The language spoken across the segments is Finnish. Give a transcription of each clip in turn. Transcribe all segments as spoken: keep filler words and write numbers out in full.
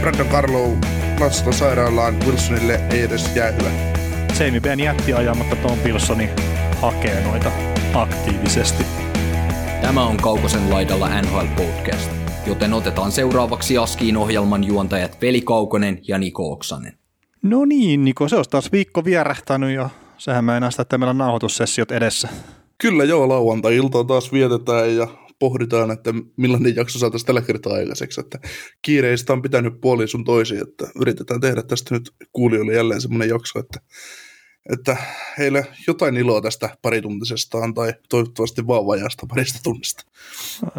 Brandon Karlo lasta sairaalaan, Wilsonille ei edes jäähyä. Jamie Benn jätti ajamatta Tom Wilsoni hakee noita aktiivisesti. Tämä on Kaukosen laidalla N H L-podcast, joten otetaan seuraavaksi Askiin ohjelman juontajat Veli Kaukonen ja Niko Oksanen. No niin, Niko, se on taas viikko vierähtänyt ja sehän mä enää sitä, että meillä on nauhoitussessiot edessä. Kyllä joo, lauantai-iltaa taas vietetään ja pohditaan, että millainen jakso saataisiin tällä kertaa aikaiseksi. Että kiireistä on pitänyt puoliin sun toisiin, että yritetään tehdä tästä nyt kuulijoille jälleen semmoinen jakso, että, että heille jotain iloa tästä parituntisestaan tai toivottavasti vaan vajaasta parista tunnista.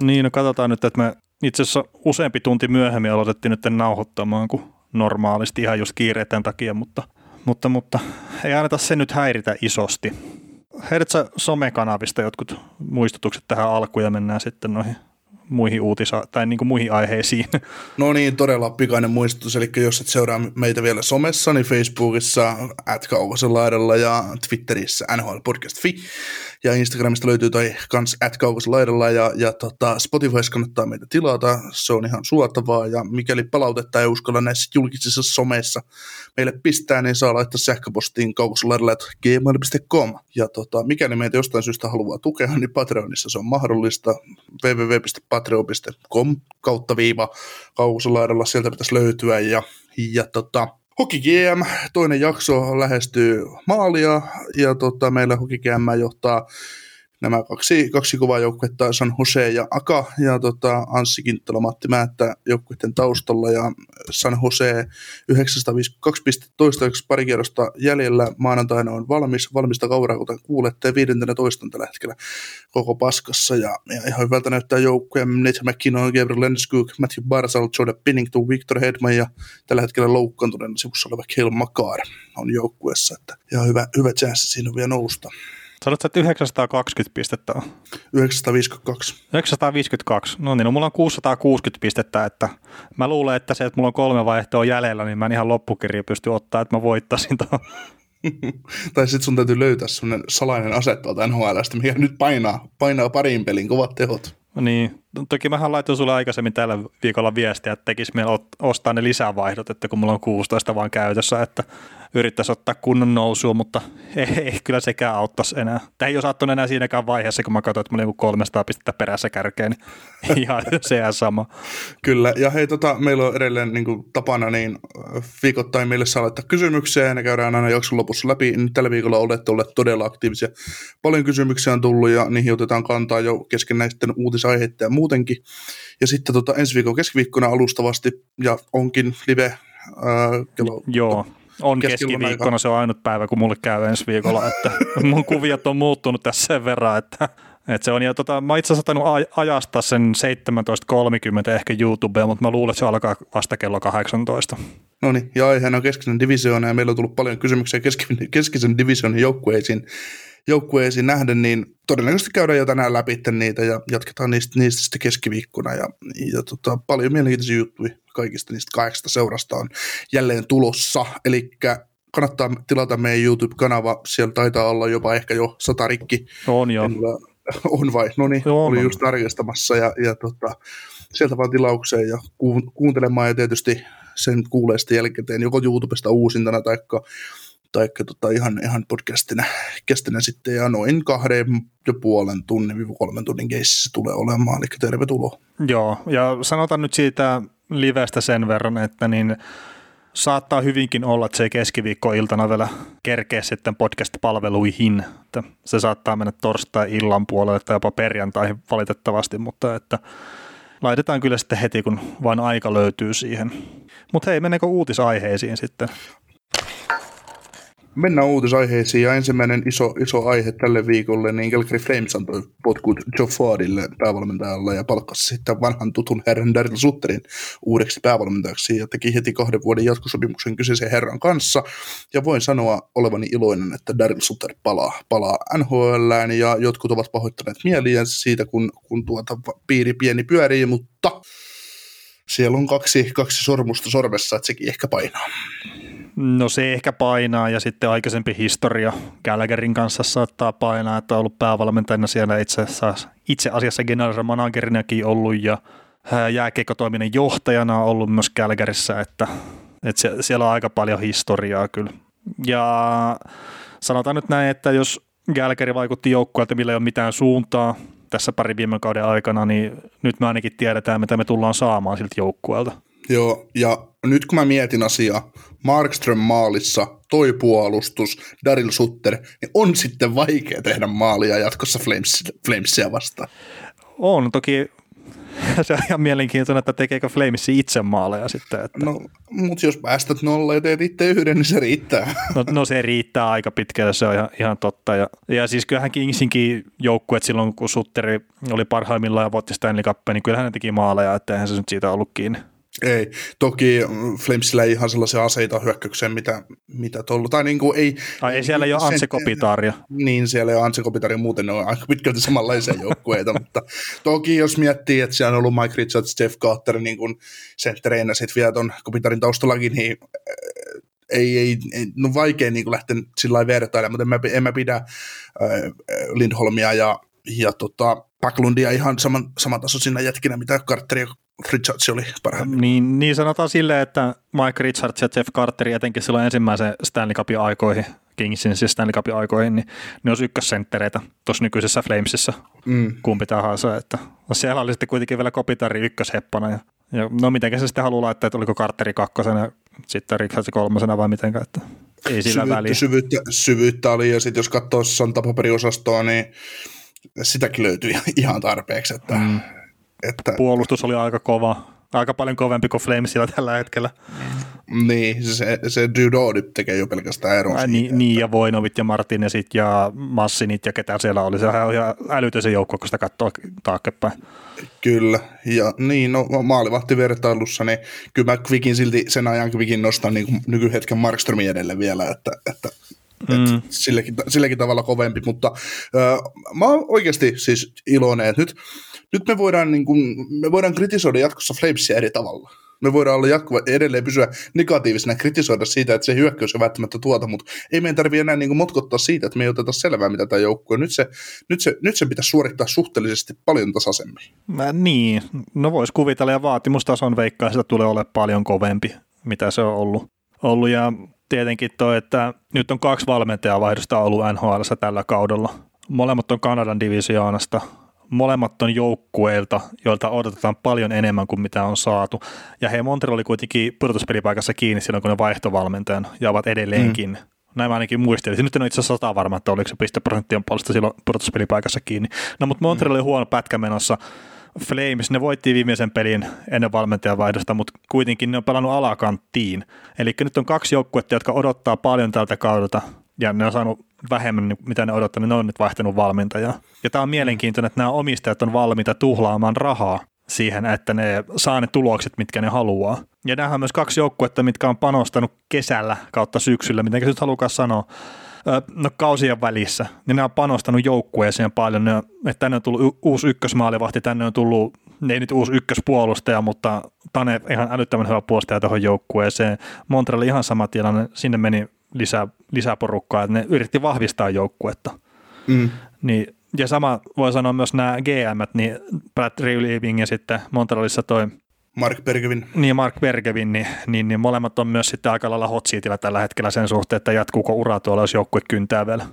Niin, no katsotaan nyt, että me itse asiassa useampi tunti myöhemmin aloitettiin nyt nauhoittamaan kuin normaalisti ihan just kiireiden takia, mutta, mutta, mutta ei anneta se nyt häiritä isosti. Heidätkö somekanavista jotkut muistutukset tähän alkuun ja mennään sitten noihin muihin uutisa- tai niin kuin muihin aiheisiin? No niin, todella pikainen muistutus. Eli jos et seuraa meitä vielä somessa, niin Facebookissa, at Kaukosen laidalla ja Twitterissä N H L Podcast piste fi ja Instagramista löytyy tai kans at Kaukosen laidalla ja, ja tota, Spotifyssa kannattaa meitä tilata. Se on ihan suotavaa ja mikäli palautetta ei uskalla näissä julkisissa someissa meille pistää, niin saa laittaa sähköpostiin kaukosenlaidalla at gmail piste com ja tota, mikäli meitä jostain syystä haluaa tukea, niin Patreonissa se on mahdollista www.patreon.com kautta viiva Kaukosen laidalla, sieltä pitäisi löytyä ja, ja tota, Hockey G M toinen jakso lähestyy maalia ja tota, meillä Hockey G M johtaa nämä kaksi, kaksi kovaa joukkuetta, San Jose ja Aka ja tota, Anssi Kinttala, Matti Määttä joukkueiden taustalla ja San Jose yhdeksänsataaviisikymmentäkaksi pistettä toistaiseksi pari kierrosta jäljellä, maanantaina on valmis, valmista kauraa kuten kuulette, viidentenä toistan tällä hetkellä koko paskassa ja, ja ihan hyvältä näyttää joukkue, Nate McKinnon, Gabriel Landeskog, Matthew Barzal, Jordan Binnington, Victor Hedman ja tällä hetkellä loukkaantuneen sivussa oleva Cale Makar on joukkueessa, että ihan hyvä, hyvä chanssi siinä on vielä nousta. Sanoitko, että yhdeksänsataakaksikymmentä pistettä on? yhdeksänsataaviisikymmentäkaksi. yhdeksänsataaviisikymmentäkaksi. No niin, no mulla on kuusisataakuusikymmentä pistettä, että mä luulen, että se, että mulla on kolme vaihtoa jäljellä, niin mä en ihan loppukirja pysty ottaa, että mä voittaisin tuohon. Tai sitten sun täytyy löytää semmoinen salainen ase tuolta N H L:stä, mikä nyt painaa, painaa pariin pelin kovat tehot. No niin, toki mähän laitoin sulle aikaisemmin tällä viikolla viestiä, että tekisi meillä ostaa ne lisävaihdot, että kun mulla on kuusitoista vaan käytössä, että yrittäisi ottaa kunnon nousua, mutta ei, ei kyllä sekään auttaisi enää. Tämä ei ole saattanut enää siinäkään vaiheessa, kun mä katsoin, että mä olin kolmesataa pistettä perässä kärkeen, niin ihan sehän sama. Kyllä, ja hei, tota, meillä on edelleen niin kuin tapana, niin viikoittain meille saa laittaa kysymyksiä, ja ne käydään aina jakson lopussa läpi. Nyt tällä viikolla olette olleet todella aktiivisia. Paljon kysymyksiä on tullut, ja niihin otetaan kantaa jo kesken näisten uutisaiheiden ja muutenkin. Ja sitten tota, ensi viikon keskiviikkona alustavasti, ja onkin live ää, kello... Joo. On keskiviikkona, se on ainut päivä, kun mulle käy ensi viikolla, että mun kuviot on muuttunut tässä sen verran, että, että se on, ja tota, mä itse asiassa tainnut ajastaa sen seitsemäntoista kolmekymmentä ehkä YouTubeen, mutta mä luulen, että se alkaa vasta kello kahdeksantoista. No niin, ja aiheena on keskisen divisioon, ja meillä on tullut paljon kysymyksiä keskisen divisioonin joukkueisiin, joukkueisiin nähden, niin todennäköisesti käydään jo tänään läpi niitä, ja jatketaan niistä, niistä sitten keskiviikkona, ja, ja tota, paljon mielenkiintoisia juttuja. Kaikista niistä kahdeksasta seurasta on jälleen tulossa, eli kannattaa tilata meidän YouTube-kanava, siellä taitaa olla jopa ehkä jo sata rikki. On jo. On vai? No niin, oli just tarkistamassa ja, ja tota, sieltä vaan tilaukseen ja kuuntelemaan ja tietysti sen kuulee sitten jälkikäteen joko YouTubesta uusintana taikka, taikka tota ihan, ihan podcastina kestinä sitten ja noin kahden ja puolen tunnin, kolmen tunnin keississä tulee olemaan, eli tervetuloa. Joo, ja sanotaan nyt siitä livestä sen verran, että niin saattaa hyvinkin olla, että se ei keskiviikkoiltana vielä kerkeä sitten podcast-palveluihin. Että se saattaa mennä torstai-illan puolelle tai jopa perjantaihin valitettavasti, mutta että laitetaan kyllä sitten heti, kun vain aika löytyy siihen. Mutta hei, mennäänkö uutisaiheisiin sitten? mennään uutisaiheisiin, ja ensimmäinen iso, iso aihe tälle viikolle, niin Gälläkäri Flames antoi potkut Jeff Carterille päävalmentajalle ja palkkasi sitten vanhan tutun herran Darryl Sutterin uudeksi päävalmentajaksi ja teki heti kahden vuoden jatkosopimuksen kyseisen herran kanssa. Ja voin sanoa olevani iloinen, että Darryl Sutter palaa, palaa N H L:ään ja jotkut ovat pahoittaneet mieliä siitä, kun, kun tuota piiri pieni pyörii, mutta siellä on kaksi, kaksi sormusta sormessa, että sekin ehkä painaa. No se ehkä painaa ja sitten aikaisempi historia Gallagherin kanssa saattaa painaa, että on ollut päävalmentajana siellä itse asiassa, itse asiassa general managerinakin ollut ja jääkiekkotoiminnan johtajana on ollut myös Gallagherissä, että, että siellä on aika paljon historiaa kyllä. Ja sanotaan nyt näin, että jos Gallagher vaikutti joukkueelta, millä ei ole mitään suuntaa tässä pari viime kauden aikana, niin nyt me ainakin tiedetään, mitä me tullaan saamaan siltä joukkueelta. Joo, ja nyt kun mä mietin asiaa, Markström maalissa, toi puolustus, Darryl Sutter, niin on sitten vaikea tehdä maalia jatkossa Flames, Flamesia vastaan. On, toki se on ihan mielenkiintoinen, että tekeekö Flames itse maaleja sitten. Että... No, mutta jos päästät nolla ja teet itse yhden, niin se riittää. No, no se riittää aika pitkälle, se on ihan, ihan totta. Ja, ja siis kyllähän Kingsinkin joukkueet silloin, kun Sutteri oli parhaimmillaan ja voitti Stanley Cupia, niin kyllähän ne teki maaleja, että eihän se nyt siitä ollut kiinni. Ei, toki Flamesillä ei ihan sellaisia aseita hyökkäykseen, mitä, mitä tullut. Tai niin kuin ei... Ai ei siellä ei ole Antti Kopitaria. Niin, siellä ei ole Antti Kopitaria. Muuten ne on aika pitkälti samanlaisia joukkueita, mutta toki jos miettii, että siellä on ollut Mike Richards, Jeff Carter, niin kuin senttereinä sitten vielä ton Kopitarin taustallakin, niin ei, ei, ei no vaikea niin kuin lähteä sillä lailla vertailemaan, mutta en mä, en mä pidä äh, Lindholmia ja, ja tota, Backlundia ihan saman, saman tasoisina jätkinä, mitä Carteria Richards oli parhaimmin. Niin, niin sanotaan silleen, että Mike Richards ja Jeff Carter etenkin silloin ensimmäisen Stanley Cupin aikoihin, Kingsin siis Stanley Cupin aikoihin, niin ne olisi ykkössenttereitä tuossa nykyisessä Flamesissa, mm. kumpi tahansa. Että, no siellä oli sitten kuitenkin vielä Kopitari ykkösheppana. Ja, ja, no mitenkä se sitten haluaa laittaa, että oliko Carteri kakkosena ja sitten Richards kolmosena vai mitenkä, että ei sillä syvyyttä, väliä. Syvyyttä, syvyyttä oli, ja sitten jos katsoo santapaperiosastoa, niin sitäkin löytyi ihan tarpeeksi, että... Mm. Että, puolustus oli aika kova, aika paljon kovempi kuin Flamesilla tällä hetkellä. Niin, se, se Dudo nyt tekee jo pelkästään eron. Ai, siitä, niin, että... ja Voinovit ja Martinesit ja Massinit ja ketä siellä oli. Sehän on ihan älytön se joukko, kun sitä katsoo taaksepäin. Kyllä, ja niin, no maalivahtivertailussa, niin kyllä mä Quickin silti sen ajan Quickin nostan niin nykyhetken Markströmin edelle vielä, että... että Mm. Silläkin, silläkin tavalla kovempi, mutta öö, mä oon oikeasti siis iloinen, että nyt, nyt me, voidaan, niin kun, me voidaan kritisoida jatkossa Flamesia eri tavalla. Me voidaan olla jatkuva, edelleen pysyä negatiivisena kritisoida siitä, että se hyökkäys ei välttämättä tuota, mutta ei meidän tarvitse enää niin motkottaa siitä, että me ei oteta selvää, mitä tämä joukkue on. Nyt se, nyt, se, nyt se pitäisi suorittaa suhteellisesti paljon tasaisemmin. Mä, niin, no vois kuvitella ja vaatimustason veikkaa, sitä tulee olemaan paljon kovempi, mitä se on ollut. ollut ja... Tietenkin toi, että nyt on kaksi valmentajavaihdosta ollut N H L:ssä tällä kaudella. Molemmat on Kanadan divisioonasta, molemmat on joukkueilta, joilta odotetaan paljon enemmän kuin mitä on saatu. Ja hei, Montreal oli kuitenkin pudotuspelipaikassa kiinni silloin, kun ne vaihtovalmentajan ja ovat edelleenkin. Mm. Näin mä ainakin muistelisin. Nyt en ole itse asiassa sata varma, että oliko se pisteprosenttien puolesta silloin pudotuspelipaikassa kiinni. No, mutta Montreal oli huono pätkä menossa. Flames, ne voitti viimeisen pelin ennen valmentajavaihdosta, mutta kuitenkin ne on pelannut alakanttiin. Eli nyt on kaksi joukkuetta, jotka odottaa paljon tältä kaudelta, ja ne on saanut vähemmän, mitä ne odottaa, niin ne on nyt vaihtanut valmentajaa. Ja tämä on mielenkiintoinen, että nämä omistajat on valmiita tuhlaamaan rahaa siihen, että ne saa ne tulokset, mitkä ne haluaa. Ja nämä on myös kaksi joukkuetta, mitkä on panostanut kesällä kautta syksyllä, miten se nyt halukaan sanoa, no kausien välissä, niin ne on panostanut joukkueeseen paljon, ne on, että tänne on tullut uusi ykkösmaalivahti, tänne on tullut, ei nyt uusi ykköspuolustaja, mutta Tane ihan älyttömän hyvä puolustaja tuohon joukkueeseen. Montreal ihan sama tilanne, sinne meni lisää, lisää porukkaa, että ne yritti vahvistaa joukkuetta. Mm. Niin, ja sama voi sanoa myös nämä G M:t, niin Brad Reuliving ja sitten Montrealissa toi Mark Bergevin. Niin, Mark Bergevin, niin, niin, niin molemmat on myös sitten aika lailla hot seatillä tällä hetkellä sen suhteen, että jatkuuko ura tuolla, jos joukkue kyntää vielä.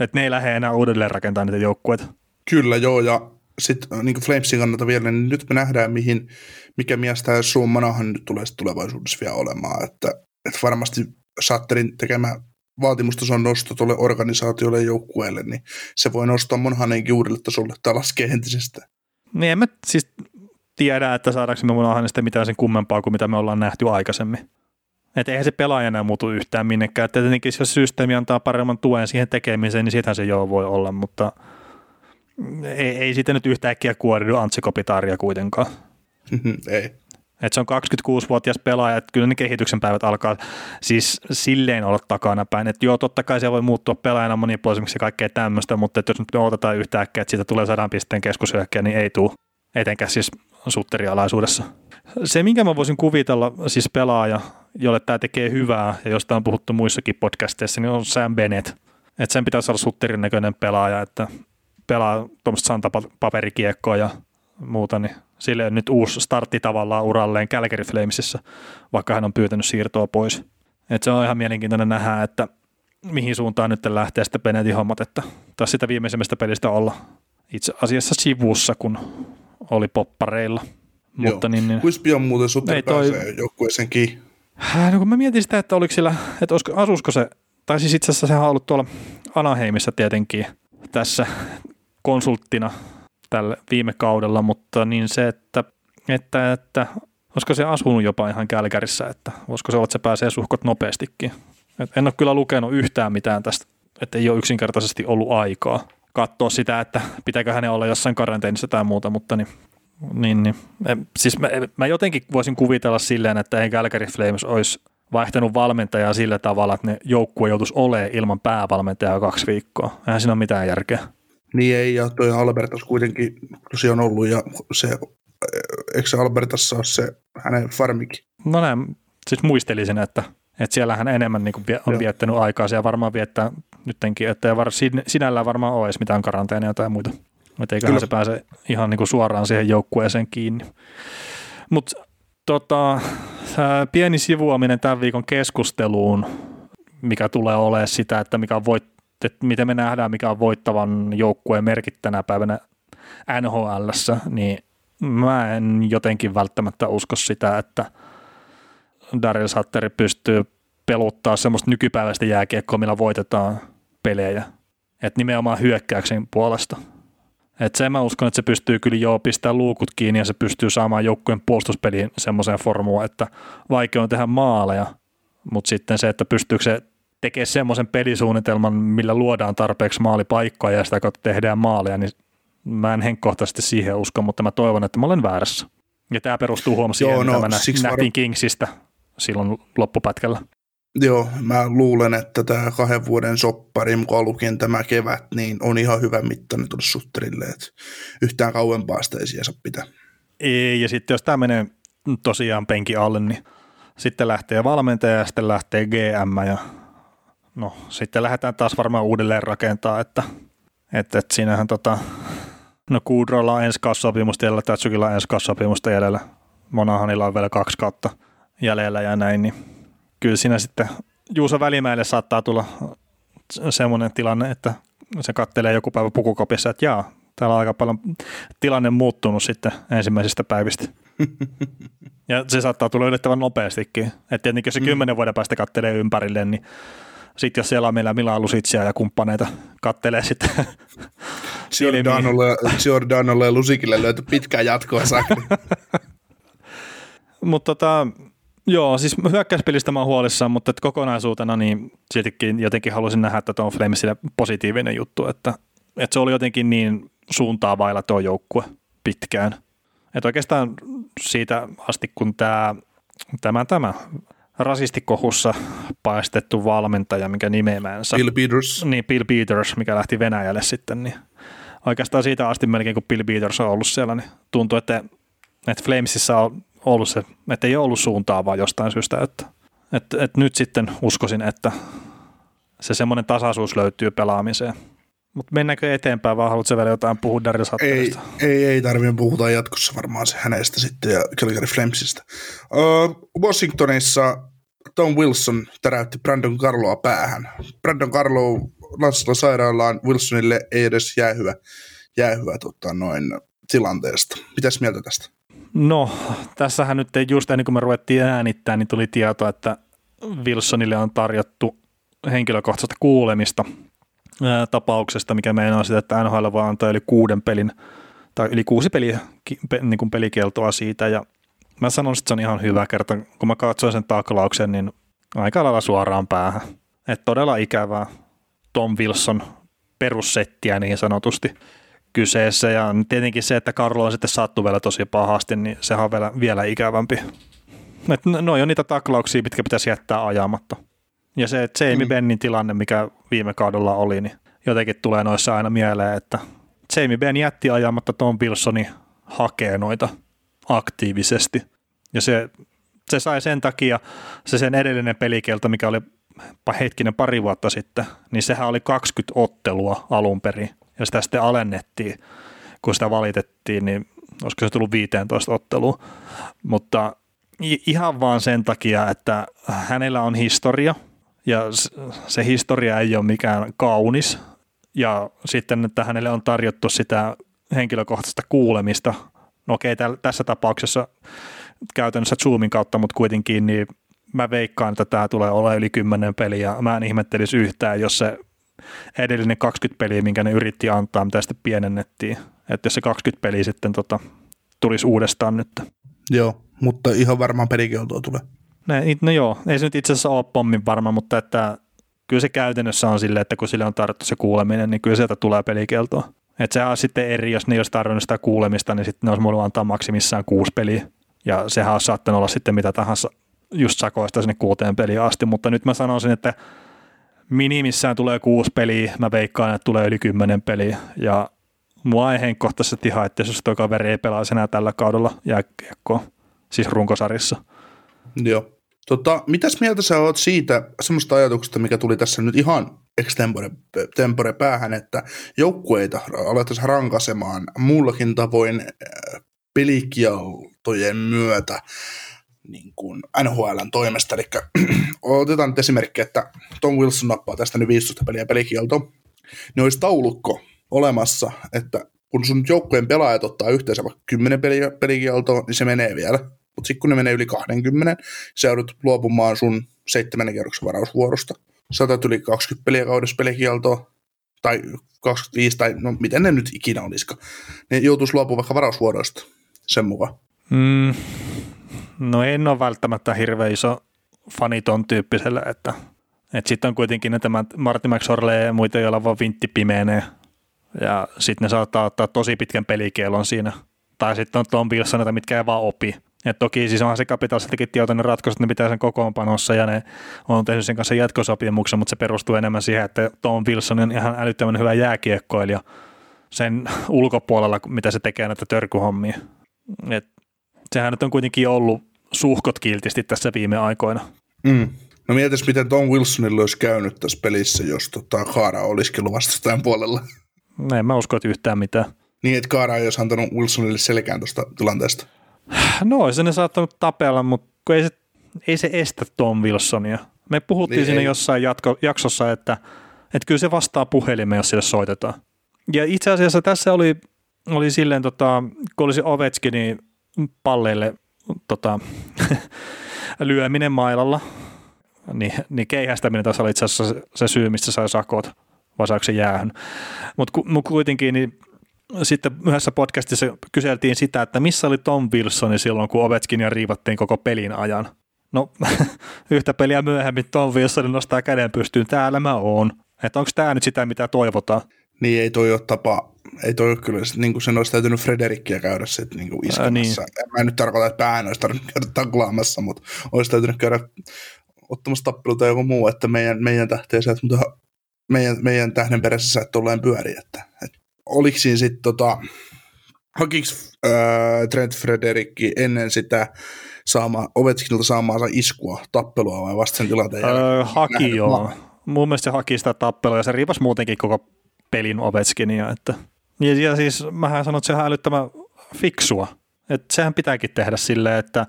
Että ne ei lähde enää uudelleen rakentamaan niitä joukkueita. Kyllä, joo, ja sitten niin Flamesin kannalta vielä, niin nyt me nähdään, mihin, mikä mies tämä summanahan nyt tulee tulevaisuudessa vielä olemaan. Että, että varmasti Sutterin tekemä vaatimustason nosto tuolle organisaatiolle ja joukkueelle, niin se voi nostaa Monhanenkin uudelle tasolle tai laskee entisestä. Niin, en mä siis... tiedä, että saadaanko me Monahanista mitään sen kummempaa kuin mitä me ollaan nähty aikaisemmin. Että eihän se pelaajana muutu yhtään minnekään. Että tietenkin jos systeemi antaa paremman tuen siihen tekemiseen, niin sitähän se joo voi olla, mutta ei, ei siitä nyt yhtäkkiä kuoridu Antti Kopitaria kuitenkaan. Ei. Että se on kaksikymmentäkuusivuotias pelaaja, että kyllä ne kehityksen päivät alkaa siis silleen olla takana päin. Että joo, totta kai se voi muuttua pelaajana monipuolisemmaksi ja kaikkea tämmöistä, mutta jos nyt me odotetaan yhtäkkiä, että siitä tulee sadan pisteen keskushyökkäjä, niin ei tule. Etenkään siis sutterialaisuudessa. Se, minkä mä voisin kuvitella siis pelaaja, jolle tämä tekee hyvää, ja josta on puhuttu muissakin podcasteissa, niin on Sam Bennett. Että sen pitäisi olla sutterin näköinen pelaaja, että pelaa tuommoista santapaperikiekkoa ja muuta, niin sille on nyt uusi startti tavallaan uralleen Gälläkäri Flamesissa, vaikka hän on pyytänyt siirtoa pois. Että se on ihan mielenkiintoinen nähdä, että mihin suuntaan nyt lähtee sitten Bennettin hommat, että taas sitä viimeisimmästä pelistä olla itse asiassa sivussa, kun oli poppareilla. Mutta niin, niin, kuinka pian muuten Sutter pääsee toi joukkueeseenkin? No kun mä mietin sitä, että oliko sillä, että asusko se, tai siis itse asiassa sehän on ollut tuolla Anaheimissa tietenkin tässä konsulttina tällä viime kaudella, mutta niin se, että, että, että olisiko se asunut jopa ihan Gälläkärissä, että olisiko se olla, että se pääsee suhkot nopeastikin. Et en ole kyllä lukenut yhtään mitään tästä, että ei ole yksinkertaisesti ollut aikaa katsoa sitä, että pitääkö hänen olla jossain karanteenissa tai muuta, mutta niin, niin, niin. Siis mä, mä jotenkin voisin kuvitella silleen, että ei Gälläkäri Flames olisi vaihtanut valmentajaa sillä tavalla, että ne joukkue joutuisi olemaan ilman päävalmentajaa kaksi viikkoa. Eihän siinä ole mitään järkeä. Niin ei, ja toi Albertas kuitenkin tosiaan ollut, ja se, eikö se Albertassa ole se hänen farmikin? No näin, siis muistelisin, että, että siellä hän enemmän niin kuin on viettänyt aikaa, ja varmaan viettää nyttenkin, että ei var, sinällään varmaan ole edes mitään karanteenia tai muuta. Että eiköhän Kyllä. se pääse ihan niin kuin suoraan siihen joukkueeseen kiinni. Mutta tota, pieni sivuaminen tämän viikon keskusteluun, mikä tulee olemaan sitä, että mikä on voit että miten me nähdään, mikä on voittavan joukkueen merkit tänä päivänä N H L:ssä, niin mä en jotenkin välttämättä usko sitä, että Darryl Sutter pystyy peluttaa semmoista nykypäiväistä jääkiekkoa, millä voitetaan pelejä. Että nimenomaan hyökkäyksen puolesta. Että sen mä uskon, että se pystyy kyllä joo pistämään luukut kiinni ja se pystyy saamaan joukkueen puolustuspeliin semmoiseen formuun, että vaikea on tehdä maaleja, mutta sitten se, että pystyykö se tekee semmoisen pelisuunnitelman, millä luodaan tarpeeksi maalipaikkoja ja sitä kautta tehdään maaleja, niin mä en henkkohtaisesti siihen usko, mutta mä toivon, että mä olen väärässä. Ja tämä perustuu huomaan siihen, no, mitä mä nähtiin var... Kingsistä silloin loppupätkällä. Joo, mä luulen, että tämä kahden vuoden soppari, mukaan lukien tämä kevät, niin on ihan hyvä mittainen tuolle Sutterille, että yhtään kauempaa sitä ei siihen saa pitää. Ei, ja sitten jos tämä menee tosiaan penkin alle, niin sitten lähtee valmentaja ja sitten lähtee G M ja no sitten lähdetään taas varmaan uudelleen rakentaa, että, että, että siinähän tota, no Kudrolla on ensi kaksi sopimusta jäljellä, Tatsukilla on ensi kaksi sopimusta jäljellä, Monahanilla on vielä kaksi kautta jäljellä ja näin, niin kyllä siinä sitten Juuso Välimäelle saattaa tulla semmoinen tilanne, että se kattelee joku päivä pukukopissa, että jaa, täällä on aika paljon tilanne muuttunut sitten ensimmäisistä päivistä. Ja se saattaa tulla yllättävän nopeastikin, että tietenkin jos se kymmenen vuoden päästä kattelee ympärille, niin sitten jos siellä on meillä Mila Lusicia ja kumppaneita kattelee sitten Giordanolle ja Lusikille löytyi pitkää jatkoa saakka. Mutta tota, joo, siis hyökkäyspelistä mä oon huolissaan, mutta kokonaisuutena niin siltikin jotenkin halusin nähdä, että tuo on Flamesille positiivinen juttu, että, että se oli jotenkin niin suuntaa vailla tuo joukkue pitkään. Että oikeastaan siitä asti, kun tämä, tämä, tämä rasistikohussa paistettu valmentaja, mikä nimeämänsä. Bill Peters. Niin, Bill Peters, mikä lähti Venäjälle sitten. Niin oikeastaan siitä asti melkein, kun Bill Peters on ollut siellä, niin tuntuu, että, että Flamesissa on ollut se, että ei ole ollut suuntaa vaan jostain syystä. Että, että, että nyt sitten uskoisin, että se semmoinen tasaisuus löytyy pelaamiseen. Mutta mennäänkö eteenpäin, vaan haluatko vielä jotain puhua Darryl Sutterista? Ei, ei, ei tarvitse, puhutaan jatkossa varmaan se hänestä sitten ja Calgary Flamesista. Uh, Washingtonissa Tom Wilson täräytti Brandon Karloa päähän. Brandon Karlo Lassila sairaalaan, Wilsonille ei edes jäähyä, jäähyä tota, noin, tilanteesta. Mitäs mieltä tästä? No, tässähän nyt just ennen kuin me ruvettiin äänittämään, niin tuli tieto, että Wilsonille on tarjottu henkilökohtaista kuulemista tapauksesta, mikä meinaa sitä, että N H L vaan antaa yli kuuden pelin tai yli kuusi peliä, niin kuin pelikieltoa siitä ja mä sanon, että se on ihan hyvä kerta. Kun mä katsoin sen taklauksen, niin aika lailla suoraan päähän. Et todella ikävää Tom Wilson perussettiä niin sanotusti kyseessä, ja tietenkin se, että Karlo on sitten sattu vielä tosi pahasti, niin sehän on vielä, vielä ikävämpi. Et no on niitä taklauksia, mitkä pitäisi jättää ajamatta. Ja se että Jamie mm. Bennin tilanne, mikä viime kaudella oli, niin jotenkin tulee noissa aina mieleen, että Jamie Benn jätti ajamatta Tom Wilsonin hakee noita aktiivisesti. Ja se, se sai sen takia, se sen edellinen pelikielto, mikä oli hetkinen pari vuotta sitten, niin sehän oli kaksikymmentä ottelua alun perin. Ja sitä sitten alennettiin, kun sitä valitettiin, niin olisiko se tullut viisitoista ottelua. Mutta ihan vaan sen takia, että hänellä on historia, ja se historia ei ole mikään kaunis. Ja sitten, että hänelle on tarjottu sitä henkilökohtaista kuulemista. No okei, okay, tässä tapauksessa käytännössä Zoomin kautta, mutta kuitenkin niin mä veikkaan, että tämä tulee olla yli kymmenen peliä. Mä en ihmettelisi yhtään, jos se edellinen kaksikymmentä peliä, minkä ne yritti antaa, mitä sitten pienennettiin. Että jos se kaksikymmentä peliä sitten tota, tulisi uudestaan nyt. Joo, mutta ihan varmaan pelikieltoa tulee. No joo, ei se nyt itse asiassa ole pommin varma, mutta että kyllä se käytännössä on silleen, että kun sille on tarjottu se kuuleminen, niin kyllä sieltä tulee pelikieltoa. Että sehän on sitten eri, jos ne ei olisi tarvinnut sitä kuulemista, niin sitten ne olisi mulla antaa maksimissaan kuusi peliä. Ja sehän olisi saattanut olla sitten mitä tahansa just sakoista sinne kuuteen peliin asti. Mutta nyt mä sanoisin, että minimissään tulee kuusi peliä, mä veikkaan, että tulee yli kymmenen peliä. Ja mua ei henkkohtaisesti haittaa, jos tuo kaveri ei pelaa enää tällä kaudella jääkiekkoa, siis runkosarissa. Joo. Tota, mitäs mieltä sä oot siitä semmoista ajatuksesta, mikä tuli tässä nyt ihan extempore tempore päähän, että joukkueita alettaisiin rankasemaan muullakin tavoin pelikieltojen myötä niin kuin N H L:n toimesta. Eli otetaan nyt esimerkki, että Tom Wilson nappaa tästä nyt viisitoista peliä pelikielto, niin olisi taulukko olemassa, että kun sun joukkueen pelaajat ottaa yhteensä vaikka kymmenen peliä pelikieltoa, niin se menee vielä. Mutta sitten kun ne menee yli kaksikymmentä, sä joudut luopumaan sun seitsemän kierroksen varausvuorosta. Sä otat yli kaksikymmentä peliä kaudessa pelikieltoa, tai kaksikymmentäviisi, tai no miten ne nyt ikinä olisikaan. Ne joutuisi luopumaan vaikka varausvuoroista, sen mukaan. Mm, no en ole välttämättä hirveän iso fani ton tyyppiselle, että et sitten on kuitenkin ne tämän Martin McSorley ja muita, joilla vaan vintti pimeenee. Ja sitten ne saattaa ottaa tosi pitkän pelikielon siinä. Tai sitten on Tom Wilson, mitkä ei vaan opi. Ja toki siis onhan se kapitaalistikin tietoinen ratkaisu, että ne pitää sen kokoonpanossa ja ne on tehnyt sen kanssa jatkosopimuksen, mutta se perustuu enemmän siihen, että Tom Wilson on ihan älyttömän hyvä jääkiekkoilija sen ulkopuolella, mitä se tekee näitä törkyhommia. Et sehän nyt on kuitenkin ollut suhkot kiltisti tässä viime aikoina. Mm. No mietis, miten Tom Wilsonilla olisi käynyt tässä pelissä, jos tota Kaara olisikin vastustajan puolella. No en mä usko, että yhtään mitään. Niin, että Kaara ei olisi antanut Wilsonille selkään tuosta tilanteesta. No, ei se ne saattanut tapella, mutta ei se, ei se estä Tom Wilsonia. Me puhuttiin niin siinä ei. jossain jatko, jaksossa, että, että kyllä se vastaa puhelimeen, jos sille soitetaan. Ja itse asiassa tässä oli, oli silleen, tota, kun olisi Ovechkinin palleille tota, lyöminen mailalla, niin, niin keihästäminen tässä oli itse asiassa se, se syy, mistä sai sakot, vai saako se jäähyn. Mutta mut kuitenkin niin sitten yhdessä podcastissa kyseltiin sitä, että missä oli Tom Wilsoni silloin, kun Ovechkinia riivattiin koko pelin ajan. No, yhtä peliä myöhemmin Tom Wilsoni nostaa käden pystyyn, täällä mä oon. Että onko tämä nyt sitä, mitä toivotaan? Niin, ei toi ole tapa. Ei toi ole kyllä. Niin kuin sen olisi täytynyt Frederikkiä käydä sitten niin kuin iskemässä. Ää, niin. Mä en nyt tarkoita, että päähän olisi tarvinnut käydä taklaamassa, mutta olisi täytynyt käydä ottamassa tappelu tai joku muu, että meidän, meidän tähteen sä et, mutta meidän, meidän tähden perässä sä et olleen pyöri, että... Et. Oliko siinä sitten, tota, hakiko äh, Trent Frederikki ennen sitä saama, Ovechkinilta saamaansa iskua, tappelua vai vasta sen tilanteen? Öö, haki joo. Maa. Mun mielestä se haki sitä tappelua ja se riipasi muutenkin koko pelin Ovechkinia. Että. Ja, ja siis mähän sanon, että sehän on älyttömän fiksua. Että sehän pitääkin tehdä silleen, että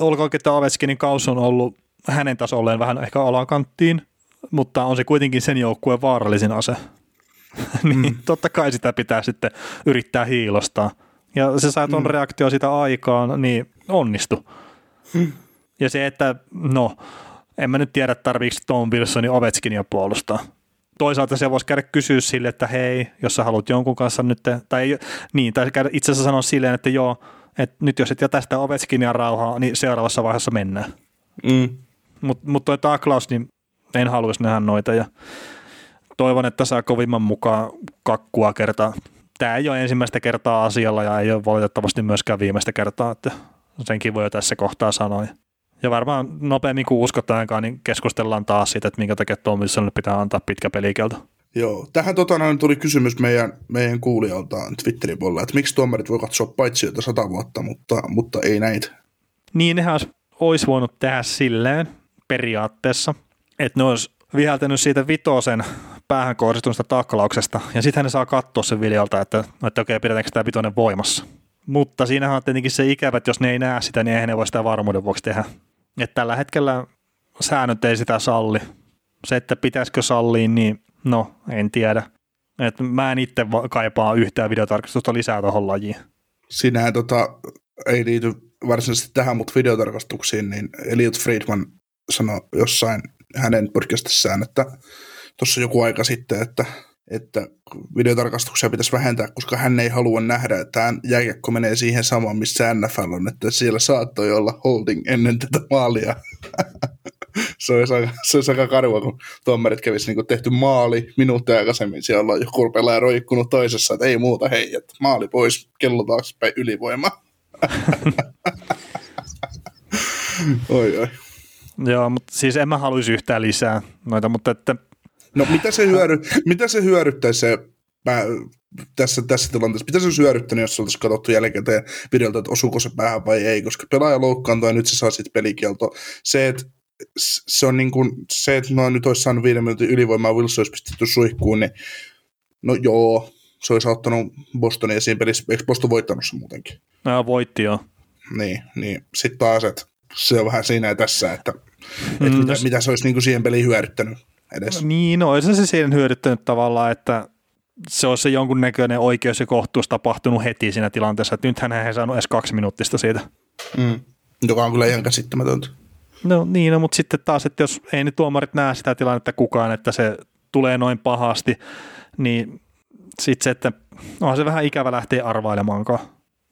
olkoonkin, että Ovechkinin kausi on ollut hänen tasolleen vähän ehkä alakanttiin, mutta on se kuitenkin sen joukkueen vaarallisin ase. niin mm. totta kai sitä pitää sitten yrittää hiilostaa. Ja se sai ton mm. reaktio sitä aikaan, niin onnistu. Mm. Ja se, että no, en mä nyt tiedä, tarviiko Tom Wilsonin Ovechkinia puolustaa. Toisaalta se voisi käydä kysyä sille, että hei, jos sä haluat jonkun kanssa nyt, tai, niin, tai käydä itse asiassa sanoa silleen, että joo, että nyt jos et jätä sitä Ovechkinia rauhaa, niin seuraavassa vaiheessa mennään. Mm. Mutta mut toi taklaus, niin en haluaisi nähdä noita ja toivon, että saa kovimman mukaan kakkua kertaa. Tämä ei ole ensimmäistä kertaa asialla ja ei ole valitettavasti myöskään viimeistä kertaa, että senkin voi jo tässä kohtaa sanoa. Ja varmaan nopeammin kuin uskotaankaan, niin keskustellaan taas siitä, että minkä takia Tom Wilsonille pitää antaa pitkä pelikielto. Joo, tähän totana tuli kysymys meidän, meidän kuulijaltaan Twitterin puolella, että miksi tuomarit voi katsoa paitsijoita sata vuotta, mutta, mutta ei näitä. Niin, nehän olisi voinut tehdä silleen periaatteessa, että ne olisi viheltänyt siitä vitosen päähän kohdistuneesta taklauksesta, ja sitten ne saa katsoa sen videolta, että, että okei, pidetäänkö tämä vitonen voimassa. Mutta siinähän on tietenkin se ikävä, että jos ne ei näe sitä, niin eihän ne voi sitä varmuuden vuoksi tehdä. Että tällä hetkellä säännöt ei sitä salli. Se, että pitäisikö sallia, niin no, en tiedä. Et mä en itse kaipaa yhtään videotarkastusta lisää tuohon lajiin. Sinähän tota, ei liity varsinaisesti tähän, mutta videotarkastuksiin, niin Elliot Friedman sanoi jossain hänen podcastissään, että tuossa joku aika sitten, että, että videotarkastuksia pitäisi vähentää, koska hän ei halua nähdä, että tämä jääkiekko menee siihen samaan, missä N F L on, että siellä saattoi olla holding ennen tätä maalia. Se olisi aika, aika karua, kun tuomarit kävisi niin kuin tehty maali minuuttia aikaisemmin. Siellä ollaan joku rupeilla ja roikkunut toisessa, että ei muuta, hei, että maali pois, kello taaksepäin, ylivoima. Oi, oi. Joo, mutta siis en mä haluaisi yhtään lisää noita, mutta että... No mitä se, hyödy, mitä se hyödyttäisi se, mä, tässä, tässä tilanteessa? Mitä se olisi hyödyttänyt, jos oltaisiin katsottu jälkikäteen videolta, että osuuko se päähän vai ei? Koska pelaaja loukkaantuu ja nyt se saa sitten pelikieltoa. Se, että se on niin kuin se, että no nyt olisi saanut viiden minuutin ylivoimaa, Wilson olisi pistetty suihkuun, niin no joo, se olisi auttanut Bostonia ja siinä pelissä, eikö Boston voittanut se muutenkin? No voitti joo. Niin, niin. Sitten taas, että se on vähän siinä ja tässä, että, että mm, mitä, jos... mitä se olisi niin kuin siihen peliin hyödyttänyt edes. Niin, no olisi se siihen hyödyttänyt tavallaan, että se olisi se jonkunnäköinen oikeus ja kohtuus tapahtunut heti siinä tilanteessa, että nythän hän ei saanut edes kaksi minuuttista siitä. Mm. Joka on kyllä ihan käsittämätöntä. No niin, no, mutta sitten taas, että jos ei ne tuomarit näe sitä tilannetta kukaan, että se tulee noin pahasti, niin sitten se, että onhan se vähän ikävä lähteä arvailemaankaan.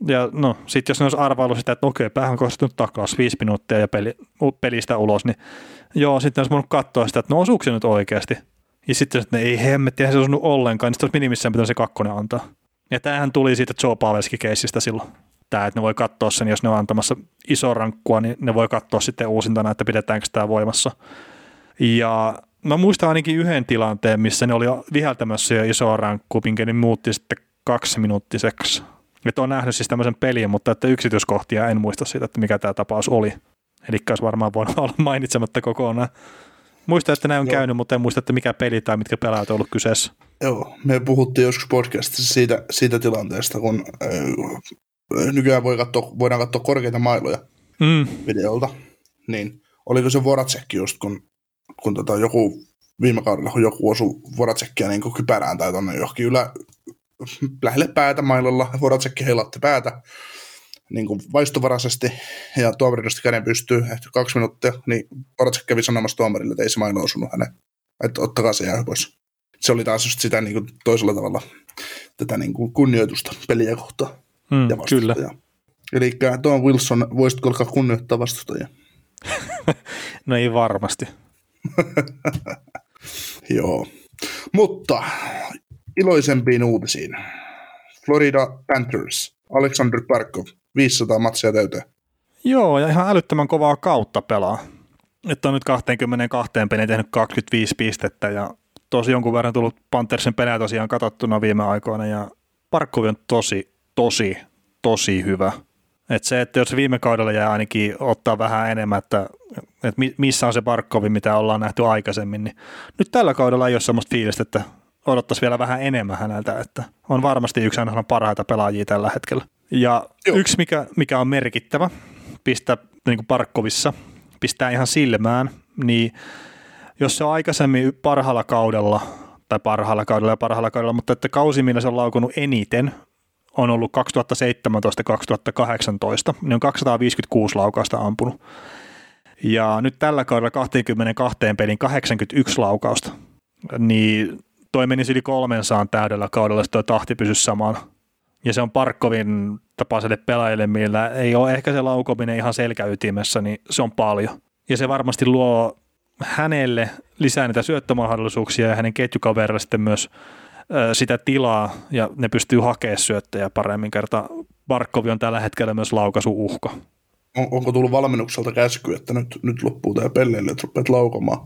Ja no, sitten jos ne olisi arvaillut sitä, että okei, päähän on kohdistunut taklaus viisi minuuttia ja peli, pelistä ulos, niin joo, sitten ne olisi voinut katsoa sitä, että no osuuko se nyt oikeasti? Ja sitten että ne ei hemmetti, eihän se osunut ollenkaan, niin sitten olisi minimissään pitänyt se kakkonen antaa. Ja tämähän tuli siitä Joe Pavelski-keissistä silloin. Tämä, että ne voi katsoa sen, jos ne on antamassa iso rankkua, niin ne voi katsoa sitten uusintana, että pidetäänkö tämä voimassa. Ja mä muistan ainakin yhden tilanteen, missä ne oli viheltämässä jo isoa rankkua, minkä ne muutti sitten kaksiminuuttiseksi. Että olen nähnyt siis tämmöisen pelin, mutta että yksityiskohtia en muista siitä, että mikä tämä tapaus oli. Eli olisi varmaan voinut olla mainitsematta kokonaan. Muistan, että näin on Joo. käynyt, mutta en muista, että mikä peli tai mitkä pelaajat on ollut kyseessä. Joo, me puhuttiin joskus podcastissa siitä, siitä tilanteesta, kun... Äh, Nykyään voi katsoa, voidaan katsoa korkeita mailoja mm. videolta, niin oliko se Voracekki just, kun, kun tota joku viime kaudella, kun joku osui Voracekkiä niin kypärään tai tuonne johonkin ylä, lähelle päätä mailolla, Voracekki heilatti päätä niin kuin vaistovaraisesti ja tuomari nosti käden pystyy ehkä kaksi minuuttia, niin Voracekki kävi sanomassa tuomarille, että ei se mailo osunut hänen, että ottakaa se jää pois. Se oli taas just sitä niin kuin toisella tavalla tätä niin kuin kunnioitusta peliä kohtaan. Mm, kyllä. Eli Tom Wilson, voisitko alkaa kunnioittaa vastustajia? No ei varmasti. Joo. Mutta iloisempiin uutisiin. Florida Panthers, Alexander Barkov, viisisataa matsia täyteen. Joo, ja ihan älyttömän kovaa kautta pelaa. Että on nyt kaksikymmentäkaksi peliä tehnyt kaksikymmentäviisi pistettä ja tosi jonkun verran tullut Panthersin pelejä tosiaan katsottuna viime aikoina ja Barkov on tosi Tosi, tosi hyvä. Että se, että jos viime kaudella jää ainakin ottaa vähän enemmän, että, että missä on se Barkovi, mitä ollaan nähty aikaisemmin, niin nyt tällä kaudella ei ole sellaista fiilistä, että odottaisi vielä vähän enemmän häneltä, että on varmasti yksi aina parhaita pelaajia tällä hetkellä. Ja Joo. yksi, mikä, mikä on merkittävä, pistää niin kuin Barkovissa, pistää ihan silmään, niin jos se on aikaisemmin parhaalla kaudella, tai parhaalla kaudella ja parhaalla kaudella, mutta että kausi, millä se on laukunut eniten, on ollut kaksituhattaseitsemäntoista kaksituhattakahdeksantoista, niin on kaksisataaviisikymmentäkuusi laukausta ampunut. Ja nyt tällä kaudella kaksikymmentäkaksi pelin kahdeksankymmentäyksi laukausta, niin toi menisi yli kolmensaan täydellä kaudella, se toi tahti pysyisi samana. Ja se on Barkovin tapaiselle pelaajille, millä ei ole ehkä se laukominen ihan selkäytimessä, niin se on paljon. ja se varmasti luo hänelle lisää niitä syöttömahdollisuuksia ja hänen ketjukaverille sitten myös sitä tilaa, ja ne pystyy hakemaan syöttäjä paremmin, kerta Barkovi on tällä hetkellä myös laukaisuuhka. On, onko tullut valmennukselta käsky, että nyt, nyt loppuu tämä pelleille, että rupeat laukomaan?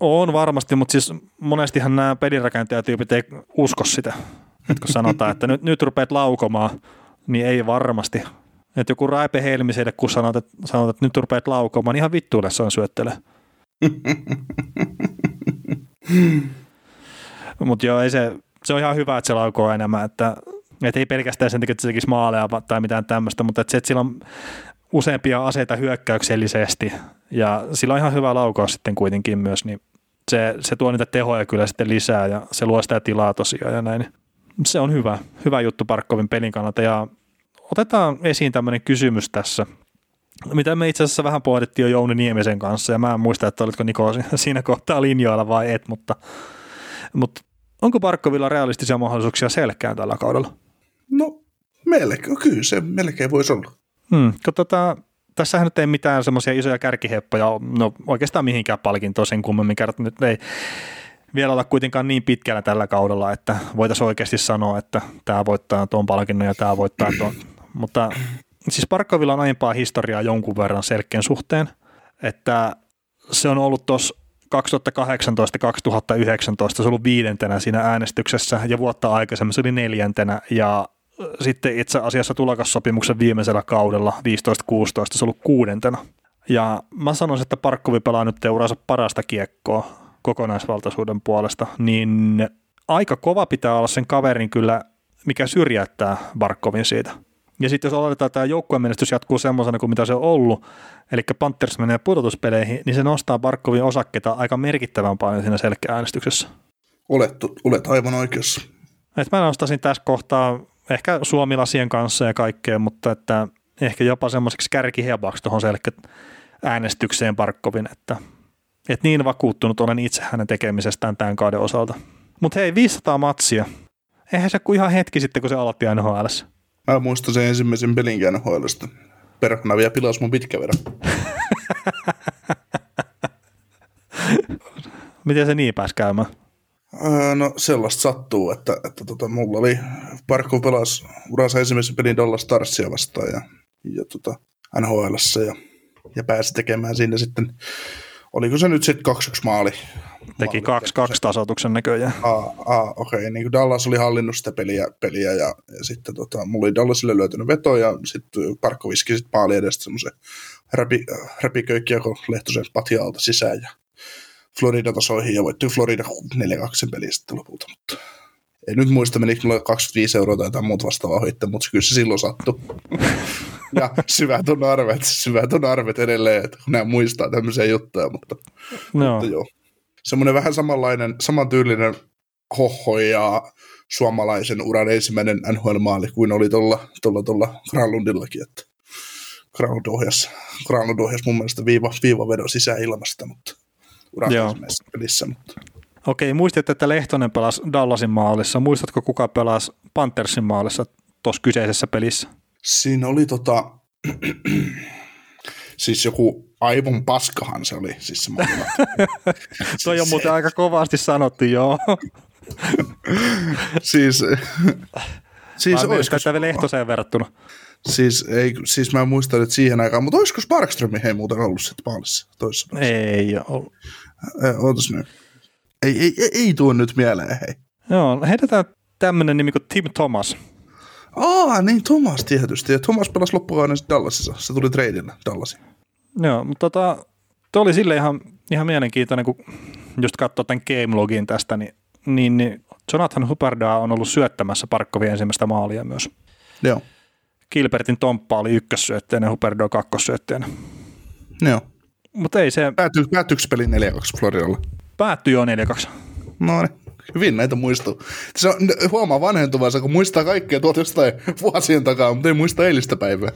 On varmasti, mutta siis monestihan nämä pelinrakentajatyypit ei usko sitä, että kun sanotaan, että nyt, nyt rupeat laukomaan, niin ei varmasti. Että joku Raipe Helmiselle, kun sanot, että, sanot, että nyt rupeat laukomaan, niin ihan vittuille se on syöttele. Mutta joo, ei se, se on ihan hyvä, että se laukoo enemmän, että et ei pelkästään sen takia, että se tekisi maaleja tai mitään tämmöistä, mutta että, että sillä on useampia aseita hyökkäyksellisesti ja sillä on ihan hyvä laukaus sitten kuitenkin myös, niin se, se tuo niitä tehoja kyllä sitten lisää ja se luo sitä tilaa tosiaan ja näin. Se on hyvä, hyvä juttu Barkovin pelin kannalta, ja otetaan esiin tämmöinen kysymys tässä, mitä me itse asiassa vähän pohdittiin jo Jouni Niemisen kanssa, ja mä en muista, että olitko Niko siinä kohtaa linjoilla vai et, mutta, mutta onko Barkovilla realistisia mahdollisuuksia selkään tällä kaudella? No melkein, kyllä se melkein voisi olla. Hmm, tota, tässähän nyt ei mitään semmoisia isoja kärkiheppoja, no oikeastaan mihinkään palkintoa sen kummemmin kertaa, nyt ei vielä olla kuitenkaan niin pitkällä tällä kaudella, että voitaisiin oikeasti sanoa, että tämä voittaa tuon palkinnon ja tämä voittaa tuon, mutta siis Barkovilla on aiempaa historiaa jonkun verran selkkien suhteen, että se on ollut tuossa kaksituhattakahdeksantoista kaksituhattayhdeksäntoista, se on ollut viidentenä siinä äänestyksessä ja vuotta aikaisemmin se oli neljäntenä, ja sitten itse asiassa tulokassopimuksen viimeisellä kaudella, viisitoista kuusitoista, se on ollut kuudentena. Ja mä sanoisin, että Barkovi pelaa nyt uransa parasta kiekkoa kokonaisvaltaisuuden puolesta, niin aika kova pitää olla sen kaverin kyllä, mikä syrjäyttää Barkovin siitä. Ja sitten jos oletetaan, että tämä joukkueen menestys jatkuu semmoisena kuin mitä se on ollut, eli Panthers menee pudotuspeleihin, niin se nostaa Barkovin osakkeita aika merkittävän paljon siinä selkeäänestyksessä. Olet, olet aivan oikeassa. Et mä nostaisin tässä kohtaa ehkä suomilasien kanssa ja kaikkea, mutta että ehkä jopa semmoiseksi kärkihebaksi tuohon selkkääänestykseen Barkovin, että, että niin vakuuttunut olen itse hänen tekemisestään tämän kauden osalta. Mutta hei, viisisataa matsia. Eihän se kuin ihan hetki sitten, kun se aloitti N H L:ssä. Mä muistan sen ensimmäisen pelinkin N H L:stä. Perhana vielä pilasi mun pitkä verran. Miten se niin pääsi käymään? No sellaista sattuu, että, että tota, mulla oli, Barkov pelasi uransa ensimmäisen pelin Dallas Starsia vastaan ja, ja tota, N H L:ssä ja, ja pääsi tekemään siinä sitten, oliko se nyt sitten kaksi yksi maali? Teki kaksi kaksi tasoituksen näköjään. Aa, aa okei, okay. Niin kuin Dallas oli hallinnut sitä peliä, peliä ja, ja sitten tota, mulla oli Dallasille löytynyt veto ja sitten Barkov iski sitten maali edestä semmoisen räpi, räpiköikkiäkon Lehtosen patjaalta sisään ja Florida-tasoihin ja voittui Florida neljä kaksi pelistä lopulta, mutta en nyt muista, menikö mulla kaksikymmentäviisi euroa tai jotain muuta vastaavaa hoittaa, mutta kyllä se silloin sattui. Ja syvät on arvet, syvät on arvet edelleen, että nämä muistaa tämmöisiä juttuja, mutta, no. Mutta joo. Semmoinen vähän samanlainen, samantyylinen hoho ja suomalaisen uran ensimmäinen N H L-maali kuin oli tuolla, tuolla, tuolla Granlundillakin, että Granlund ohjasi, Granlund ohjasi mun mielestä viiva, viivavedon sisään ilmasta, mutta uraisessa pelissä. Mutta. Okei, muistit, että Lehtonen pelasi Dallasin maalissa. Muistatko, kuka pelasi Panthersin maalissa tuossa kyseisessä pelissä? Siinä oli tota, siis joku aivon paskahan se oli. Siis se toi on muuten aika kovasti sanottu, joo. siis siis olisiko tätä Lehtoseen verrattuna? Siis, ei, siis mä muistan, että siihen aikaan, mutta olisiko Barkström ei muuten ollut sitten maalissa toisessa? Ei ollut. Ootas nyt. Ei, ei, ei, ei tuu nyt mieleen, hei. Joo, heitetään tämmönen nimi kuin Tim Thomas. Aa, niin Thomas tietysti. Ja Thomas pelasi loppukauden Dallasissa. Se tuli treidillä Dallasiin. Joo, mutta tota, toi oli sille ihan, ihan mielenkiintoinen, kun just katsoo tämän game-login tästä, niin, niin, niin Jonathan Huberdeau on ollut syöttämässä Barkovin ensimmäistä maalia myös. Joo. Gilbertin Tomppa oli ykkössyöttäjänä ja Huberdeau kakkosyöttäjänä. Joo. Mutta ei se... Päätty, päättyykö peli neljä kaksi Floridalla? Päättyi jo neljä kaksi. No niin, hyvin näitä muistuu. Se on, huomaa vanhentuvansa, kun muistaa kaikkea tuolta jostain vuosien takaa, mutta ei muista eilistä päivää.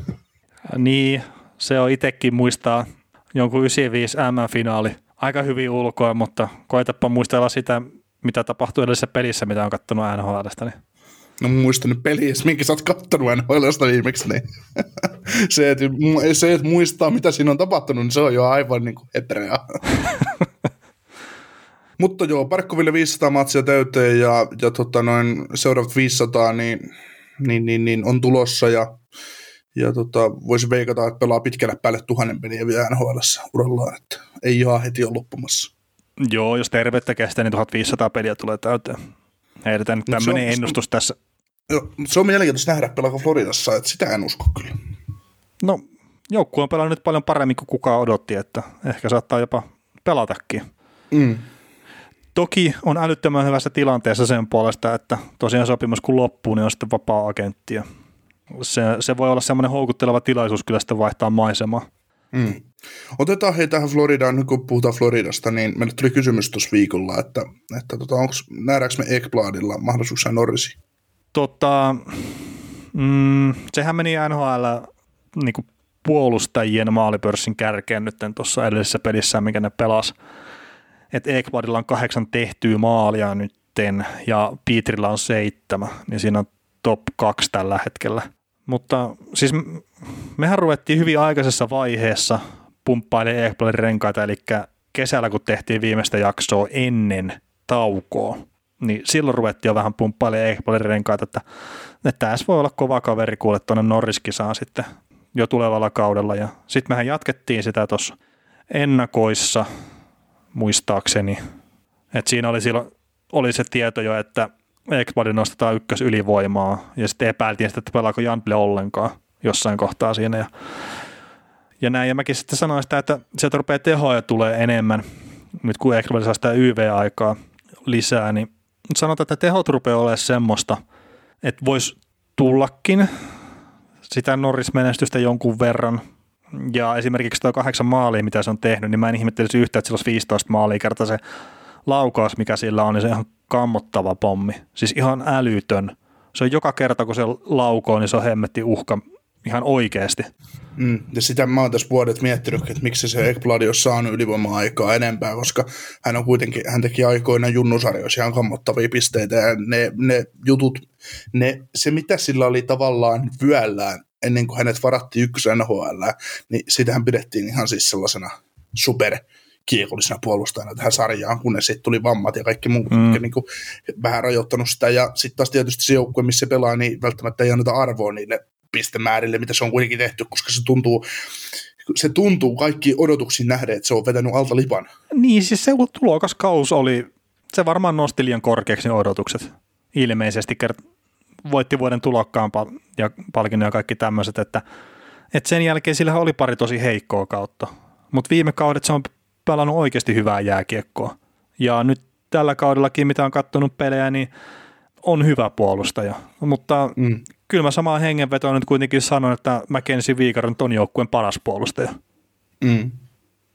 Niin, se on itsekin muistaa jonkun yhdeksänkymmentäviisi M M-finaali. Aika hyvin ulkoa, mutta koetapa muistella sitä, mitä tapahtui edellisessä pelissä, mitä on kattonut N H L:stä. Niin. No muistanut peliä, minkä sä oot kattonut N H L:stä viimeksi, niin se, että se, et muistaa, mitä siinä on tapahtunut, niin se on jo aivan niin kuin hetereaa. Mutta joo, Barkoville viisisataa matsia täyteen ja, ja tota noin, seuraavat viisisataa niin, niin, niin, niin on tulossa ja, ja tota, voisi veikata, että pelaa pitkälle päälle tuhannen peliä vielä N H L:ssä urallaan, että ei ihan heti ole loppumassa. Joo, jos tervettä kestää, niin tuhatviisisataa peliä tulee täyteen. Heitetään nyt tämmöinen ennustus tässä. Joo, se on mielenkiintoista nähdä, pelaako Floridassa, että sitä en usko kyllä. No, joukkue on pelannut nyt paljon paremmin kuin kukaan odotti, että ehkä saattaa jopa pelatakin. Mm. Toki on älyttömän hyvässä tilanteessa sen puolesta, että tosiaan sopimus kun loppuu, niin on sitten vapaa-agentti. Se, se voi olla semmoinen houkutteleva tilaisuus kyllä sitten vaihtaa maisemaa. Mm. Otetaan hei tähän Floridaan, nyt kun puhutaan Floridasta, niin meille tuli kysymys tuossa viikolla, että, että tota, onko, nähdäänkö me Ekbladilla mahdollisuuksia Norrisiin? Tota, mm, sehän meni N H L niin puolustajien maalipörssin kärkeen nyt tuossa edellisessä pelissä, mikä ne pelasi. Et Ekbladilla on kahdeksan tehtyä maalia nytten ja Pietrillä on seitsemän, niin siinä on top kaksi tällä hetkellä. Mutta siis mehän ruvettiin hyvin aikaisessa vaiheessa pumppailemaan Ekbladin renkaita, eli kesällä kun tehtiin viimeistä jaksoa ennen taukoa, niin silloin ruvettiin jo vähän pumppailemaan Ekbladin renkaita, että, että tässä voi olla kova kaveri kuule tuonne Norris-kisaan sitten jo tulevalla kaudella. Ja sitten mehän jatkettiin sitä tuossa ennakoissa muistaakseni, että siinä oli, silloin, oli se tieto jo, että Ekblad nostetaan ykkös ylivoimaa ja sitten epäiltiin sitä, että pelaako Jantle ollenkaan jossain kohtaa siinä. Ja, ja näin, ja mäkin sitten sanoin sitä, että sieltä rupeaa tehoja tulee enemmän, nyt kun Ekblad saa sitä Y V-aikaa lisää, niin sanotaan, että tehot rupeaa olemaan semmoista, että voisi tullakin sitä Norris-menestystä jonkun verran. Ja esimerkiksi tuo kahdeksan maalia, mitä se on tehnyt, niin mä en ihmettelisi yhtään, että sillä olisi viisitoista maalia kertaa se laukaus, mikä sillä on, niin se on ihan kammottava pommi. Siis ihan älytön. Se on joka kerta, kun se laukoo, niin se on hemmetti uhka ihan oikeasti. Mm. Ja sitä mä oon tässä vuodet miettinyt, että miksi se Ekblad on saanut ylivoima-aikaa enempää, koska hän on kuitenkin, hän teki aikoina junnusarjoissa ihan kammottavia pisteitä ja ne, ne jutut, ne, se mitä sillä oli tavallaan vyöllään, ennen kuin hänet varattiin ykkösen N H L, niin siitähän pidettiin ihan siis sellaisena superkiekollisena puolustajana tähän sarjaan, kunnes sitten tuli vammat ja kaikki muut, mm. mikä niin kuin vähän rajoittanut sitä. Ja sitten taas tietysti se joukkue, missä se pelaa, niin välttämättä ei anneta arvoa niille pistemäärille, mitä se on kuitenkin tehty, koska se tuntuu, se tuntuu kaikkiin odotuksiin nähden, että se on vetänyt alta lipan. Niin, siis se tulokas kaus oli, se varmaan nosti liian korkeaksi ne odotukset ilmeisesti kertaa. Voitti vuoden tulokkaan pal- ja palkinnon ja kaikki tämmöiset, että, että sen jälkeen sillähän oli pari tosi heikkoa kautta, mutta viime kaudet se on pelannut oikeasti hyvää jääkiekkoa ja nyt tällä kaudellakin, mitä on katsonut pelejä, niin on hyvä puolustaja, mutta mm. kyllä mä samaan hengenvetoon nyt kuitenkin sanon, että Mackenzie Viikari on ton joukkueen paras puolustaja. Mm.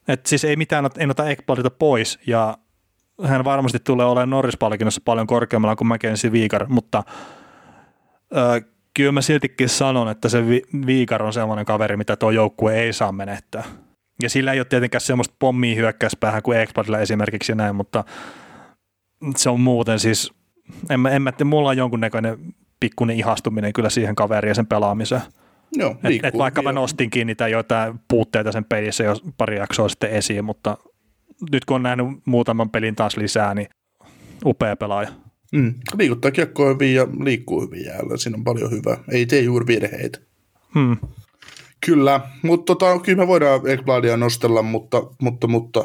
Että siis ei mitään, en ota Ekbladilta pois ja hän varmasti tulee olemaan Norris-palkinnossa paljon korkeammalla kuin Mackenzie Viikari, mutta kyllä mä siltikin sanon, että se Viikar on sellainen kaveri, mitä tuo joukkue ei saa menettää. Ja sillä ei ole tietenkään semmoista pommia hyökkäyspäähän kuin Ekbladilla esimerkiksi näin, mutta se on muuten siis, en mä, en mä te, mulla on jonkunnäköinen pikkuinen ihastuminen kyllä siihen kaveriin ja sen pelaamiseen. Joo, et, liikkuu, et vaikka mä nostinkin niitä jotain puutteita sen pelissä jo pari jaksoa sitten esiin, mutta nyt kun on nähnyt muutaman pelin taas lisää, niin upea pelaaja. Mm. Liikuttaa kiekkoa hyvin ja liikkuu hyvin jäällä. Siinä on paljon hyvää. Ei tee juuri virheitä. Hmm. Kyllä, mutta tota, kyllä me voidaan Ekbladia nostella, mutta, mutta, mutta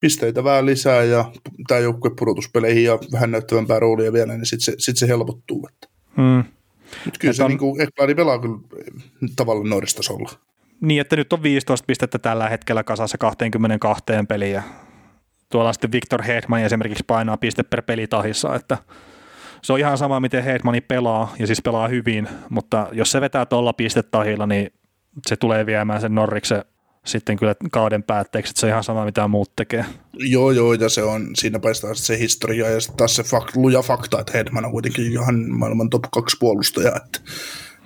pisteitä vähän lisää ja tämä joukkue pudotuspeleihin ja vähän näyttävämpää roolia vielä, niin sitten se, sit se helpottuu. Hmm. Mutta kyllä et se on... niin Ekbladi pelaa kyllä tavallaan Norris-tasolla. Niin, että nyt on viisitoista pistettä tällä hetkellä kasassa kaksikymmentäkaksi peliä. Tuolla sitten Victor Hedman esimerkiksi painaa piste per pelitahissa, että se on ihan sama, miten Hedmani pelaa, ja siis pelaa hyvin, mutta jos se vetää tuolla pistetahilla, niin se tulee viemään sen Norriksen sitten kyllä kauden päätteeksi, että se on ihan sama, mitä muut tekee. Joo, joo, ja se on, siinä paistaa se historia, ja sitten taas se fakt, luja fakta, että Hedman on kuitenkin ihan maailman top kaksi puolustaja, että,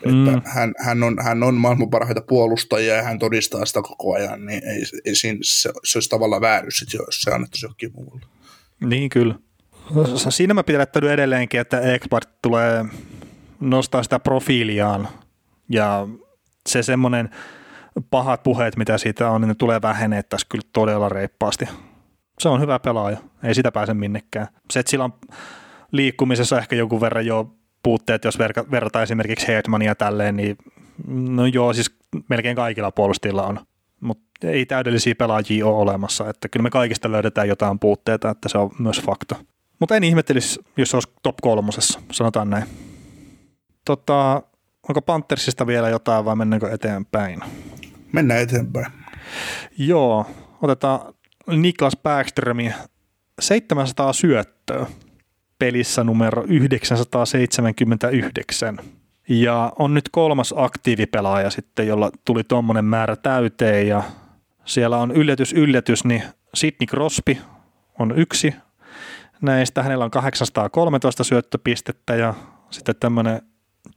mm. että hän, hän, on, hän on maailman parhaita puolustajia, ja hän todistaa sitä koko ajan, niin ei, ei siinä, se, se olisi tavallaan vääryys, jos se annettaisi jokin muulle. Niin, kyllä. Siinä mä pidättäydyn edelleenkin, että Ekblad tulee nostaa sitä profiiliaan ja se semmoinen pahat puheet, mitä siitä on, niin ne tulee vähenee tässä kyllä todella reippaasti. Se on hyvä pelaaja, ei sitä pääse minnekään. Se, että sillä on liikkumisessa ehkä joku verran jo puutteet, jos verrataan esimerkiksi Hedmania tälleen, niin no joo, siis melkein kaikilla puolustajilla on, mutta ei täydellisiä pelaajia ole olemassa, että kyllä me kaikista löydetään jotain puutteita, että se on myös fakta. Mutta en ihmettelisi, jos se olisi top kolmosessa, sanotaan näin. Tota, onko Panthersista vielä jotain vai mennäänkö eteenpäin? Mennään eteenpäin. Joo, otetaan Niklas Backströmin seitsemänsataa syöttöä pelissä numero yhdeksänsataaseitsemänkymmentäyhdeksän. Ja on nyt kolmas aktiivipelaaja sitten, jolla tuli tuommoinen määrä täyteen ja siellä on yllätys yllätys, niin Sidney Crosby on yksi näistä. Hänellä on kahdeksansataakolmetoista syöttöpistettä ja sitten tämmöinen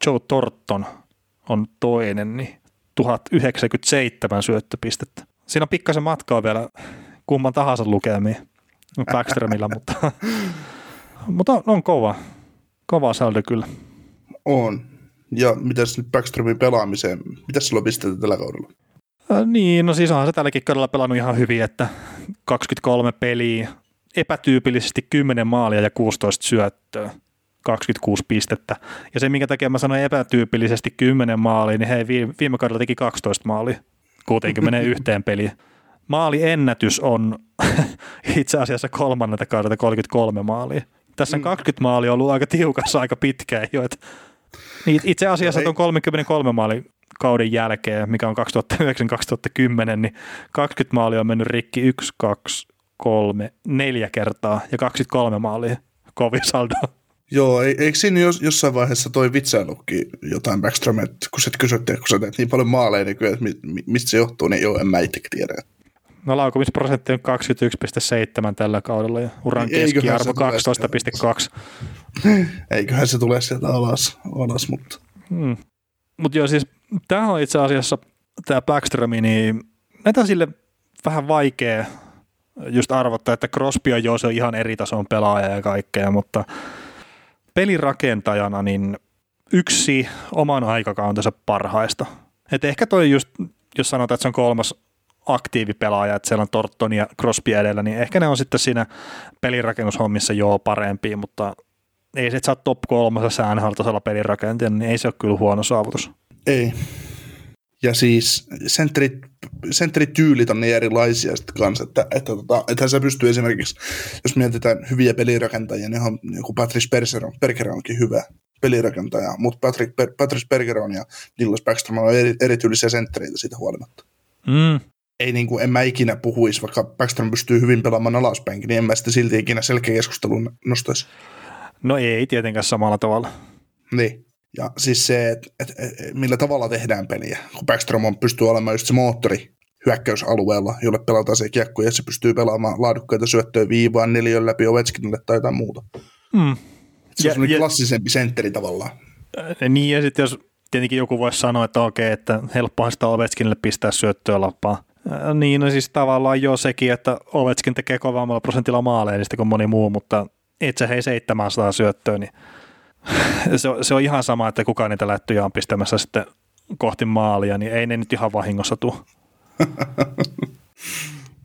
Joe Thornton on toinen, niin tuhat yhdeksänkymmentäseitsemän syöttöpistettä. Siinä on pikkasen matkaa vielä kumman tahansa lukemiin Backströmillä, mutta, mutta on, on kova. Kova saldo kyllä. On. Ja mitäs nyt Backströmin pelaamiseen, mitäs sillä on pistetty tällä kaudella? Äh, niin, no siis onhan se tälläkin kaudella pelannut ihan hyvin, että kaksikymmentäkolme peliä, epätyypillisesti kymmenen maalia ja kuusitoista syöttöä, kaksikymmentäkuusi pistettä. Ja se, minkä takia mä sanoin epätyypillisesti kymmenen maalia, niin hei, viime kaudella teki kaksitoista maalia, kuusikymmentäyksi peliä. Maaliennätys on itse asiassa kolmannelta kaudelta kolmekymmentäkolme maalia. Tässä on kaksikymmentä maalia on ollut aika tiukassa aika pitkään jo, että niin itse asiassa tuon kolmekymmentäkolme maalin kauden jälkeen, mikä on kaksituhattayhdeksän kaksituhattakymmenen, niin kaksikymmentä maalia on mennyt rikki yksi, kaksi, kolme, neljä kertaa ja kaksikymmentäkolme maalia. Kovin saldo. Joo, eikö siinä jossain vaiheessa toi vitsailukki jotain Backstrom, että kun sä et kysyttiin, kun sä teet niin paljon maaleja, niin kyllä, mistä se johtuu, niin joo, en mä itse tiedä. No laukumisprosentti on kaksikymmentäyksi pilkku seitsemän tällä kaudella ja uran keskiarvo kaksitoista pilkku kaksi. Eiköhän se tule sieltä alas, alas mutta. Hmm. Mut joo, siis tämähän on itse asiassa, tämä Backströmi, niin näitä on sille vähän vaikea just arvottaa, että Crosby on joo, se on ihan eri tason pelaaja ja kaikkea, mutta pelirakentajana niin yksi oman aikakautensa parhaista. Et ehkä toi just, jos sanotaan, että se on kolmas aktiivipelaaja, että siellä on Tortton ja Crosby edellä, niin ehkä ne on sitten siinä pelirakennushommissa joo parempia, mutta ei se, että sä oot top kolmasessa N H L-tasolla pelirakentajana, niin ei se ole kyllä huono saavutus. Ei. Ja siis sentrit, sentrityylit on niin erilaisia sitten kanssa, että, että, että, että se pystyy esimerkiksi, jos mietitään hyviä pelirakentajia, niin on niin kuin Patrice Bergeron, Bergeron onkin hyvä pelirakentaja, mutta Patrick, per, Patrice Bergeron ja Niklas Backstrom on eri, erityylisiä sentreitä siitä huolimatta. Mm. Ei niin kuin, en mä ikinä puhuisi, vaikka Backstrom pystyy hyvin pelaamaan alaspäinkin, niin en mä sitä silti ikinä selkeä keskustelun nostaisi. No ei tietenkään samalla tavalla. Niin. Ja siis se, että et, et, millä tavalla tehdään peliä, kun Backstrom on, pystyy olemaan just se moottori hyökkäysalueella, jolle pelataan se kiekko, ja se pystyy pelaamaan laadukkaita syöttöjä viivaan neljön läpi Ovechkinille tai jotain muuta. Mm. Se on ja, klassisempi sentteri tavallaan. Niin, ja sitten jos tietenkin joku voisi sanoa, että okei, että helppohan sitä Ovechkinille pistää syöttöä lapaan. Niin, no siis tavallaan jo sekin, että Ovechkin tekee kovammalla prosentilla maaleja niistä kuin moni muu, mutta itse hei seitsemänsataa syöttöä, niin se on, se on ihan sama, että kukaan niitä lättyjä on pistämässä sitten kohti maalia, niin ei ne nyt ihan vahingossa tule.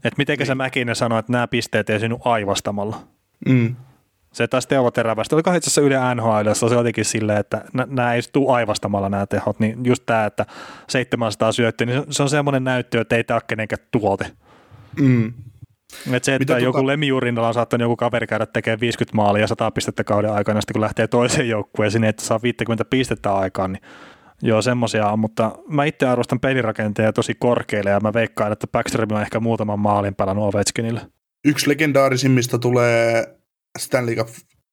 Että mitenkä se Mäkinen sanoi, että nämä pisteet ei synny aivastamalla. Mm. Se taas teho terävästi. Olikohan itse asiassa Yle N H L, se on jotenkin silleen, että nämä ei tule aivastamalla nämä tehot. Niin just tämä, että seitsemänsataa syöttöä, niin se on semmoinen näyttö, että ei tämä ole kenenkään tuote. Mm. Että se, että mitä joku tuota? Lemijuurinnalla on saattanut joku kaveri käydä tekemään viisikymmentä maalia ja sata pistettä kauden aikana, sitten kun lähtee toiseen joukkueen sinne, että saa viisikymmentä pistettä aikaan, niin joo, semmoisia on, mutta mä itse arvostan pelirakenteja tosi korkealle ja mä veikkaan, että Backstrom on ehkä muutaman maalin pelannut Ovechkinille. Yksi legendaarisimmista tulee Stanley Cup,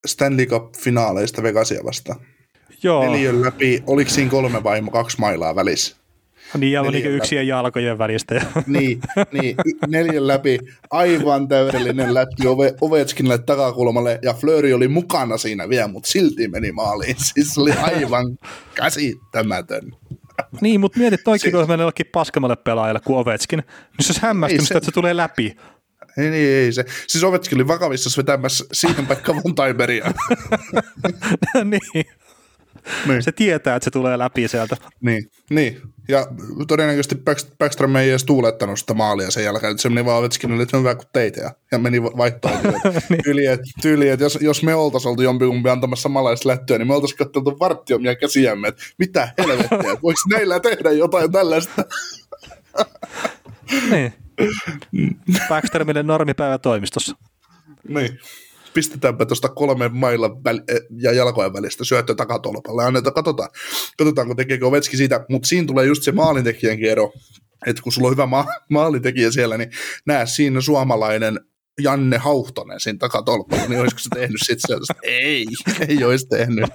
Stanley Cup-finaaleista Vegasia vastaan. Joo. Neljön läpi, oliko siinä kolme vai kaksi mailaa välissä? Niin, ja neljän yksien jalkojen välistä. Niin, niin, neljän läpi, aivan täydellinen lätty Ove, Ovechkinille takakulmalle, ja Fleury oli mukana siinä vielä, mutta silti meni maaliin. Siis se oli aivan käsittämätön. Niin, mutta mietit oikein, kun se menee jollekin paskamalle pelaajalle kuin Ovechkin, niin se olisi hämmästymistä, se, että se tulee läpi. Ei, niin, ei se. Siis Ovechkin oli vakavissa vetämässä siihen paikkaan Montaimeria. No niin. Niin. Se tietää, että se tulee läpi sieltä. Niin, niin. Ja todennäköisesti Backstrom ei edes tuulettanut sitä maalia sen jälkeen, että se meni vaan Ovechkinille, että hyvä kuin teitä, ja meni vaihtoon niin. Yli, että yli, et jos, jos me oltaisiin oltu jompikumpi antamassa samanlaista lättyä, niin me oltaisiin katteltu varttiomia käsiämme, että mitä helvettiä, voiko näillä tehdä jotain tällaista? Niin. Backstromille normipäivä toimistossa. Niin. Pistetäänpä tuosta kolmen mailan väl- ja jalkojen välistä syöttö takatolpalle. Annetaan, katsotaan, katsotaanko tekeekö Ovechkin siitä. Mutta siinä tulee just se maalintekijänkin ero, että kun sulla on hyvä ma- maalintekijä siellä, niin näe siinä suomalainen Janne Hauhtonen siinä takatolpalla, niin olisiko se tehnyt sitten se, ei, ei olisi tehnyt.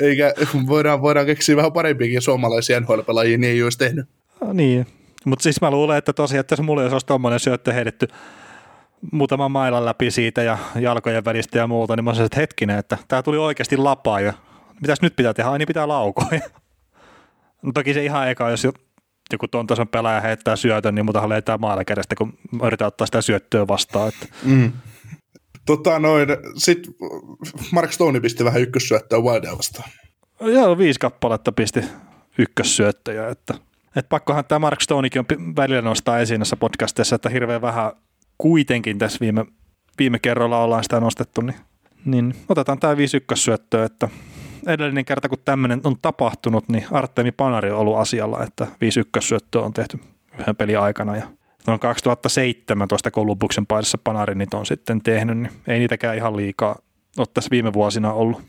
Eikä voidaan, voidaan keksiä vähän parempiakin suomalaisia N H L-pelaajia, niin ei olisi tehnyt. No niin, mutta siis mä luulen, että tosiaan, että jos mulla olisi tommoinen syöttö heitetty muutaman mailan läpi siitä ja jalkojen välistä ja muuta, niin mä sanoin, että hetkinen, että tää tuli oikeasti lapaa ja mitäs nyt pitää tehdä? Ai niin pitää laukoa. No toki se ihan eka, jos joku ton tason pelaaja heittää syötön, niin mutahan leitää maalla kädestä, kun yritetään ottaa sitä syöttöä vastaan. Että. Mm. Tota noin, sit Mark Stone pisti vähän ykkössyöttöä Wildia vastaan. Joo, viisi kappaletta pisti ykkössyöttöjä. Että, että pakkohan tämä Mark Stonekin on välillä nostaa esiin näissä podcasteissa, että hirveän vähän kuitenkin tässä viime, viime kerralla ollaan sitä nostettu, niin, niin otetaan tämä viisi yksi -syöttöä, että edellinen kerta, kun tämmöinen on tapahtunut, niin Artemi Panarin on ollut asialla, että viisi yksi -syöttöä on tehty yhden pelin aikana, ja on kaksituhattaseitsemäntoista Columbuksen paidassa Panarin niitä on sitten tehnyt, niin ei niitäkään ihan liikaa ole tässä viime vuosina ollut.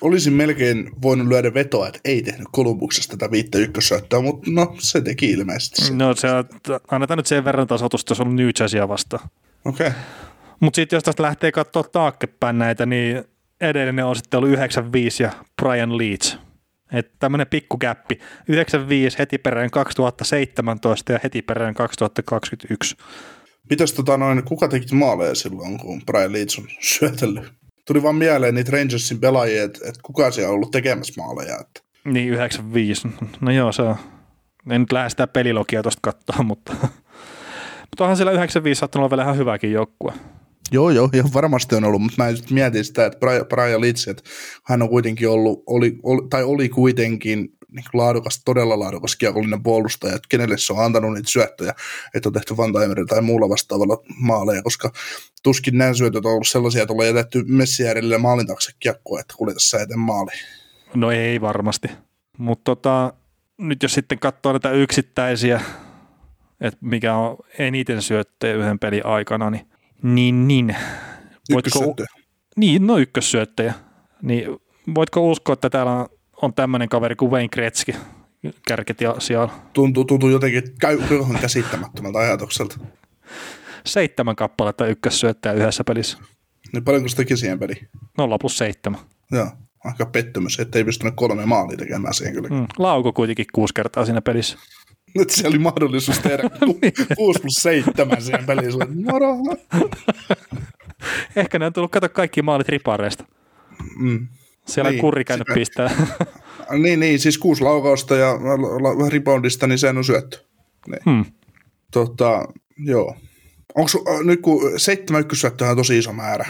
Olisin melkein voinut lyödä vetoa, että ei tehnyt Columbuksesta tätä viittä ykkössyöttöä, mutta no, se teki ilmeisesti. No, se on, annetaan nyt sen verran tasoitusta, jos on New Jazzia vastaan. Okei. Okay. Mutta sitten jos tästä lähtee katsoa taaksepäin näitä, niin edellinen on sitten ollut yhdeksän viisi ja Brian Leetch. Että tämmöinen pikkukäppi. yhdeksänkymmentäviisi heti perään kaksituhattaseitsemäntoista ja heti perään kaksituhattakaksikymmentäyksi. Mitäs tota noin, kuka teki maaleja silloin, kun Brian Leetch on syötellyt? Tuli vaan mieleen niitä Rangersin pelaajia, että et kuka siellä on ollut tekemässä maaleja. Että. Niin, yhdeksänkymmentäviisi. No joo, se on. En nyt lähde sitä pelilogia tuosta katsoa, mutta mutta onhan siellä yhdeksänkymmentäviisi saattanut olla vielä ihan hyväkin joukkue. Joo, joo, ihan varmasti on ollut, mutta mä just mietin sitä, että Brian Leetch, että hän on kuitenkin ollut, oli, oli, tai oli kuitenkin niin laadukas, todella laadukas kiekollinen puolustaja, että kenelle se on antanut niitä syöttöjä, että on tehty one-timeria tai muulla vastaavalla maaleja, koska tuskin nämä syötöt on ollut sellaisia, että ollaan jätetty Messiärille maalin taakse kiekkoa, että kulje tässä eteen maaliin. No ei varmasti, mutta tota, nyt jos sitten katsoo näitä yksittäisiä, että mikä on eniten syöttöjä yhden pelin aikana, niin Niin, niin. Ykkössyöttöjä. Niin, no ykkössyöttöjä. Niin, voitko uskoa, että täällä on, on tämmöinen kaveri kuin Wayne Gretzky kärket ja sijaan? Tuntuu, tuntuu jotenkin kauhean käsittämättömältä ajatukselta. Seitsemän kappaletta ykkössyöttöjä yhdessä pelissä. Niin paljonko se teki siihen peliin? Nolla plus seitsemän. Joo, aika pettymys, ettei pystynyt kolme maalia tekemään siihen kyllä. Mm, lauko kuitenkin kuusi kertaa siinä pelissä. Nyt siellä oli mahdollisuus tehdä kuusi plus seitsemän siihen peliin. Ehkä ne on tullut, kato kaikki maalit ripareista. Mm. Siellä niin, on kurri käynyt pistää. Niin, niin, siis kuusi laukausta ja reboundista, niin sen on syötty. Niin. Hmm. Tota, joo. Onko su, nyt kun seitsemän ykkössyöttöä on tosi iso määrä,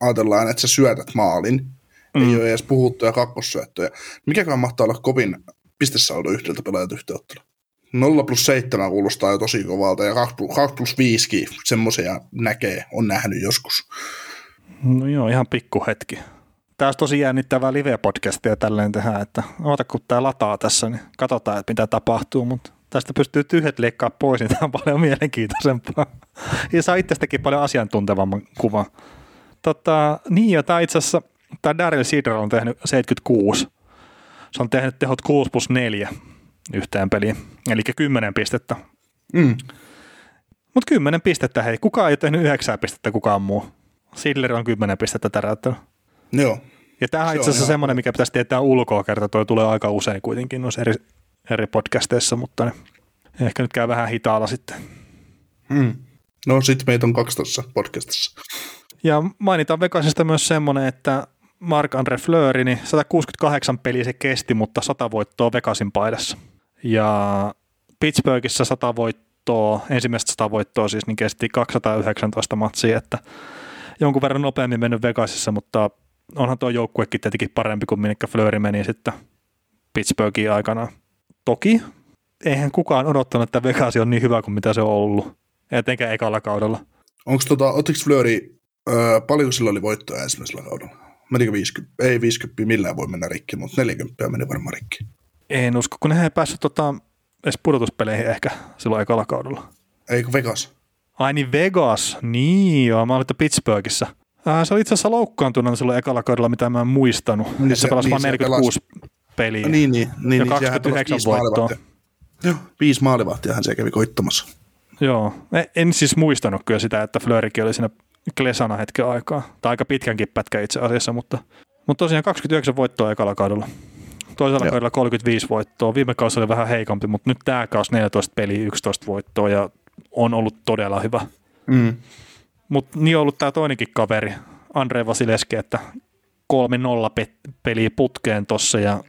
ajatellaan, että sä syötät maalin, mm. ei ole edes puhuttuja kakkossyöttöjä. Mikäkään mahtaa olla kovin pistesaldo yhdeltä pelaajat yhteenottelu? nolla plus seitsemän kuulostaa jo tosi kovalta, ja kaksi plus viisi, semmoisia näkee, on nähnyt joskus. No joo, ihan pikkuhetki. Tää on tosi jännittävää live-podcastia tälleen tehdä, että oota kun tää lataa tässä, niin katsotaan, että mitä tapahtuu, mutta tästä pystyy tyhjät leikkaa pois, niin tää on paljon mielenkiintoisempaa. Ja saa itsestäkin paljon asiantuntevamman kuvan. Tota, niin jo, tää itse asiassa, tää Darryl Sutter on tehnyt seitsemänkymmentäkuusi. Se on tehnyt tehot kuusi plus neljä. Yhteen peliin, eli kymmenen pistettä. Mm. Mutta kymmenen pistettä, hei, kukaan ei ole tehnyt yhdeksää pistettä, kukaan muu. Siller on kymmenen pistettä täräyttänyt. Joo. Ja tämä on itse asiassa semmoinen, mikä pitäisi tietää ulkoa kerta, toi tulee aika usein kuitenkin noissa eri, eri podcasteissa, mutta ne, ehkä nyt käy vähän hitaalla sitten. Mm. No sitten meitä on kaksi tuossa podcastissa. Ja mainitaan Vegasista myös semmoinen, että Marc-Andre Fleury, niin sata kuusikymmentäkahdeksan peliä se kesti, mutta sata voittoa Vegasin paidassa. Ja Pittsburghissa sata voittoa, ensimmäistä sata voittoa siis, niin kesti kaksisataayhdeksäntoista matsia, että jonkun verran nopeammin mennyt Vegasissa, mutta onhan tuo joukkuekin tietenkin parempi kuin minne Fleury meni sitten Pittsburghiin aikana. Toki eihän kukaan odottanut, että Vegas on niin hyvä kuin mitä se on ollut, etenkään ekalla kaudella. Onko tota, ottiko Fleury, öö, paljonko sillä oli voittoa ensimmäisellä kaudella? Menikö viisikymmentä? Ei viisikymmentä millään voi mennä rikki, mutta neljäkymmentä meni varmaan rikki. En usko, kun ne ei päässyt tota, edes pudotuspeleihin ehkä silloin ekalla kaudella. Eikö Vegas? Ai niin Vegas, niin joo, mä olin Pittsburghissa. Äh, se oli itse asiassa loukkaantunut silloin ekalla kaudella, mitä mä en muistanut. Niin se, se pelasi niin vain neljäkymmentäkuusi pelasi peliä niin, niin, niin, ja niin, kaksikymmentäyhdeksän voittoa. Joo, viisi maalivahtiahan se kävi koittamassa. Joo, en siis muistanut kyllä sitä, että Fleurykin oli siinä klesana hetken aikaa. Tai aika pitkänkin pätkä itse asiassa, mutta, mutta tosiaan kaksikymmentäyhdeksän voittoa ekalla kaudella. Toisella kaudella kolmekymmentäviisi voittoa. Viime kausi oli vähän heikompi, mutta nyt tämä kausi neljätoista peliä, yksitoista voittoa ja on ollut todella hyvä. Mm. Mutta niin on ollut tämä toinenkin kaveri, Andrei Vasilevski, että kolme nolla peliä putkeen tuossa ja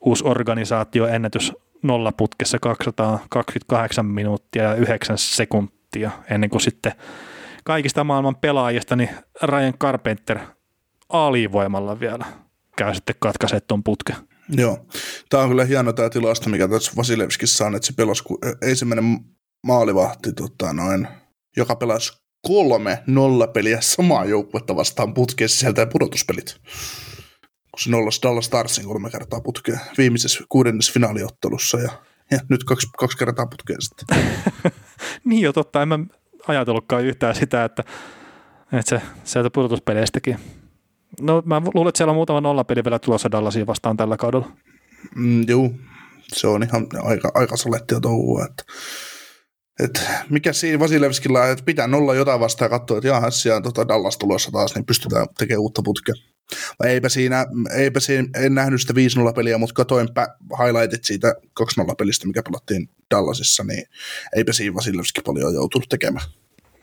uusi organisaatio ennätys nollaputkessa kaksisataakaksikymmentäkahdeksan minuuttia ja yhdeksän sekuntia ennen kuin sitten kaikista maailman pelaajista niin Ryan Carpenter alivoimalla vielä käy sitten katkaisee tuon putken. Joo, tämä on kyllä hieno tämä tilasto, mikä tässä Vasilevskissä on, että se pelasi, kun ensimmäinen maalivahti tota noin, joka pelasi kolme nollapeliä samaa joukkuetta vastaan putkeen sisältää pudotuspelit. Kun se nollasi Dallas Starsin kolme kertaa putkeen viimeisessä kuudennessa finaaliottelussa ja, ja nyt kaksi, kaksi kertaa putkeen sitten. Niin jo totta, en mä ajatellutkaan yhtään sitä, että, että se sieltä pudotuspeleistäkin. No mä luulen, että siellä on muutama nollapeli vielä tulossa Dallasia vastaan tällä kaudella. Mm, joo, se on ihan aika, aika salettia touhua, että Et mikä siinä Vasilevskilla, että pitää nolla jotain vastaan ja katsoa, että jaahan siellä on tota Dallas tulossa taas, niin pystytään tekemään uutta putkea. Vai eipä siinä, eipä siinä, en nähnyt sitä viisi nolla peliä, mutta katoin highlightit siitä kaksi nolla pelistä, mikä pelattiin Dallasissa, niin eipä siinä Vasilevski paljon joutunut tekemään.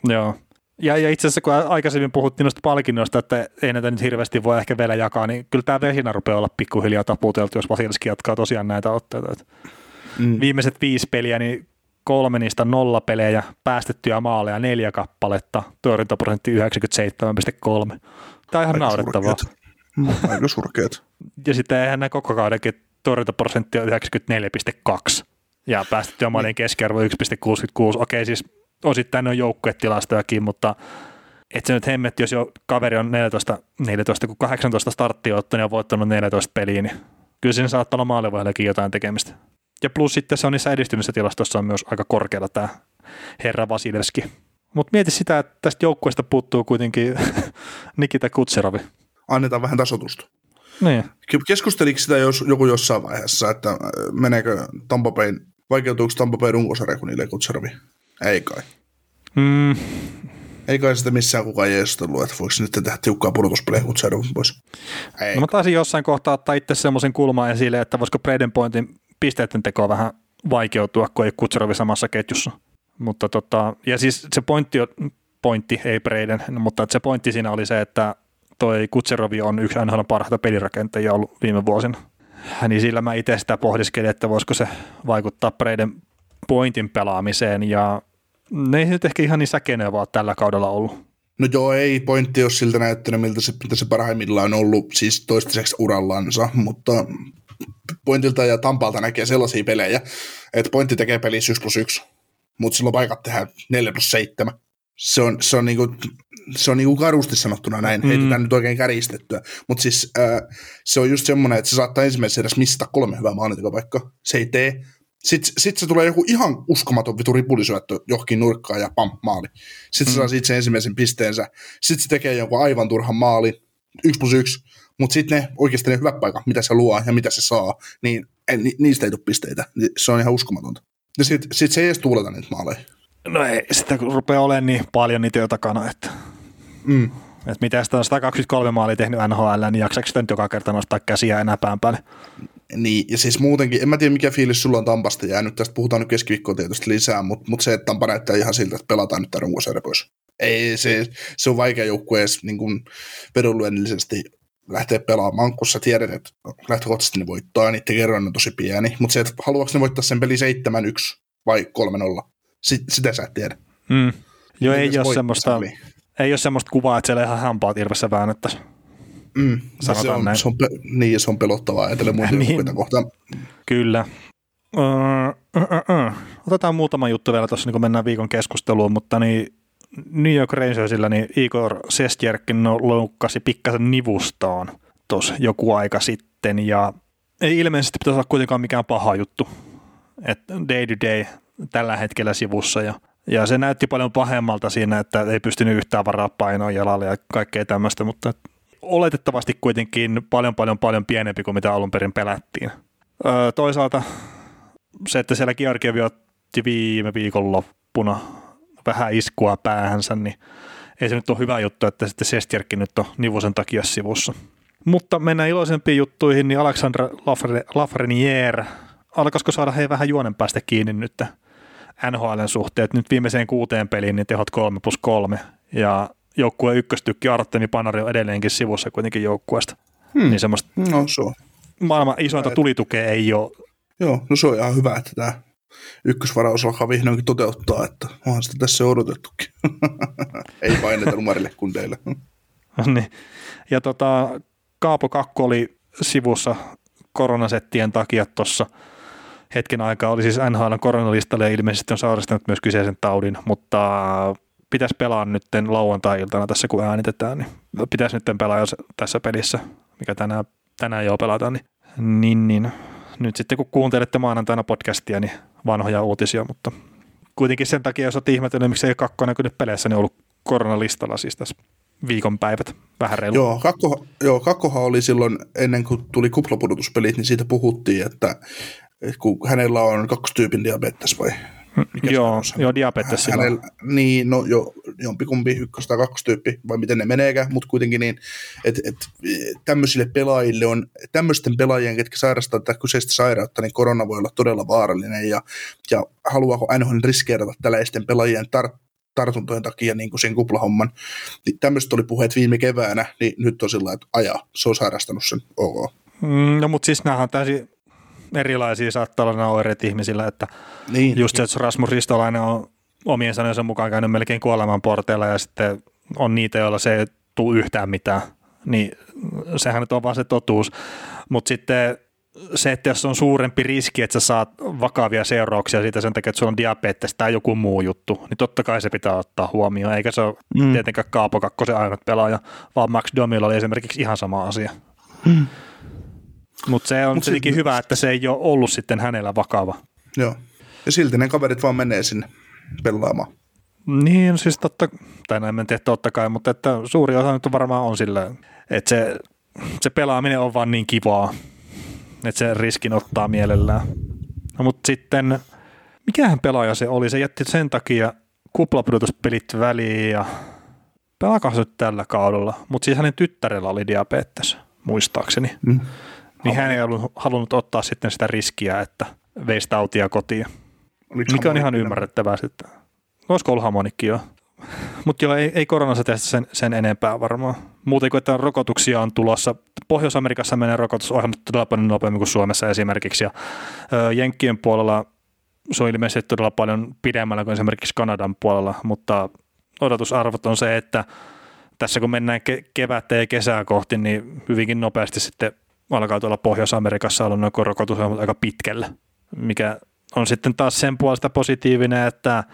Joo, ja, ja itse asiassa kun aikaisemmin puhuttiin noista palkinnoista, että ei näitä nyt hirveästi voi ehkä vielä jakaa, niin kyllä tämä vehinä rupeaa olla pikkuhiljaa taputeltu, jos Vasilevski jatkaa tosiaan näitä otteita. Mm. Viimeiset viisi peliä, niin kolme niistä nollapelejä, päästettyjä maaleja neljä kappaletta, torjuntaprosentti yhdeksänkymmentäseitsemän pilkku kolme. Tämä on ihan naurettavaa. Aika surkeat. Ja sitten eihän nämä koko kaudenkin torjuntaprosenttia yhdeksänkymmentäneljä pilkku kaksi ja päästettyjä maalien keskiarvo yksi pilkku kuusikymmentäkuusi. Okei, siis osittain ne on joukkuetilastojakin, mutta et se nyt hemmetti, jos jo kaveri on neljätoista, neljätoista kun kahdeksantoista starttia ottanut ja voittanut neljätoista peliä, niin kyllä siinä saattaa olla maalivahdellakin jotain tekemistä. Ja plus sitten se on niissä edistymissä tilastossa on myös aika korkealla tämä herra Vasilevski. Mutta mieti sitä, että tästä joukkueesta puuttuu kuitenkin Nikita Kutseravi. Annetaan vähän tasotusta. Niin. Keskusteliko sitä jos, joku jossain vaiheessa, että meneekö Tampa Bayn, vaikeutuuko Tampa Bayn runkosarja, kun niille Kutseravi? Ei kai. Mm. Ei kai sitä missään kukaan jeesustellut, että voiko nyt tehdä tiukkaa pudotuspelejä Kutseravin pois. Ei no mä taisin jossain kohtaa ottaa itse semmoisen kulman esille, että voisiko Braden Pointin pisteiden tekoa vähän vaikeutua, kun ei Kutserovi samassa ketjussa. Mutta tota, ja siis se pointti, pointti ei Breiden, mutta se pointti siinä oli se, että toi Kutserovi on yksi N H L parhaita pelirakentajia ollut viime vuosina. Niin sillä mä itse sitä pohdiskelin, että voisiko se vaikuttaa Breiden pointin pelaamiseen. Ja ne ei nyt ehkä ihan niin säkenevää tällä kaudella ollut. No joo, ei pointti ole siltä näyttänyt, miltä se, miltä se parhaimmillaan on ollut siis toistaiseksi urallansa, mutta pointilta ja Tampalta näkee sellaisia pelejä, että pointti tekee peliä yksi plus yksi, mutta silloin paikat tehdään neljä plus seitsemän. Se on, se on, niinku, se on niinku karusti sanottuna näin, mm. heitetään nyt oikein käristettyä, mutta siis äh, se on just semmoinen, että se saattaa ensimmäisessä edes missata kolme hyvää maalintekopaikkaa, se ei tee. Sitten sit se tulee joku ihan uskomaton vitu ripulisyöttö johonkin nurkkaan ja pam, maali. Sitten mm. se saa siitä sen ensimmäisen pisteensä. Sitten se tekee jonkun aivan turhan maali, yksi plus yksi. Mutta sitten ne oikeasti ne hyvät paikat, mitä se luo ja mitä se saa, niin en, ni, niistä ei tule pisteitä. Se on ihan uskomatonta. Ja sitten sit se ei edes tuuleta niitä maaleja. No ei, sitä kun rupeaa olemaan niin paljon niitä jo takana, että mm. et mitä sitä on sata kaksikymmentäkolme maalia tehnyt N H L, niin jaksaako sitä nyt joka kerta nostaa käsiä enää pään päälle? Niin, ja siis muutenkin, en mä tiedä mikä fiilis sulla on Tampasta jäänyt, tästä puhutaan nyt keskiviikkoa tietysti lisää, mutta mut se, että Tampa näyttää ihan siltä, että pelataan nyt tämän runkosarja pois. Ei, se, se on vaikea joukkue edes niin vedonlyönnillisesti lähteä pelaamaan, kun sä tiedät, että lähtökohtaisesti ne voittaa, niiden kerran on tosi pieni, mutta se, että haluatko ne voittaa sen peli seitsemän yksi vai kolme nolla, sit, sitä sä et tiedä. Mm. Joo, ei ole, semmoista, ei ole semmoista kuvaa, että siellä ihan hampaat irvessä väännettäisiin. Mm, se on, se on, niin, se on pelottavaa etelä muita niin, kohtaan. Kyllä. Öö, öö, öö. Otetaan muutama juttu vielä tuossa, niin kun mennään viikon keskusteluun, mutta niin New York Rangersillä niin Igor Sestjärkin loukkasi pikkasen nivustaan tuossa joku aika sitten, ja ei ilmeisesti pitäisi olla kuitenkaan mikään paha juttu, että day to day tällä hetkellä sivussa, ja Ja se näytti paljon pahemmalta siinä, että ei pystynyt yhtään varaa painoa jalalle ja kaikkea tämmöistä, mutta oletettavasti kuitenkin paljon paljon paljon pienempi kuin mitä alun perin pelättiin. Öö, toisaalta se, että siellä Georgievi otti viime viikonloppuna vähän iskua päähänsä, niin ei se nyt ole hyvä juttu, että sitten Sestjärkin nyt on nivusen takia sivussa. Mutta mennään iloisempiin juttuihin, niin Alexandre Lafreniere, alkaisiko saada hei vähän juonen päästä kiinni nyt N H L:n suhteet nyt viimeiseen kuuteen peliin, niin tehot kolme plus kolme, ja joukkueen ykköstykki Artemi Panarin on edelleenkin sivussa kuitenkin joukkueesta. Hmm. Niin semmoista no, se on. Maailman isointa tulitukea ei ole. Joo, no se on ihan hyvä, että tämä ykkösvaraus alkaa vihdoinkin toteuttaa, että onhan sitä tässä odotettukin. Ei paineta numerille kuin teillä. Niin. Ja tota, Kaapo Kähkönen oli sivussa koronasettien takia tuossa hetken aikaa, oli siis N H L koronalistalla ja ilmeisesti on sairastanut myös kyseisen taudin, mutta pitäisi pelaa nyt lauantai-iltana tässä, kun äänitetään, niin pitäisi nyt pelaa tässä pelissä, mikä tänään, tänään jo pelataan, niin, niin, niin nyt sitten kun kuuntelette maanantaina podcastia, niin vanhoja uutisia, mutta kuitenkin sen takia, jos olet ihmetellyt, miksi ei kakkonen kyllä peleissä, niin ollut koronalistalla siis tässä viikonpäivät, vähän reilu. Joo, kakko, joo, kakkohan oli silloin, ennen kuin tuli kuplapudotuspelit, niin siitä puhuttiin, että kun hänellä on kaksi tyypin diabetes vai? Joo, joo, diabetes. Hänellä, niin, no jo, jompikumpi, ykkös tai kaksi tyyppi, vai miten ne meneekään, mutta kuitenkin niin, että et, tämmöisille pelaajille on, tämmöisten pelaajien, ketkä sairastaa tätä kyseistä sairautta, niin korona voi olla todella vaarallinen, ja, ja haluaako N H L riskeerata tällaisten pelaajien tar- tartuntojen takia niin kuin sen kuplahomman. Niin tämmöiset oli puheet viime keväänä, niin nyt on sillä, että ajaa, se on sairastanut sen, ok. Mm, no mutta siis näähän on täysin erilaisia saattaa olla nämä oireet ihmisillä, että niin, just se, että Rasmus Ristolainen on omien sanojensa mukaan käynyt melkein kuoleman porteilla ja sitten on niitä, joilla se ei tule yhtään mitään, niin sehän nyt on vaan se totuus, mutta sitten se, että jos on suurempi riski, että sä saat vakavia seurauksia siitä sen takia, että sulla on diabetes tai joku muu juttu, niin totta kai se pitää ottaa huomioon, eikä se ole mm. tietenkään Kaapo Kähkösen ainut pelaaja, vaan Max Domi oli esimerkiksi ihan sama asia. Mm. Mutta se on Mut tietenkin sit... hyvä, että se ei ole ollut sitten hänellä vakava. Joo, ja silti ne kaverit vaan menee sinne pelaamaan. Niin, siis totta, tai näin en tiedä totta kai, mutta että suuri osa nyt varmaan on sillä, että se, se pelaaminen on vaan niin kivaa, että se riskin ottaa mielellään. No, mutta sitten, mikähän pelaaja se oli? Se jätti sen takia kuplapudotuspelit väliin ja pelaakas nyt tällä kaudella, mutta siis hänen tyttärellä oli diabetes, muistaakseni. Mm. Niin hän ei halunnut ottaa sitten sitä riskiä, että veisi tautia kotiin, mikä on ihan minä? ymmärrettävää sitten. Olisiko ollut hamonikki jo? Mutta joo, ei, ei koronassa tehdä sen, sen enempää varmaan. Muuten kuin, että rokotuksia on tulossa. Pohjois-Amerikassa menee rokotusohjelmat todella paljon nopeammin kuin Suomessa esimerkiksi. Ja Jenkkien puolella se on ilmeisesti todella paljon pidemmällä kuin esimerkiksi Kanadan puolella, mutta odotusarvot on se, että tässä kun mennään ke- kevättä ja kesää kohti, niin hyvinkin nopeasti sitten alkaa tuolla Pohjois-Amerikassa olla noin rokotusohjelmat aika pitkällä, mikä on sitten taas sen puolesta positiivinen, että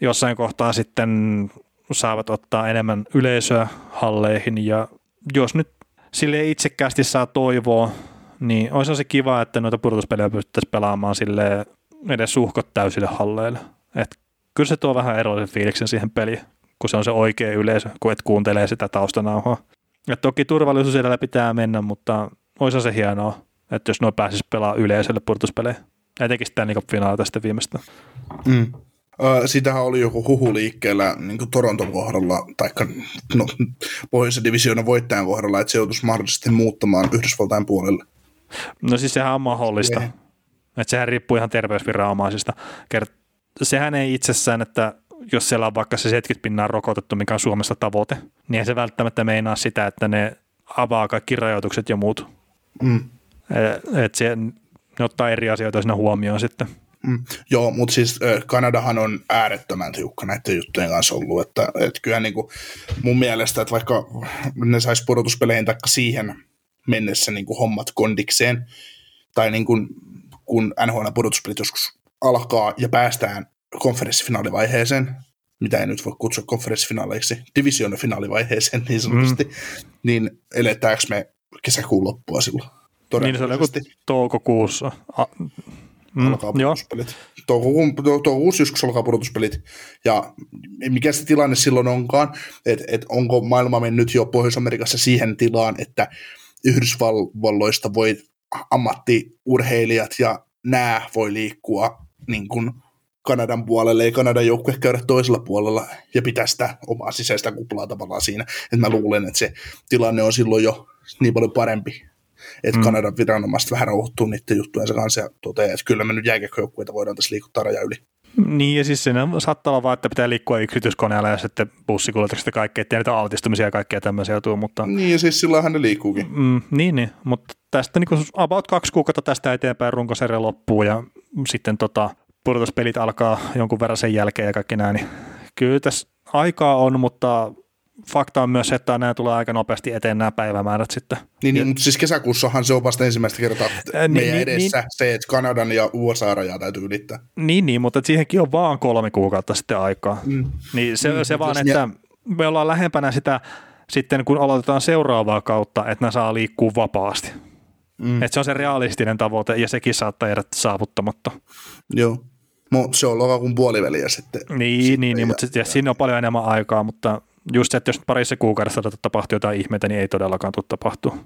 jossain kohtaa sitten saavat ottaa enemmän yleisöä halleihin, ja jos nyt sille itsekkäästi saa toivoa, niin olisi se kiva, että noita pudotuspelejä pystyttäisiin pelaamaan sille edes uhkot täysille halleille. Et kyllä se tuo vähän erollisen fiiliksen siihen peliin, kun se on se oikea yleisö, kun et kuuntelee sitä taustanauhaa. Ja toki turvallisuus edellä pitää mennä, mutta oishan se hienoa, että jos nuo pääsisi pelaamaan yleisölle pudotuspelejä. Etenkin sitä niin finaalia tästä viimeistä. Mm. Sitähän oli joku huhu liikkeellä niin Toronton kohdalla, tai no, pohjoisen divisioonan voittajan kohdalla, että se joutuisi mahdollisesti muuttamaan Yhdysvaltain puolelle. No siis sehän on mahdollista. Yeah. Että sehän riippuu ihan terveysviranomaisista. Sehän ei itsessään, että jos siellä on vaikka se seitsemänkymmentä pinnaa rokotettu, mikä on Suomessa tavoite, niin ei se välttämättä meinaa sitä, että ne avaa kaikki rajoitukset ja muut. Mm. Että ne ottaa eri asioita siinä huomioon sitten. Mm. Joo, mutta siis Kanadahan on äärettömän tiukka näiden juttujen kanssa ollut, että et kyllä niin kuin mun mielestä, että vaikka ne sais pudotuspeleihin taikka siihen mennessä niin kuin hommat kondikseen, tai niin kuin, kun N H L-pudotuspelit joskus alkaa ja päästään konferenssifinaalivaiheeseen, mitä ei nyt voi kutsua konferenssifinaaleiksi, divisionafinaalivaiheeseen niin sanotusti, mm. niin eletäänkö me kesäkuun loppua silloin? Niin se on joku toukokuussa. A- Mm, alkaa pudotuspelit. Toukokuussa joskus alkaa pudotuspelit. Ja mikä se tilanne silloin onkaan, että et onko maailma mennyt jo Pohjois-Amerikassa siihen tilaan, että Yhdysvalloista voi ammattiurheilijat ja nämä voi liikkua niin kuin Kanadan puolelle, ei Kanadan joukkue käydä toisella puolella ja pitää sitä omaa sisäistä kuplaa tavallaan siinä. Et mä luulen, että se tilanne on silloin jo niin paljon parempi, että mm. Kanadan viranomaiset vähän rauhoittuu niiden juttujensa kanssa ja toteaa, että kyllä me nyt jääkiekkojoukkueita voidaan tässä liikuttaa raja yli. Niin ja siis siinä saattaa olla vaan, että pitää liikkua yksityiskoneella ja sitten bussikuljetukset ja kaikkea, ettei niitä altistumisia ja kaikkea tämmöisiä joutuu, mutta... Niin ja siis sillähän ne liikkuukin. Mm, niin, niin, mutta tästä niin kuin about kaksi kuukautta tästä eteenpäin runkosarja loppuu ja sitten tota, pudotuspelit alkaa jonkun verran sen jälkeen ja kaikki näin, niin kyllä tässä aikaa on, mutta... Fakta on myös se, että nämä tulee aika nopeasti eteen nämä päivämäärät sitten. Niin, niin mutta siis kesäkuussahan se on vasta ensimmäistä kertaa ää, meidän niin, edessä niin, se, että Kanadan ja U S A-rajaa täytyy ylittää. Niin, niin mutta siihenkin on vaan kolme kuukautta sitten aikaa. Mm. Niin se, mm, se vaan, se, että ja... me ollaan lähempänä sitä sitten, kun aloitetaan seuraavaa kautta, että nämä saa liikkua vapaasti. Mm. Että se on se realistinen tavoite ja sekin saattaa jäädä saavuttamatta. Joo. No, se on lokakuun puoliväliä sitten. Niin, sitten niin, ja, niin mutta ja, siinä on paljon enemmän aikaa, mutta... Just se, että jos parissa kuukaudessa tapahtuu jotain ihmeitä, niin ei todellakaan tule tapahtua.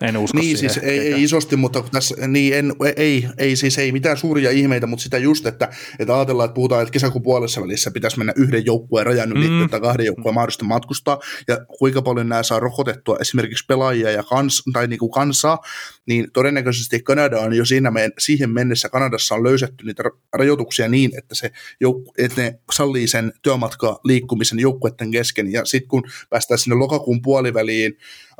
En usko niin, siihen. Siis ei, ei isosti, mutta tässä, niin en, ei, ei, siis ei mitään suuria ihmeitä, mutta sitä just, että, että ajatellaan, että puhutaan, että kesäkuun puolessa välissä pitäisi mennä yhden joukkueen rajan yli, mm. tai kahden joukkueen mahdollisesti matkustaa, ja kuinka paljon nämä saa rokotettua esimerkiksi pelaajia ja kans, tai niin kuin kansaa, niin todennäköisesti Kanada on jo siinä men- siihen mennessä, Kanadassa on löysetty niitä rajoituksia niin, että, se jouk- että ne sallii sen työmatkaa liikkumisen joukkueiden kesken, ja sitten kun päästään sinne lokakuun puoliväliin,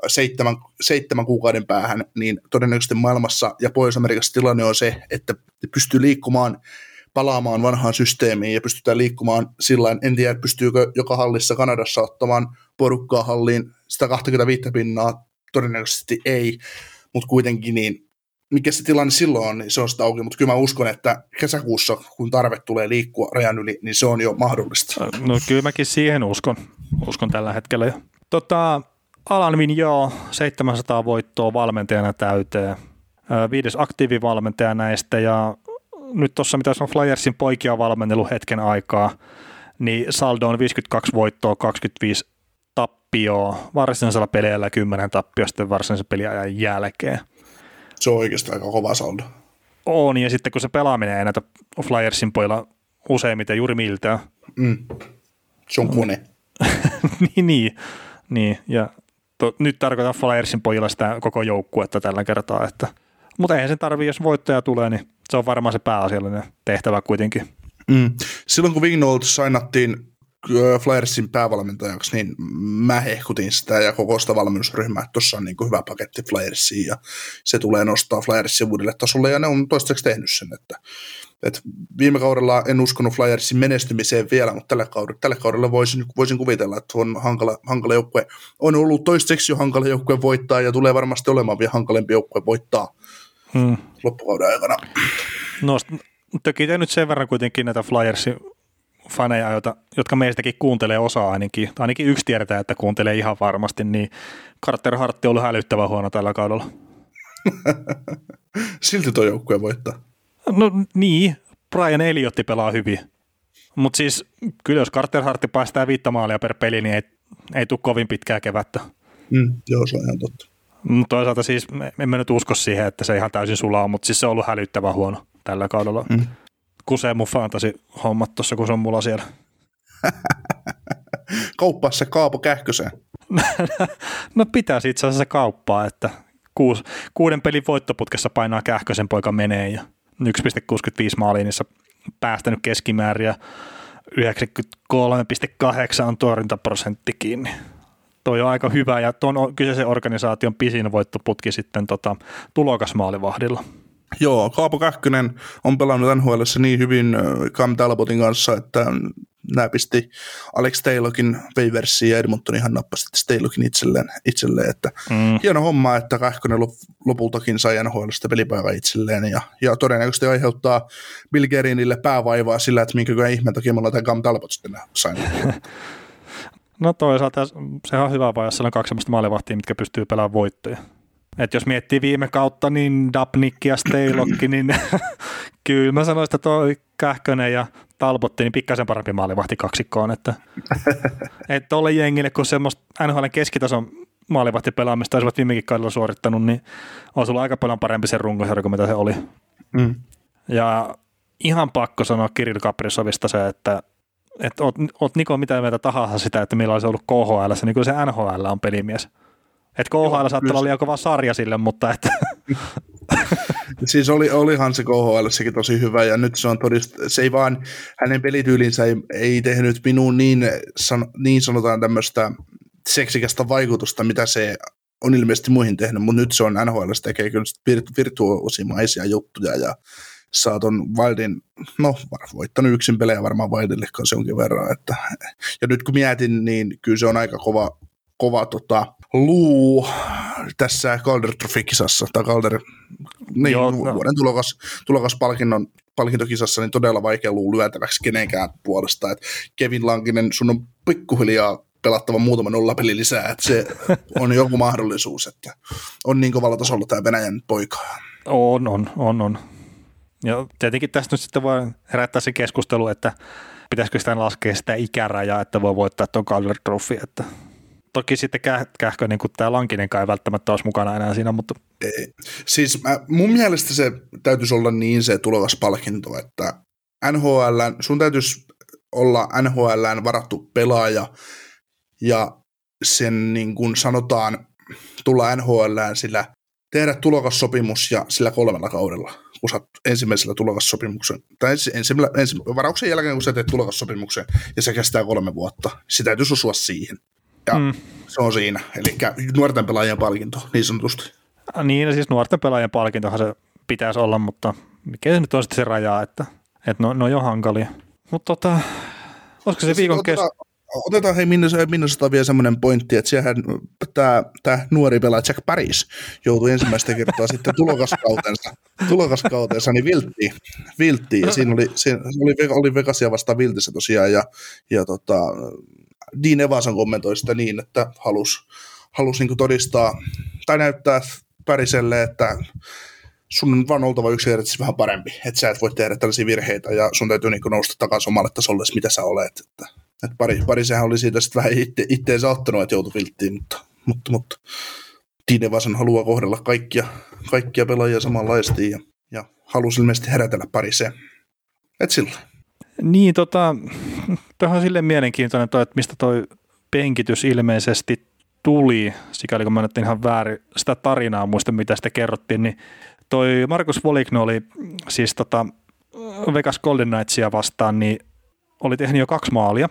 Seitsemän, seitsemän kuukauden päähän, niin todennäköisesti maailmassa ja Pohjois-Amerikassa tilanne on se, että pystyy liikkumaan, palaamaan vanhaan systeemiin ja pystytään liikkumaan sillain, en tiedä, pystyykö joka hallissa Kanadassa ottamaan porukkaa halliin sata kaksikymmentäviisi pinnaa, todennäköisesti ei, mutta kuitenkin niin, mikä se tilanne silloin on, niin se on sitä auki, mutta kyllä mä uskon, että kesäkuussa, kun tarve tulee liikkua rajan yli, niin se on jo mahdollista. No kyllä mäkin siihen uskon, uskon tällä hetkellä jo. Tota... Alan Vigneault, seitsemänsataa voittoa valmentajana täyteen, viides aktiivivalmentaja näistä ja nyt tuossa mitä on Flyersin poikia valmennellut hetken aikaa, niin saldo on viisikymmentäkaksi voittoa, kaksikymmentäviisi tappioa, varsinaisella peleillä kymmenen tappioa sitten varsinaisen peliajan jälkeen. Se on oikeastaan aika kova saldo. On ja sitten kun se pelaaminen ei näytä Flyersin pojilla useimmiten juuri miltään. Mm. Se on kone. niin, niin, niin ja... To, nyt tarkoitan Flyersin pojilla sitä koko joukkuetta tällä kertaa, että, mutta eihän sen tarvitse, jos voittaja tulee, niin se on varmaan se pääasiallinen tehtävä kuitenkin. Mm. Silloin kun Vigneault sainattiin Flyersin päävalmentajaksi, niin mä hehkutin sitä ja koko sitä valmennusryhmää, että tuossa on niin hyvä paketti Flyersiin ja se tulee nostaa Flyersin uudelle tasolle ja ne on toistaiseksi tehnyt sen, että Et viime kaudella en uskonut Flyersin menestymiseen vielä, mutta tällä kaudella, tällä kaudella voisin, voisin kuvitella, että on hankala, hankala joukkue. On ollut toistaiseksi jo hankala joukkue voittaa ja tulee varmasti olemaan vielä hankalempi joukkue voittaa hmm. loppukauden aikana. No, tökitään nyt sen verran kuitenkin näitä Flyersin faneja, joita, jotka meistäkin kuuntelee osaa ainakin. Ainakin yksi tiedetään, että kuuntelee ihan varmasti, niin Carter Hart on ollut hälyttävän huono tällä kaudella. Silti tuo joukkue voittaa. No niin, Brian Eliotti pelaa hyvin, mutta siis kyllä jos Carter Hartti päästää viittä maalia per peli, niin ei, ei tule kovin pitkää kevättä. Mm, joo, se on ihan totta. Mutta toisaalta siis en mä nyt usko siihen, että se ihan täysin sulaa, mutta siis se on ollut hälyttävän huono tällä kaudella. Mm. Kusee mun fantasy-hommat tuossa, kun se on mulla siellä. Kauppaa se Kaapo Kähkösen. No pitäisi itse asiassa kauppaa, että kuus, kuuden pelin voittoputkessa painaa Kähkösen poika menee ja... yksi pilkku kuusikymmentäviisi maalia niissä päästänyt keskimääriä, yhdeksänkymmentäkolme pilkku kahdeksan on torjuntaprosentti kiinni. Toi on aika hyvä ja tuon kyseisen organisaation pisin voittoputki sitten tota, tulokasmaalivahdilla. Joo, Kaapo Kähkönen on pelannut N H L:ssä niin hyvin Cam Talbotin kanssa, että nämä pisti Alex Steylockin waiversiin ja Edmonton ihan nappasi Steylockin itselleen. itselleen että mm. Hieno homma, että Kähkönen lopultakin sai N H L:stä pelipäivää itselleen ja, ja todennäköisesti aiheuttaa Bill Gerinille päävaivaa sillä, että minkäköhän ihmeen takia me ollaan tämän Cam Talbot sitten sain. No toisaalta sehän on hyvä vaan, jos on kaksi sellaista maalivahtia, mitkä pystyy pelaamaan voittoja. Et jos miettii viime kautta, niin Dubnik ja Steylock, niin kyllä mä sanoin, että toi Kähkönen ja Talbotti, niin pikkasen parempi maalivahti kaksikkoon. Että et tolle jengille, kun semmoista N H L:n keskitason maalivahtipelaamista olisivat viimekin kaudella suorittanut, niin on sulla aika paljon parempi se runkosarja kuin mitä se oli. Mm. Ja ihan pakko sanoa Kirill Kaprisovista se, että et oot, oot Niko mitä mieltä tahansa sitä, että millä olisi ollut K H L:ssä, niin kyllä se N H L on pelimies. Että K H L saattaa olla liian kova sarja sille, mutta että... Siis oli, olihan se K H L:ssäkin tosi hyvä ja nyt se on todist... se ei vaan, hänen pelityylinsä ei, ei tehnyt minuun niin, san... niin sanotaan tämmöistä seksikästä vaikutusta, mitä se on ilmeisesti muihin tehnyt, mutta nyt se on N H L:ssä tekee kyllä virtu- virtuosimaisia juttuja ja saa ton Wildin, no voittanut yksin pelejä varmaan Wildille kanssa jonkin verran, että... ja nyt kun mietin, niin kyllä se on aika kova, kova tota... luu tässä Calder Trophy-kisassa tai Calder niin, Joo, no. vuoden tulokas, tulokaspalkinnon palkintokisassa, niin todella vaikea luu lyötäväksi kenenkään puolesta. Et Kevin Lankinen, sun on pikkuhiljaa pelattava muutama nollapeli lisää, että se on joku mahdollisuus, että on niin kovalla tasolla tämä Venäjän poika. On, on, on, on. Ja tietenkin tästä nyt sitten voi herättää se keskustelu, että pitäisikö sitä laskea sitä ikärajaa, että voi voittaa tuon Calder Trophy, että toki sitten Kähkönen niin kuin tämä Lankinenkaan ei välttämättä olisi mukana enää siinä, mutta... Ei. Siis mä, mun mielestä se täytyisi olla niin se tulevas palkinto, että N H L, sun täytyisi olla N H L:ään varattu pelaaja ja sen niin kuin sanotaan tulla N H L:ään sillä tehdä tulokassopimus ja sillä kolmella kaudella, kun sä ensimmäisellä tulokassopimuksen, tai ensimmäisellä, ensimmäisellä varauksen jälkeen, kun sä teet tulokassopimuksen ja se kestää kolme vuotta, se täytyisi osua siihen. Ja mm. se on siinä, eli nuorten pelaajien palkinto, niin sanotusti. Ja niin, siis nuorten pelaajien palkintohan se pitäisi olla, mutta mikä se nyt on sitten se raja, että, että ne on jo hankalia. Mutta tota, olisiko se viikon kesä? Otetaan hei Minnesota vielä semmoinen pointti, että siehän tämä nuori pelaaja Jack Paris joutui ensimmäistä kertaa sitten tulokaskautensa, tulokaskautensa niin vilttiin. vilttiin. Ja siinä oli, siinä oli, oli Vegasia vastaan viltissä tosiaan ja, ja tota... Dean Evason kommentoi sitä niin, että halusi halus niinku todistaa tai näyttää Päriselle, että sun on vaan oltava yksinkertaisesti vähän parempi, että sä et voi tehdä tällaisia virheitä ja sun täytyy niinku nousta takaisin omalle tasolle, mitä sä olet. Että, et pari, pari sehän oli siitä sitten vähän itte, itteensä ottanut, että joutui vilttiin, mutta, mutta, mutta Dean Evason haluaa kohdella kaikkia, kaikkia pelaajia samanlaisesti ja, ja halusi ilmeisesti herätellä Päriseen. Et silloin. Niin, tota, tuohon silleen mielenkiintoinen toi, että mistä toi penkitys ilmeisesti tuli, sikäli kun mä nyt ihan väärin sitä tarinaa muista, mitä sitä kerrottiin, niin toi Markus Foligno oli siis tota Vegas Golden Knightsia vastaan, niin oli tehnyt jo kaksi maalia,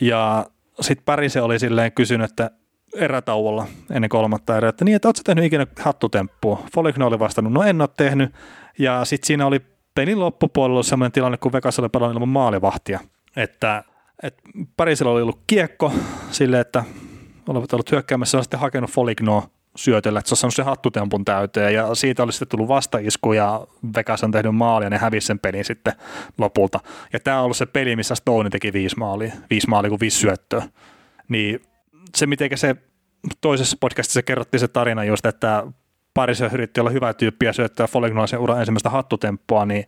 ja sitten Pärise oli silleen kysynyt, että erätauolla ennen kolmatta erää, että niin, että ootko tehnyt ikinä hattutemppua? Foligno oli vastannut, no en ole tehnyt, ja sitten siinä oli pelin loppupuolella oli sellainen tilanne, kun Vegas oli pelannut ilman maalivahtia, että, että Pärisellä oli ollut kiekko sille, että olivat olleet hyökkäämässä ja sitten hakenut Folignoa syötöllä, että se on saanut sen hattutempun täyteen ja siitä oli sitten tullut vastaisku ja Vegas on tehnyt maalia ja ne hävisi sen pelin sitten lopulta. Ja tämä on ollut se peli, missä Stone teki viisi maalia, viisi maalia kuin viisi syöttöä. Niin se, miten se toisessa podcastissa kerrottiin se tarina just, että Parissa yritti olla hyvä tyyppi ja syöttää Folignoisen uran ensimmäistä hattutemppoa, niin,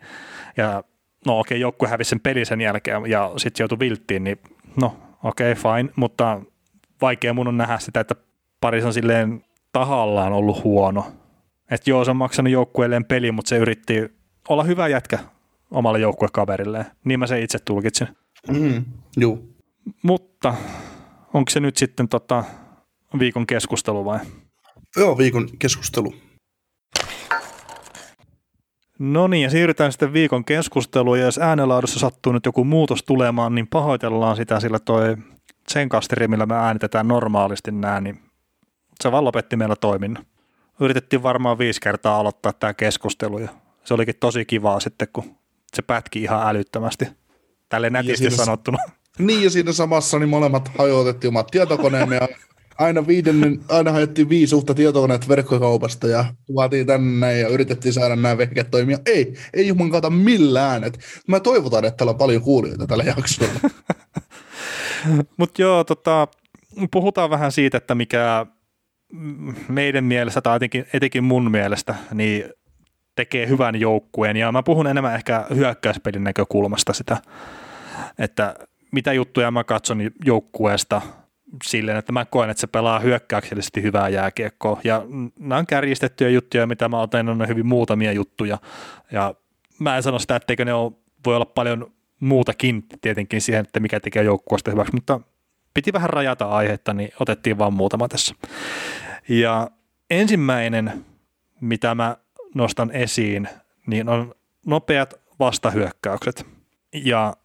ja no okei, okay, joukkue hävisi sen pelin sen jälkeen ja sitten joutui vilttiin, niin no okei, okay, fine, mutta vaikea mun on nähdä sitä, että Parissa on silleen tahallaan ollut huono. Että joo, se on maksanut joukkueelleen peli, mutta se yritti olla hyvä jätkä omalle joukkuekaverilleen. Niin mä sen itse tulkitsin. Mm, joo. Mutta onko se nyt sitten tota viikon keskustelu vai? Joo, viikon keskustelu. No niin, ja siirrytään sitten viikon keskusteluun, ja jos äänenlaadussa sattuu nyt joku muutos tulemaan, niin pahoitellaan sitä, sillä toi Zencasteri, millä me äänitetään normaalisti nää, niin se vaan lopetti meillä toiminnan. Yritettiin varmaan viisi kertaa aloittaa tämä keskustelu, ja se olikin tosi kivaa sitten, kun se pätki ihan älyttömästi, tälleen nätisti sanottuna. Niin, ja siinä samassa niin molemmat hajotettiin omat tietokoneemme ja aina, viiden, aina haettiin viisi uutta tietokoneet verkkokaupasta ja tuotiin tänne ja yritettiin saada nämä vehkeet toimia. Ei, ei juman kautta millään. Et mä toivotan, että täällä on paljon kuulijoita tällä jaksolla. Mutta joo, tota, puhutaan vähän siitä, että mikä meidän mielestä tai etenkin, etenkin mun mielestä niin tekee hyvän joukkueen. Ja mä puhun enemmän ehkä hyökkäyspelin näkökulmasta sitä, että mitä juttuja mä katson joukkueesta silleen, että mä koen, että se pelaa hyökkäyksellisesti hyvää jääkiekkoa. Ja nämä on kärjistettyjä juttuja, mitä mä otan, on hyvin muutamia juttuja. Ja mä en sano sitä, etteikö ne ole, voi olla paljon muutakin tietenkin siihen, että mikä tekee joukkueesta hyväksi, mutta piti vähän rajata aihetta, niin otettiin vaan muutama tässä. Ja ensimmäinen, mitä mä nostan esiin, niin on nopeat vastahyökkäykset. Ja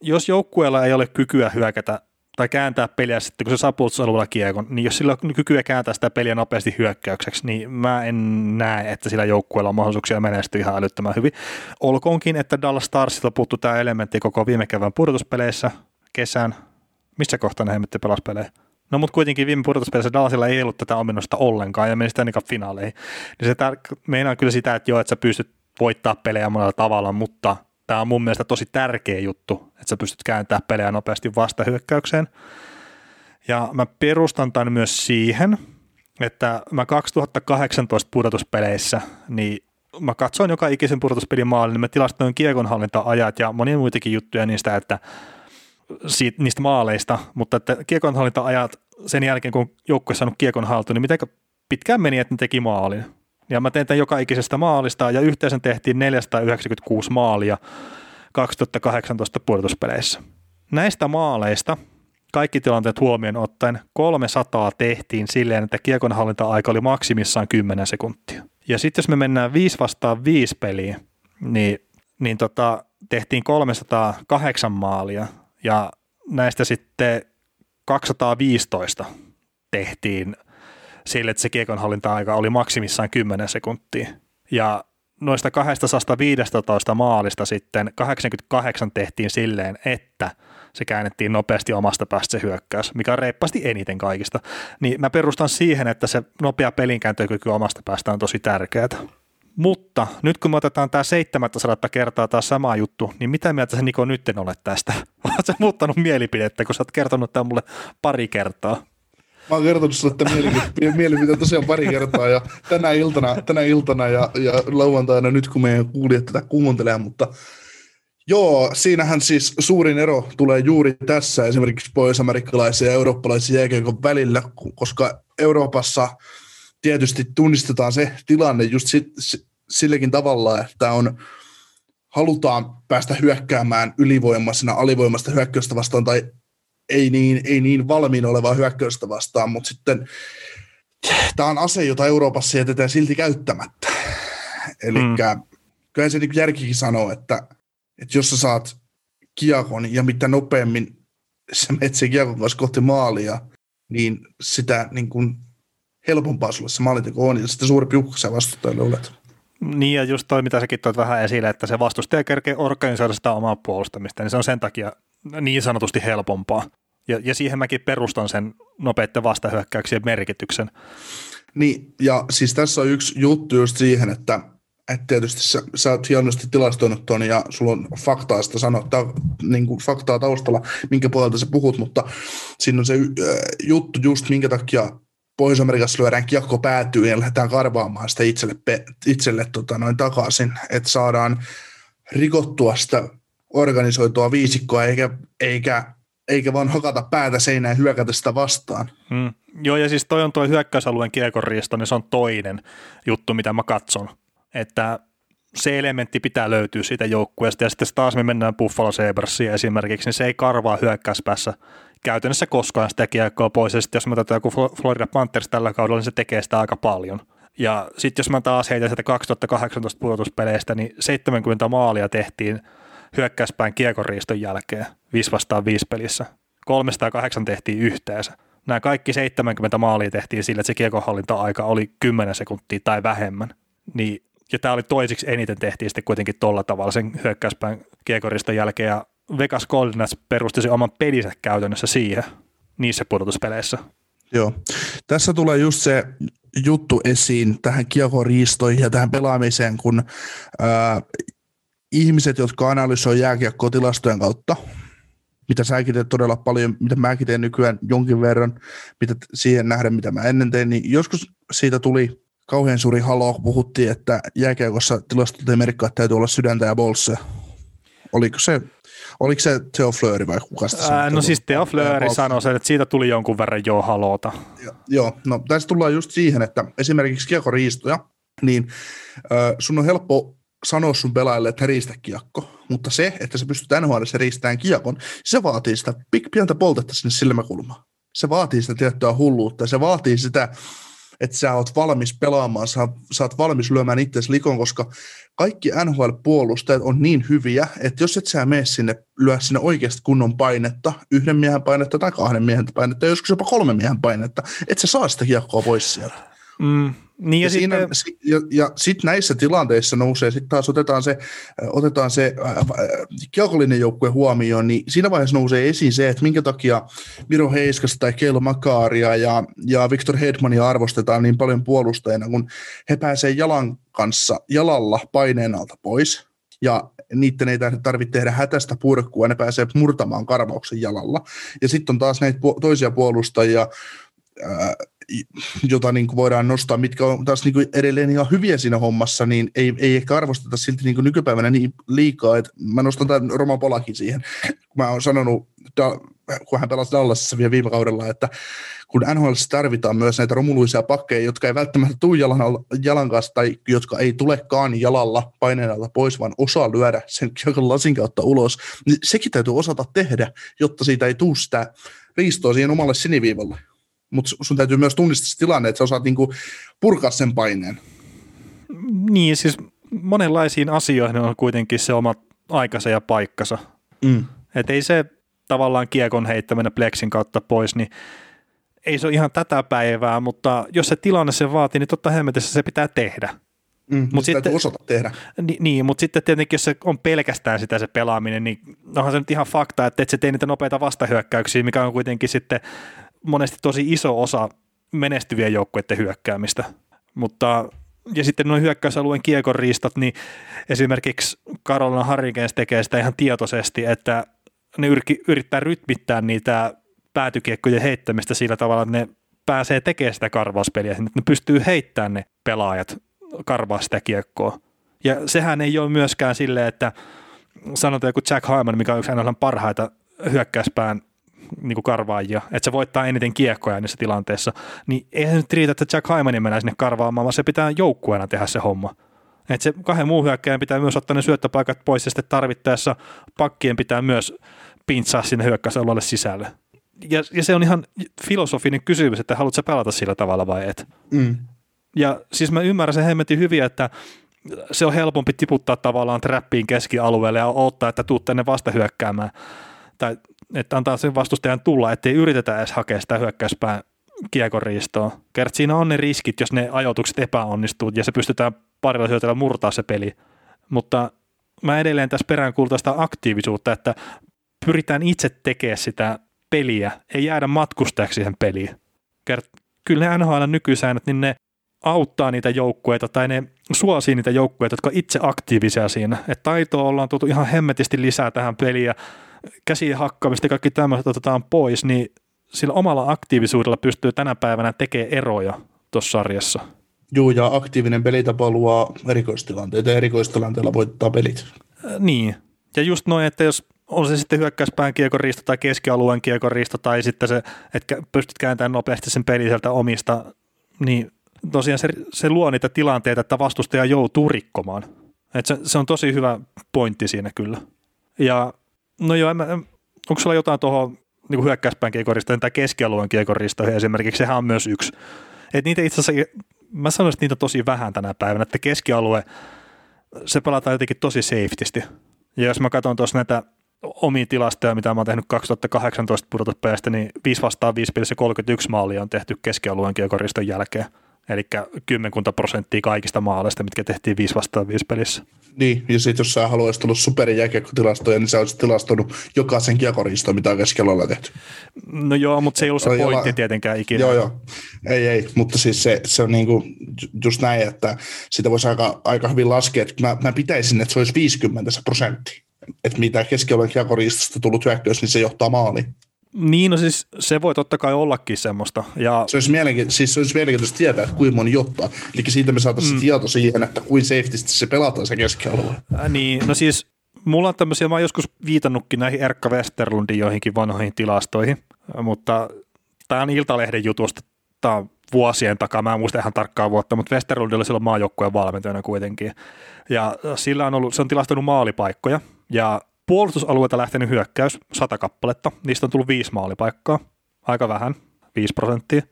jos joukkueella ei ole kykyä hyökätä tai kääntää peliä sitten, kun se saa puolustusalueella kiekon, niin jos sillä on kykyä kääntää sitä peliä nopeasti hyökkäykseksi, niin mä en näe, että sillä joukkueella on mahdollisuuksia menestyä ihan älyttömän hyvin. Olkoonkin, että Dallas Starsilta puuttuu tämä elementti koko viime kevään pudotuspeleissä kesän. Missä kohtaa ne hemmetti pelaspelejä? No mutta kuitenkin viime pudotuspeleissä Dallasilla ei ollut tätä ominnosta ollenkaan ja meni sitä ainakaan finaaleihin. Niin se tar- meinaa kyllä sitä, että joo, että sä pystyt voittaa pelejä monella tavalla, mutta tämä on mun mielestä tosi tärkeä juttu, että sä pystyt kääntämään pelejä nopeasti vastahyökkäykseen. Ja mä perustan tämän myös siihen, että mä kaksituhattakahdeksantoista pudotuspeleissä, niin mä katsoin joka ikisen pudotuspelin maalin, niin mä tilastoin kiekonhallinta-ajat ja monia muitakin juttuja niistä, että siitä, niistä maaleista, mutta että kiekonhallinta-ajat sen jälkeen, kun joukkue on saanut kiekon haltuun, niin miten pitkään meni, että ne teki maalin. Ja mä tein tämän joka ikisestä maalista, ja yhteensä tehtiin neljäsataayhdeksänkymmentäkuusi maalia kaksituhattakahdeksantoista pudotuspeleissä. Näistä maaleista, kaikki tilanteet huomioon ottaen, kolmesataa tehtiin silleen, että kiekonhallinta-aika oli maksimissaan kymmenen sekuntia. Ja sitten jos me mennään viisi vastaan viisi peliin, niin, niin tota, tehtiin kolmesataakahdeksan maalia, ja näistä sitten kaksisataaviisitoista tehtiin sille, että se kiekonhallinta-aika oli maksimissaan kymmenen sekuntia. Ja noista kaksisataaviisitoista maalista sitten kahdeksankymmentäkahdeksan tehtiin silleen, että se käännettiin nopeasti omasta päästä se hyökkäys, mikä on reippaasti eniten kaikista. Niin mä perustan siihen, että se nopea pelinkääntökyky omasta päästä on tosi tärkeää. Mutta nyt kun me otetaan tämä seitsemänsataa kertaa tämä sama juttu, niin mitä mieltä sä Niko nyt en ole tästä? Oletko sä muuttanut mielipidettä, kun sä oot kertonut tämän mulle pari kertaa? Mä oon kertonut sulle, että mielipiteet tosiaan pari kertaa ja tänä iltana, tänä iltana ja, ja lauantaina nyt, kun meidän kuulijat tätä kuuntelemaan, mutta joo, siinähän siis suurin ero tulee juuri tässä esimerkiksi pohjois-amerikkalaisen ja eurooppalaisen jääkiekon välillä, koska Euroopassa tietysti tunnistetaan se tilanne just silläkin tavalla, että on halutaan päästä hyökkäämään ylivoimaisena alivoimasta hyökkäystä vastaan tai Ei niin, ei niin valmiin olevaa hyökkäystä vastaan, mutta sitten tämä on ase, jota Euroopassa jätetään silti käyttämättä. Eli mm. kyllähän se niin kuin järkikin sanoo, että, että jos sä saat kiekon ja mitä nopeammin sä menet sen kiekon kanssa kohti maalia, niin sitä niin kuin helpompaa sulle se maaliteko on ja sitä suurempi uhka sä vastustajalle olet. Niin ja just toi, mitä säkin toit vähän esille, että se vastustaja kerkee organisoida sitä omaa puolustamista, niin se on sen takia niin sanotusti helpompaa. Ja, ja siihen mäkin perustan sen nopeiden vastahyökkäyksien merkityksen. Niin, ja siis tässä on yksi juttu just siihen, että, että tietysti sä, sä oot hienosti tilastoinut ton ja sulla on faktaa sitä sanoa, niin kuin faktaa taustalla, minkä puolelta sä puhut, mutta siinä on se y- juttu just minkä takia Pohjois-Amerikassa lyödään kiekko päätyyn ja lähdetään karvaamaan sitä itselle, pe- itselle tota noin takaisin, että saadaan rikottua sitä organisoitua viisikkoa, eikä, eikä, eikä vaan hakata päätä seinään ja hyökätä sitä vastaan. Mm. Joo, ja siis toi on toi hyökkäysalueen kiekonriisto, niin se on toinen juttu, mitä mä katson. Että se elementti pitää löytyä siitä joukkueesta, ja sitten taas me mennään Buffalo Sabersiin esimerkiksi, niin se ei karvaa hyökkäyspäässä käytännössä koskaan sitä kiekkoa pois, ja sitten jos mä otetaan joku Florida Panthers tällä kaudella, niin se tekee sitä aika paljon. Ja sitten jos mä taas heitän sitä kaksituhattakahdeksantoista pudotuspeleistä, niin seitsemänkymmentä maalia tehtiin hyökkäyspään kiekonriiston jälkeen viisi vastaan viisi pelissä. kolmesataakahdeksan tehtiin yhteensä. Nämä kaikki seitsemänkymmentä maalia tehtiin sillä, että se kiekonhallinta-aika oli kymmenen sekuntia tai vähemmän. Niin Ja tämä oli toisiksi eniten tehtiin sitten kuitenkin tolla tavalla sen hyökkäyspään kiekorista jälkeen. Ja Vegas Golden Knights perusti sen oman pelinsä käytännössä siihen niissä pudotuspeleissä. Joo. Tässä tulee just se juttu esiin tähän kiekoriistoihin ja tähän pelaamiseen, kun ää, ihmiset, jotka analysoivat jääkiekkoa tilastojen kautta, mitä säkin teet todella paljon, mitä mäkin teen nykyään jonkin verran, mitä siihen nähden, mitä mä ennen tein, niin joskus siitä tuli kauhean suuri haloo, kun puhuttiin, että jääkiekossa tilastot ei merkkaa, että täytyy olla sydäntä ja bolsseja. Oliko se, oliko se Theo Fleury vai kuka sitä sanoi? No siis Theo Fleury sanoi sen, että siitä tuli jonkun verran jo haloota. Jo, joo, no tässä tullaan just siihen, että esimerkiksi kiekoriistoja, niin äh, sun on helppo sanoa sun pelaajille, että he riistä kiekko, mutta se, että sä pystyt N H L:ssä riistämään kiekon, se vaatii sitä pientä poltetta sinne silmäkulmaan. Se vaatii sitä tiettyä hulluutta, se vaatii sitä, että sä oot valmis pelaamaan, sä, sä oot valmis lyömään itseäsi likoon, koska kaikki N H L-puolustajat on niin hyviä, että jos et sä mene sinne, lyö sinne oikeasti kunnon painetta, yhden miehen painetta tai kahden miehen painetta, joskus jopa kolmen miehen painetta, et sä saa sitä kiekkoa pois sieltä. Mm, niin ja ja sitten ja, ja sit näissä tilanteissa nousee, sitten taas otetaan se, otetaan se äh, äh, kiekollinen joukkue huomioon, niin siinä vaiheessa nousee esiin se, että minkä takia Miro Heiskasta tai Keilo Makaaria ja, ja Victor Hedmania arvostetaan niin paljon puolustajana, kun he pääsee jalan kanssa, jalalla paineen alta pois, ja niiden ei tarvitse tehdä hätäistä purkua, ne pääsee murtamaan karvauksen jalalla. Ja sitten on taas näitä pu- toisia puolustajia, äh, jota niin kuin voidaan nostaa, mitkä on taas niin kuin edelleen ihan hyviä siinä hommassa, niin ei, ei ehkä arvosteta silti niin kuin nykypäivänä niin liikaa. Että mä nostan tämän Roman Polakin siihen. Mä oon sanonut, kun hän pelasi Dallasissa vielä viime kaudella, että kun N H L tarvitaan myös näitä romuluisia pakkeja, jotka ei välttämättä tule jalan, jalan kanssa tai jotka ei tulekaan jalalla paineen alta pois, vaan osaa lyödä sen lasin kautta ulos, niin sekin täytyy osata tehdä, jotta siitä ei tule sitä riistoa siihen omalle siniviivalle. Mutta sun täytyy myös tunnistaa se tilanne, että sä osaat niinku purkaa sen paineen. Niin, siis monenlaisiin asioihin on kuitenkin se oma aikansa ja paikkansa. Mm. Että ei se tavallaan kiekon heittäminen pleksin kautta pois, niin ei se ole ihan tätä päivää, mutta jos se tilanne se vaatii, niin totta hemmetissä se pitää tehdä. Mm, mutta sitten osata tehdä. Ni, niin, mutta sitten tietenkin, jos se on pelkästään sitä se pelaaminen, niin onhan se nyt ihan fakta, että et se tee niitä nopeita vastahyökkäyksiä, mikä on kuitenkin sitten monesti tosi iso osa menestyviä joukkueiden hyökkäämistä. Mutta, ja sitten nuo hyökkäysalueen kiekonriistot, niin esimerkiksi Carolina Hurricanes tekee sitä ihan tietoisesti, että ne yrittää rytmittää niitä päätykiekkojen heittämistä sillä tavalla, että ne pääsee tekemään sitä karvauspeliä, että ne pystyy heittämään ne pelaajat karvaa sitä kiekkoa. Ja sehän ei ole myöskään silleen, että sanotaan joku Jack Hyman, mikä on yksi aina parhaita hyökkäyspään niin karvaajia, että se voittaa eniten kiekkoja niissä tilanteissa, niin eihän se nyt riitä, että Jack Hymanin mennään sinne karvaamaan, vaan se pitää joukkueena tehdä se homma. Että se kahden muun hyökkäjän pitää myös ottaa ne syöttöpaikat pois, ja sitten tarvittaessa pakkien pitää myös pintsaa sinne hyökkäysalueelle sisälle. Ja, ja se on ihan filosofinen kysymys, että haluatko pelata sillä tavalla vai et. Mm. Ja siis mä ymmärrän sen hemmetin hyvin, että se on helpompi tiputtaa tavallaan trappiin keskialueelle ja odottaa, että tuut tänne vastahyökkäämään. Tai että antaa sen vastustajan tulla, ettei yritetä edes hakea sitä hyökkäyspään kiekonriistoa. Kert siinä on ne riskit, jos ne ajoitukset epäonnistuu ja se pystytään parilla syötöllä murtaa se peli. Mutta mä edelleen tässä peräänkuulutan sitä aktiivisuutta, että pyritään itse tekemään sitä peliä, ei jäädä matkustajaksi siihen peliin. Kert, kyllä ne N H L nykysäännöt, niin ne auttaa niitä joukkueita tai ne suosii niitä joukkueita, jotka on itse aktiivisia siinä. Et taitoa ollaan tultu ihan hemmetisti lisää tähän peliin ja käsien hakkaamista ja kaikki tämmöiset otetaan pois, niin sillä omalla aktiivisuudella pystyy tänä päivänä tekemään eroja tuossa sarjassa. Joo, ja aktiivinen pelitapa luo erikoistilanteita ja erikoistilanteella voittaa pelit. Äh, niin, ja just noin, että jos on se sitten hyökkäyspään kiekonriisto tai keskialueen kiekonriisto tai sitten se, että pystyt kääntämään nopeasti sen pelin sieltä omista, niin tosiaan se, se luo niitä tilanteita, että vastustaja joutuu rikkomaan. Et se, se on tosi hyvä pointti siinä kyllä. Ja no joo, en mä, onko sulla jotain tuohon niin hyökkäyspään kiekonristoihin tai keskialueen kiekonristoihin esimerkiksi, sehän on myös yksi. Et niitä itse asiassa, mä sanoisin, että niitä on tosi vähän tänä päivänä, että keskialue, se pelataan jotenkin tosi safetysti. Ja jos mä katson tuossa näitä omia tilastoja, mitä mä oon tehnyt kaksituhattakahdeksantoista pudotuspelistä, niin viisi vastaan viisi pelissä kolmekymmentäyksi maalia on tehty keskialueen kiekonriston jälkeen. Eli kymmenkunta prosenttia kaikista maaleista, mitkä tehtiin viisi vastaan viisi pelissä. Niin, ja sitten jos sä haluaisit olla superjääkiekkotilastoja, niin sä olisit tilastoinut jokaisen kiekoristoon, mitä on keskellä ollaan tehty. No joo, mutta se ei ollut se pointti tietenkään ikinä. Joo, joo. Ei, ei, mutta siis se, se on niinku just näin, että sitä voisi aika, aika hyvin laskea, että mä, mä pitäisin, että se olisi viisikymmentä se prosentti. Että mitä keskioluen kiekoristosta tullut hyökkäys, niin se johtaa maaliin. Niin, no siis se voi totta kai ollakin semmoista. Ja... Se olisi mielenkiintoista, siis se olisi mielenkiintoista tietää, että kuinka moni johtaa. Eli siitä me saataisiin mm. tieto siihen, että kuinka safetysti se pelataan se keskialue. Äh, niin, no siis mulla on tämmöisiä, mä oon joskus viitannutkin näihin Erkka Westerlundin joihinkin vanhoihin tilastoihin, mutta tämä on Iltalehden jutusta, tämä on vuosien takaa, mä en muista ihan tarkkaa vuotta, mutta Westerlundilla oli silloin maajoukkueen valmentajana kuitenkin. Ja sillä on ollut, se on tilastanut maalipaikkoja ja puolustusalueelta lähtenyt hyökkäys, sata kappaletta. Niistä on tullut viisi maalipaikkaa, aika vähän, viisi prosenttia.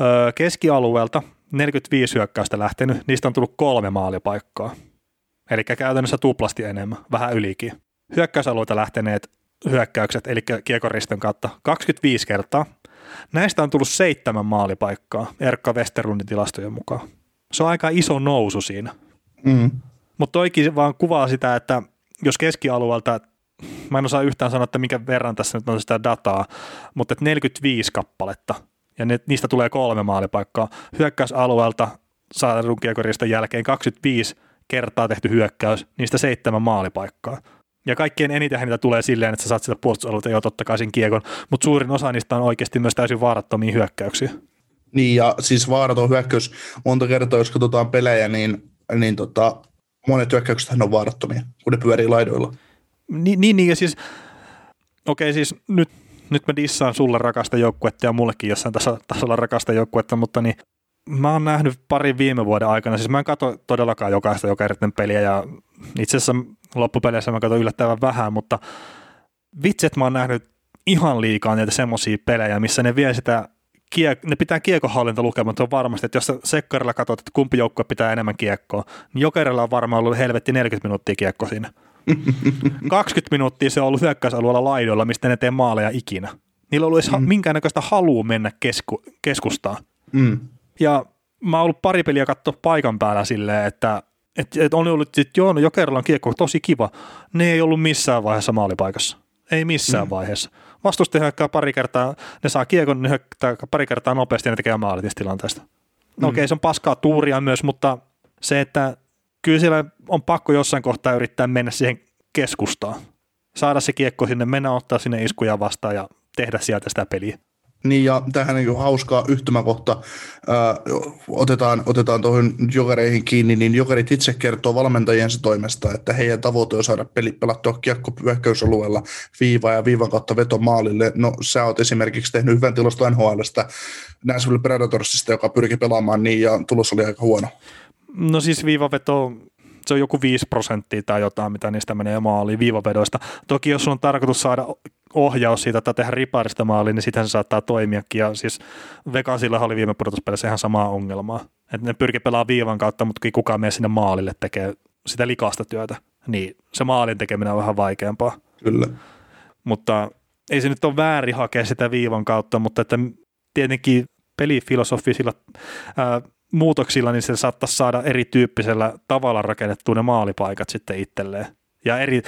Öö, keskialueelta neljäkymmentäviisi hyökkäystä lähtenyt, niistä on tullut kolme maalipaikkaa. Eli käytännössä tuplasti enemmän, vähän ylikin. Hyökkäysalueelta lähteneet hyökkäykset, eli kiekoristön kautta, kaksikymmentäviisi kertaa. Näistä on tullut seitsemän maalipaikkaa, Erkka Westerlundin tilastojen mukaan. Se on aika iso nousu siinä. Mm. Mutta toikin vaan kuvaa sitä, että jos keskialueelta, mä en osaa yhtään sanoa, että minkä verran tässä nyt on sitä dataa, mutta neljäkymmentäviisi kappaletta, ja ne, niistä tulee kolme maalipaikkaa. Hyökkäysalueelta saadun kiekoristön jälkeen kaksikymmentäviisi kertaa tehty hyökkäys, niistä seitsemän maalipaikkaa. Ja kaikkein eniten niitä tulee silleen, että sä saat sitä puolustusalueelta jo totta kai sen kiekon, mutta suurin osa niistä on oikeasti myös täysin vaarattomia hyökkäyksiä. Niin, ja siis vaaraton hyökkäys, monta kertaa jos katsotaan pelejä, niin, niin tota... monet hyökkäyksethän on vaarattomia, kun ne pyörii laidoilla. Niin, niin ja siis, okei siis nyt, nyt mä dissaan sulle rakasta joukkuetta ja mullekin jossain tasolla rakasta joukkuetta, mutta niin mä oon nähnyt parin viime vuoden aikana, siis mä en katso todellakaan jokaista joka eritten peliä ja itse asiassa loppupeleissä mä katson yllättävän vähän, mutta vitset mä oon nähnyt ihan liikaa niitä semmoisia pelejä, missä ne vie sitä Kiek- ne pitää kiekonhallinta lukemaan, on varmasti, että jos sekkarilla katsot, että kumpi joukkue pitää enemmän kiekkoa, niin Jokerilla on varmaan ollut helvetti neljäkymmentä minuuttia kiekko siinä. kaksikymmentä minuuttia se on ollut hyökkäysalueella laidoilla, mistä ne tee maaleja ikinä. Niillä on ollut edes mm. minkäännäköistä halua mennä kesku- keskustaan. Mm. Ja mä oon ollut pari peliä katsoa paikan päällä silleen, että et, et on ollut, että joo, no Jokerilla on kiekko tosi kiva. Ne ei ollut missään vaiheessa maalipaikassa. Ei missään mm. vaiheessa. Vastusti hyökkää pari kertaa, ne saa kiekon, ne hyökkää pari kertaa nopeasti ja ne tekee maalit tilanteesta. No mm. okei, se on paskaa tuuria myös, mutta se, että kyllä siellä on pakko jossain kohtaa yrittää mennä siihen keskustaan. Saada se kiekko sinne, mennä ottaa sinne iskuja vastaan ja tehdä sieltä sitä peliä. Niin ja tähän on hauskaa yhtymäkohta. Öö, otetaan otetaan tuohon jokereihin kiinni, niin jokerit itse kertoo valmentajiensa toimesta, että heidän tavoite on saada peli pelattua kiekkohyökkäysalueella viiva ja viivan kautta veto maalille. No sä oot esimerkiksi tehnyt hyvän tilasto N H L:stä, Nashville Predatorsista, joka pyrki pelaamaan niin ja tulos oli aika huono. No siis viivaveto, se on joku viisi prosenttia tai jotain, mitä niistä menee maaliin viivavedoista. Toki jos on tarkoitus saada ohjaus siitä, että tehdään riparista maaliin, niin sitten se saattaa toimiakin. Ja siis Vegasillahan oli viime pudotuspelissä ihan samaa ongelmaa. Että ne pyrki pelaamaan viivan kautta, mutta kukaan menee sinne maalille tekee sitä likasta työtä. Niin se maalin tekeminen on vähän vaikeampaa. Kyllä. Mutta ei se nyt ole väärin hakea sitä viivan kautta, mutta että tietenkin pelifilosofisilla ää, muutoksilla niin se saattaisi saada erityyppisellä tavalla rakennettua ne maalipaikat sitten itselleen. Ja eri...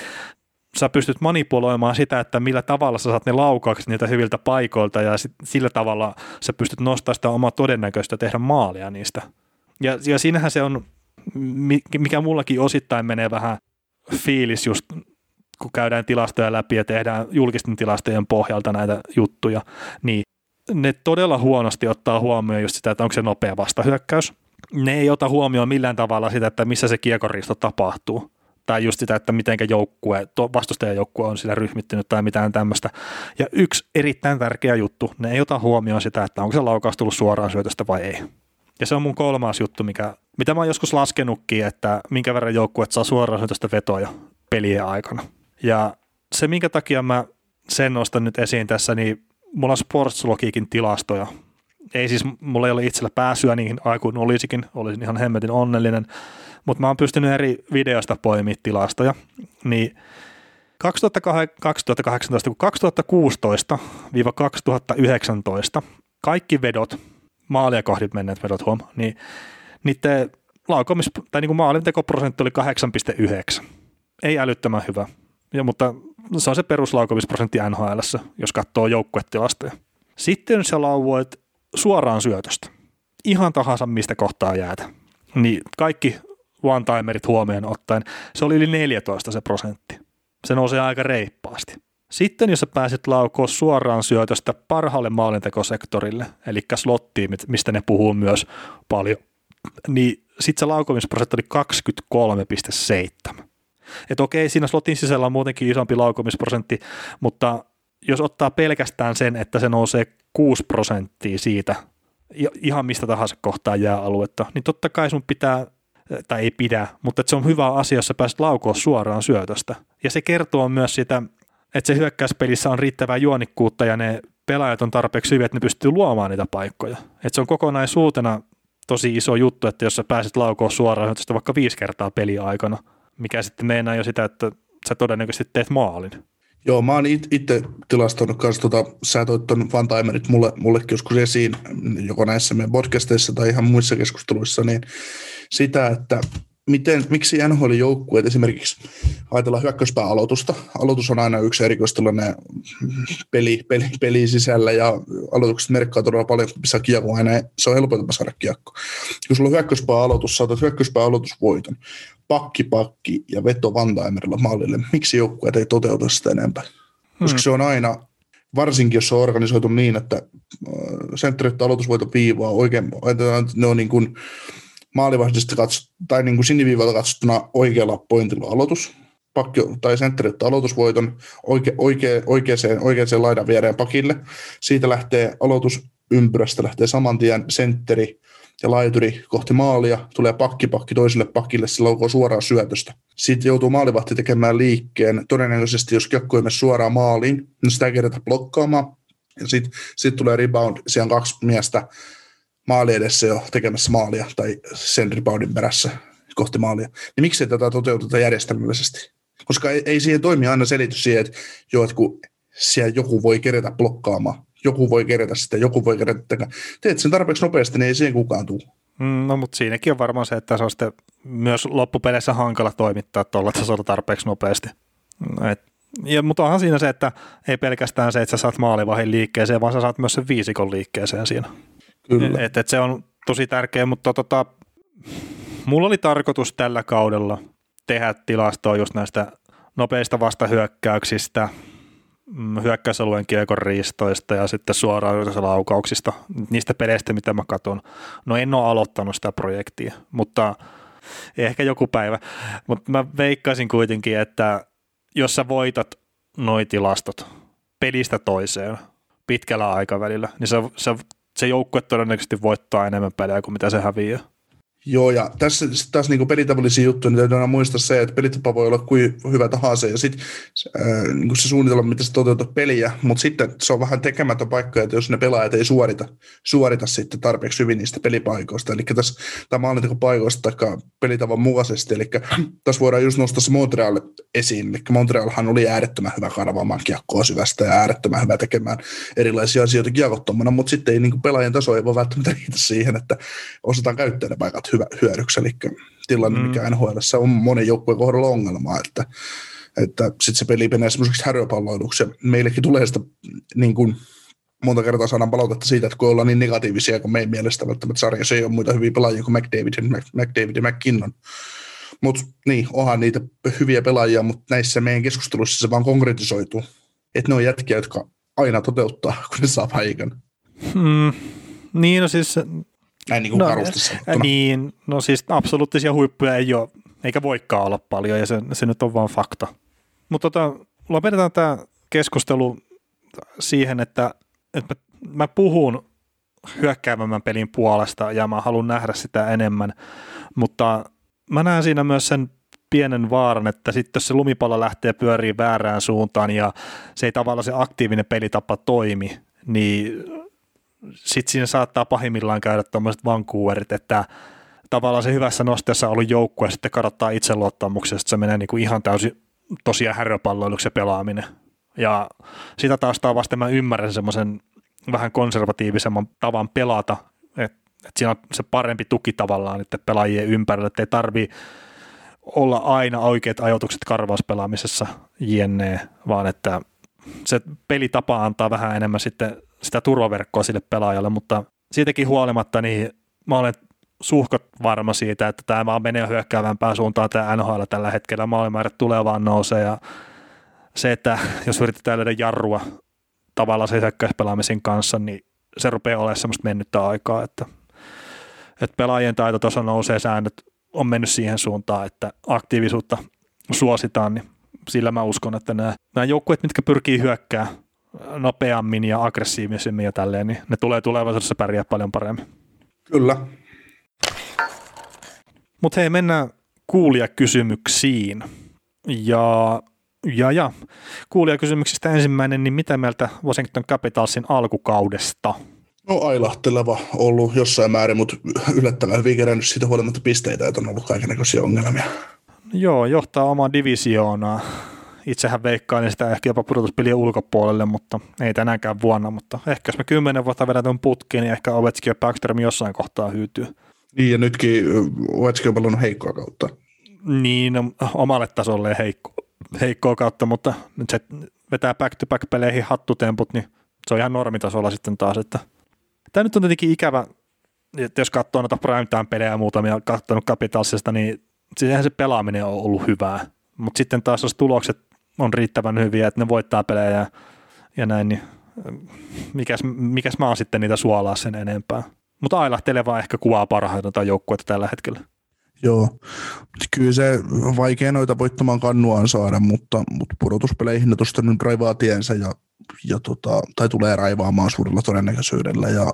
sä pystyt manipuloimaan sitä, että millä tavalla sä saat ne laukaukset niiltä hyviltä paikoilta ja sit, sillä tavalla sä pystyt nostamaan sitä omaa todennäköistä tehdä maalia niistä. Ja, ja siinähän se on, mikä mullakin osittain menee vähän fiilis just, kun käydään tilastoja läpi ja tehdään julkisten tilastojen pohjalta näitä juttuja, niin ne todella huonosti ottaa huomioon just sitä, että onko se nopea vastahyökkäys. Ne ei ota huomioon millään tavalla sitä, että missä se kiekonriisto tapahtuu. Tai just sitä, että miten joukkue, vastustajajoukkue on sillä ryhmittynyt tai mitään tämmöistä. Ja yksi erittäin tärkeä juttu, ne ei ota huomioon sitä, että onko se laukaus tullut suoraan syötöstä vai ei. Ja se on mun kolmas juttu, mikä, mitä mä oon joskus laskenutkin, että minkä verran joukkueet saa suoraan syötöstä vetoja pelien aikana. Ja se, minkä takia mä sen nostan nyt esiin tässä, niin mulla on Sportslogiikin tilastoja. Ei siis, mulla ei ole itsellä pääsyä niihin aikuin olisikin, olisin ihan hemmetin onnellinen. Mutta mä oon pystynyt eri videoista poimia tilastoja, niin kaksituhattakahdeksantoista kaksituhattakuusitoista kaksituhattayhdeksäntoista kaikki vedot, maalia kohdit menneet vedot huom, niin niiden laukomis, tai niin kuin maalintekoprosentti oli kahdeksan pilkku yhdeksän. Ei älyttömän hyvä, ja, mutta se on se peruslaukomisprosentti N H L:ssä, jos katsoo joukkuetilastoja. Sitten se lauvoit suoraan syötöstä, ihan tahansa mistä kohtaa jäätä, niin kaikki one-timerit huomioon ottaen, se oli yli neljätoista se prosentti. Se nousee aika reippaasti. Sitten jos sä pääsit laukoon suoraan syötöstä parhaalle maalintekosektorille, eli slottiin, mistä ne puhuu myös paljon, niin sitten se laukomisprosentti oli kaksikymmentäkolme pilkku seitsemän. Että okei, siinä slotin sisällä on muutenkin isompi laukomisprosentti, mutta jos ottaa pelkästään sen, että se nousee kuusi prosenttia siitä, ihan mistä tahansa kohtaa jääaluetta, niin totta kai sun pitää, tai ei pidä, mutta se on hyvä asia, jos sä pääset laukoon suoraan syötöstä. Ja se kertoo myös sitä, että se hyökkäyspelissä on riittävää juonikkuutta ja ne pelaajat on tarpeeksi hyviä, että ne pystyy luomaan niitä paikkoja. Että se on kokonaisuutena tosi iso juttu, että jos sä pääset laukoon suoraan syötöstä vaikka viisi kertaa peliaikana, mikä sitten meinaa jo sitä, että sä todennäköisesti teet maalin. Joo, mä oon itse tilastanut kanssa, tota, sä toit ton one-timerit mulle, mullekin joskus esiin, joko näissä meidän podcasteissa tai ihan muissa keskusteluissa, niin sitä, että miten, miksi N H L-joukkueet esimerkiksi, ajatellaan hyökkäyspää aloitusta, aloitus on aina yksi erikoistilanne peli, peli, peli sisällä ja aloitukset merkkaa todella paljon, kun missä kiekko aina, se on helpointa saada kiekko. Kun sulla on hyökkäyspää aloitus, saatat hyökkäyspää aloitusvoiton, pakki pakki ja veto one-timerilla maalille, miksi joukkueet ei toteuta sitä enempää? Hmm. Koska se on aina, varsinkin jos se on organisoitu niin, että sentteriyttä aloitusvoiton viivaa oikein, ne on niin kuin maalivahdista katso, tai niin kuin siniviivalta katsottuna oikealla pointilla aloitus, pakki, tai sentteri ottaa aloitusvoiton oike, oike, oikeaan, oikeaan laidan viereen pakille. Siitä lähtee aloitusympyrästä, lähtee saman tien sentteri ja laituri kohti maalia, tulee pakki pakki toiselle pakille, sillä onko suoraan syötöstä. Siitä joutuu maalivahti tekemään liikkeen, todennäköisesti jos kiekko ei mene suoraan maaliin, niin sitä ei kerätä blokkaamaan, ja sitten sit tulee rebound, siellä on kaksi miestä maali edessä jo tekemässä maalia tai sen reboundin perässä kohti maalia, niin miksei tätä toteuteta järjestelmällisesti? Koska ei, ei siihen toimi aina selitys siihen, että, jo, että kun siellä joku voi kerätä blokkaamaan, joku voi kerätä sitä, joku voi kerätä tätä. Teet sen tarpeeksi nopeasti, niin ei siihen kukaan tule. No mutta siinäkin on varmaan se, että se on sitten myös loppupeleissä hankala toimittaa tuolla tasolla tarpeeksi nopeasti. Et, ja, mutta onhan siinä se, että ei pelkästään se, että sä saat maalivahin liikkeeseen, vaan sä saat myös sen viisikon liikkeeseen siinä. Että et se on tosi tärkeä, mutta tota, mulla oli tarkoitus tällä kaudella tehdä tilastoa just näistä nopeista vastahyökkäyksistä, hyökkäysalueen kiekon riistoista ja sitten suoraan yrityslaukauksista, niistä peleistä, mitä mä katson. No en ole aloittanut sitä projektia, mutta ehkä joku päivä. Mutta mä veikkaisin kuitenkin, että jos sä voitat noi tilastot pelistä toiseen pitkällä aikavälillä, niin sä, sä se joukkue todennäköisesti voittaa enemmän pelejä kuin mitä se häviää. Joo, ja tässä taas niinku pelitavallisia juttuja, niin täytyy aina muistaa se, että pelitapa voi olla kuin hyvä tahansa, ja sitten äh, niinku se suunnitelma, miten se toteuttaa peliä, mutta sitten se on vähän tekemätön paikka, että jos ne pelaajat ei suorita, suorita sitten tarpeeksi hyvin niistä pelipaikoista, eli tässä tämä maalintekopaikoista tai pelitavan mukaisesti, eli tässä voidaan just nostaa se Montreal esiin, eli Montrealhan oli äärettömän hyvä karvaamaan kiekkoa syvästä ja äärettömän hyvä tekemään erilaisia asioita kiekottomana, mutta sitten ei, niinku pelaajien taso ei voi välttämättä riitä siihen, että osataan käyttää ne paikat hyvä hyödyksi, eli tilanne, mm. mikä N H L:ssä on monen joukkueen kohdalla ongelmaa, että, että sitten se peli menee semmoiseksi häröpalloiluksi. Meillekin tulee sitä niin kuin monta kertaa saadaan palautetta siitä, että kun ollaan niin negatiivisia, kun meidän mielestä välttämättä sarjassa ei ole muita hyviä pelaajia kuin McDavid, McDavid ja McKinnon. Mutta niin, onhan niitä hyviä pelaajia, mutta näissä meidän keskusteluissa se vaan konkretisoituu, että ne on jätkiä, jotka aina toteuttaa, kun ne saa paikan. Mm. Niin, no siis Näin niin kuin no, ä, niin, no siis absoluuttisia huippuja ei ole, eikä voikaan olla paljon, ja se, se nyt on vaan fakta. Mutta tota, lopetetaan tämä keskustelu siihen, että, että mä puhun hyökkäävämmän pelin puolesta, ja mä haluan nähdä sitä enemmän, mutta mä näen siinä myös sen pienen vaaran, että sitten jos se lumipallo lähtee pyöriin väärään suuntaan, ja se ei tavallaan se aktiivinen pelitapa toimi, niin sitten siinä saattaa pahimmillaan käydä tuommoiset vankuuerit, että tavallaan se hyvässä nosteessa ollut joukkue sitten kadottaa itseluottamuksesta, se menee niinku ihan täysin tosiaan häröpalloiluksi pelaaminen. Ja sitä taustaa vasten mä ymmärrän semmoisen vähän konservatiivisemman tavan pelata, että siinä on se parempi tuki tavallaan niiden pelaajien ympärillä, että ei tarvitse olla aina oikeat ajoitukset karvauspelaamisessa jne, vaan että se pelitapa antaa vähän enemmän sitten sitä turvaverkkoa sille pelaajalle, mutta siitäkin huolimatta niin mä olen suhkot varma siitä, että tämä maa menee hyökkäävään pääsuuntaan tämä N H L tällä hetkellä, maalimäärät tulee vaan nousee ja se, että jos yritetään löydä jarrua tavallaan se hyökkäyspelaamisen kanssa, niin se rupeaa olemaan semmoista mennyttä aikaa, että, että pelaajien taitotaso nousee, säännöt on mennyt siihen suuntaan, että aktiivisuutta suositaan, niin sillä mä uskon, että nämä, nämä joukkueet, mitkä pyrkii hyökkää nopeammin ja aggressiivisemmin ja tälleen, niin ne tulee tulevaisuudessa pärjää paljon paremmin. Kyllä. Mutta hei, mennään kuulijakysymyksiin. Ja, ja, ja kuulijakysymyksistä ensimmäinen, niin mitä mieltä Washington Capitalsin alkukaudesta? No ailahteleva ollut jossain määrin, mutta yllättävän hyvin kerännyt siitä huolimatta pisteitä, että on ollut kaikennäköisiä ongelmia. Joo, johtaa omaa divisioonaa. Itsehän veikkaan sitä ehkä jopa pudotuspelien ulkopuolelle, mutta ei tänäänkään vuonna. Mutta ehkä jos me kymmenen vuotta vedän tuon putkiin, niin ehkä Ovechkin ja Backstrom jossain kohtaa hyytyy. Niin, ja nytkin Ovechkin on paljon heikkoa kautta. Niin, no, omalle tasolleen heikko, heikkoa kautta, mutta nyt se vetää back-to-back-peleihin hattutemput, niin se on ihan normitasolla sitten taas. Että tämä nyt on tietenkin ikävä, että jos katsoo noita primetime-pelejä ja muutamia katsonut Capitalsista, niin siis eihän se pelaaminen on ollut hyvää, mutta sitten taas jos tulokset on riittävän hyviä, että ne voittaa pelejä ja, ja näin, niin mikäs, mikäs mä oon sitten niitä suolaa sen enempää. Mutta ailahtelevaa ehkä kuvaa parhaiten tai joukkuetta tällä hetkellä. Joo, kyllä se vaikea noita voittamaan kannuaan saada, mutta, mutta pudotuspeleihin ne tuosta nyt raivaa tiensä ja, ja tota, tai tulee raivaamaan suurella todennäköisyydellä ja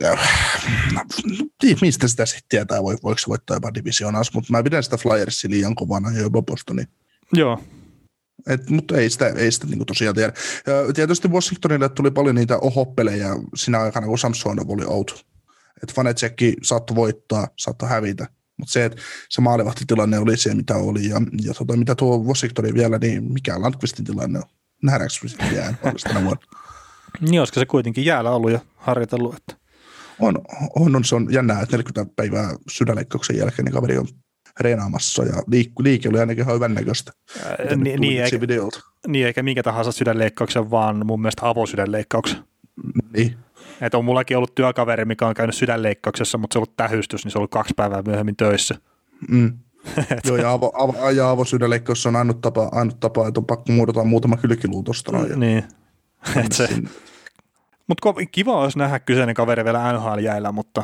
Ja, mistä sitä sitten tietää, voiko se voittaa jopa divisioonassa, mutta mä pidän sitä Flyersia liian kovana ja jopa Bostonin. Joo. Et, mut ei sitä, ei sitä niinku tosiaan tiedä. Ja tietysti Washingtonille tuli paljon niitä oho-pelejä sinä aikana, kun Samsonov oli out. Että Vanecekki saattoi voittaa, saattoi hävitä, mutta se, että se maalivahtitilanne oli se, mitä oli ja, ja tota, mitä tuo Washingtonin vielä, niin mikä Landqvistin tilanne on? Nähdäänkö me sitten jäänyt tänä vuonna? Niin, olisiko se kuitenkin jäällä ollut ja harjoitellut, että On, on, on, se on jännää, että neljäkymmentä päivää sydänleikkauksen jälkeen niin kaveri on reenaamassa ja liik- liike oli ainakin ihan hyvän näköistä. Ää, ni, niin, eikä, niin, eikä minkä tahansa sydänleikkauksen, vaan mun mielestä avosydänleikkauksen. Niin. Että on mullakin ollut työkaveri, mikä on käynyt sydänleikkauksessa, mutta se on ollut tähystys, niin se on ollut kaksi päivää myöhemmin töissä. Mm. Joo, ja, avo, avo, ja avosydänleikkaus on ainut tapa, ainut tapa, että on pakko muodotaan muutama kylkiluutosta. Ja niin, että se... Mutta kiva olisi nähdä kyseinen kaveri vielä N H L-jäillä, mutta...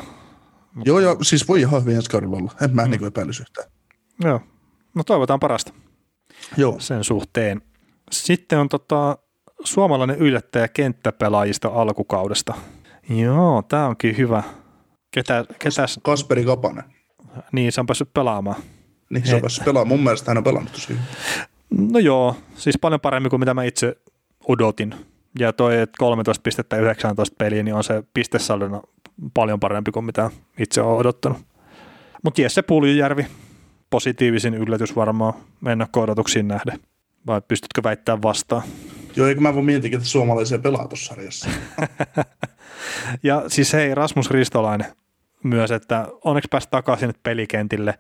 mutta... Joo, joo, siis voi ihan hyvin ensi kaudella olla. En mä mm. niin kuin epäilisi yhtään. Joo, no toivotaan parasta. Joo. Sen suhteen. Sitten on tota, suomalainen yllättäjä kenttäpelaajista alkukaudesta. Joo, tää onkin hyvä. Ketä, ketäs... Kasperi Kapanen. Niin, se on päässyt pelaamaan. Niin, se on päässyt pelaamaan. Mun mielestä hän on pelannut tosi hyvin. No joo, siis paljon paremmin kuin mitä mä itse odotin. Ja toi kolmetoista pilkku yhdeksäntoista peliä, niin on se pistesaldona paljon parempi kuin mitä itse olen odottanut. Mutta Jesse Puljujärvi, positiivisin yllätys varmaan ennakko-odotuksiin nähden. Vai pystytkö väittämään vastaan? Joo, eikö mä voi miettiä, että suomalaisia pelaa tuossa sarjassa. Ja siis hei, Rasmus Ristolainen myös, että onneksi pääsi takaisin pelikentille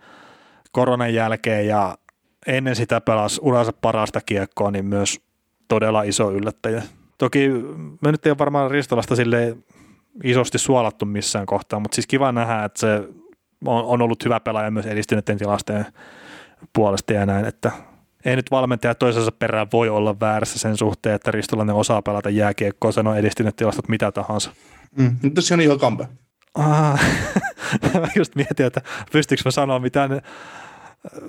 koronan jälkeen ja ennen sitä pelasi uransa parasta kiekkoa, niin myös todella iso yllättäjä. Toki me nyt ei ole varmaan Ristolasta silleen isosti suolattu missään kohtaa, mutta siis kiva nähdä, että se on ollut hyvä pelaaja myös edistyneiden tilastojen puolesta ja näin, että ei nyt valmentaja toisensa perään voi olla väärässä sen suhteen, että Ristolainen osaa pelata jääkiekkoa, sanoo edistyneet tilastot mitä tahansa. Mm, nyt tässä on ihan kampe. Ah, mä just mietin, että pystyykö mä sanoa mitään,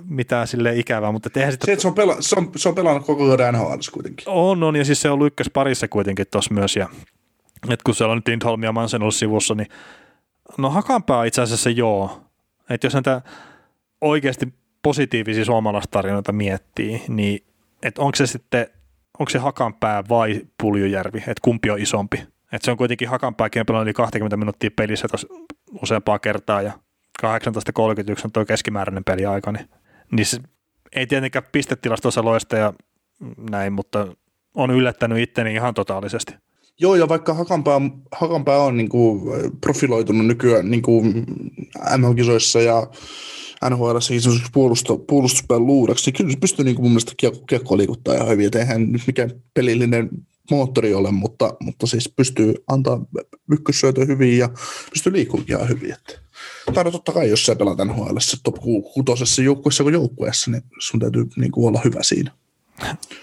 mitään silleen ikävää, mutta eihän sitä... Se, että se on, pela... se on, se on pelannut koko ajan N H L:ssä kuitenkin. On, on, ja siis se on ollut ykkös parissa kuitenkin tuossa myös, ja et kun siellä on nyt Lindholm ja Mansen ollut sivussa, niin no Hakanpää itse asiassa joo, että jos näitä oikeasti positiivisia suomalaistarinoita miettii, niin että onko se sitten, onko se Hakanpää vai Puljujärvi, että kumpi on isompi, että se on kuitenkin Hakanpääkin pelannut yli kaksikymmentä minuuttia pelissä tuossa useampaa kertaa, ja kahdeksantoista kolmekymmentäyksi on tuo keskimääräinen peliaika, niin, niin se ei tietenkään pistetilastossa loista ja näin, mutta on yllättänyt itteni ihan totaalisesti. Joo, ja vaikka Hakanpää, Hakanpää on niin kuin profiloitunut nykyään niin kuin M H-kisoissa ja N H L:ssä puolustuspään luuraksi, niin kyllä se pystyy niin kuin mun mielestä kiekkoa liikuttaa ihan hyvin. Et eihän nyt mikään pelillinen moottori ole, mutta, mutta siis pystyy antaa ykkössyötön hyvin ja pystyy liikkumaan ihan hyvin. Tai totta kai, jos sä pelaat N H L:ssä top kuutosessa joukkueessa kuin joukkueessa, niin sun täytyy niin kuin olla hyvä siinä.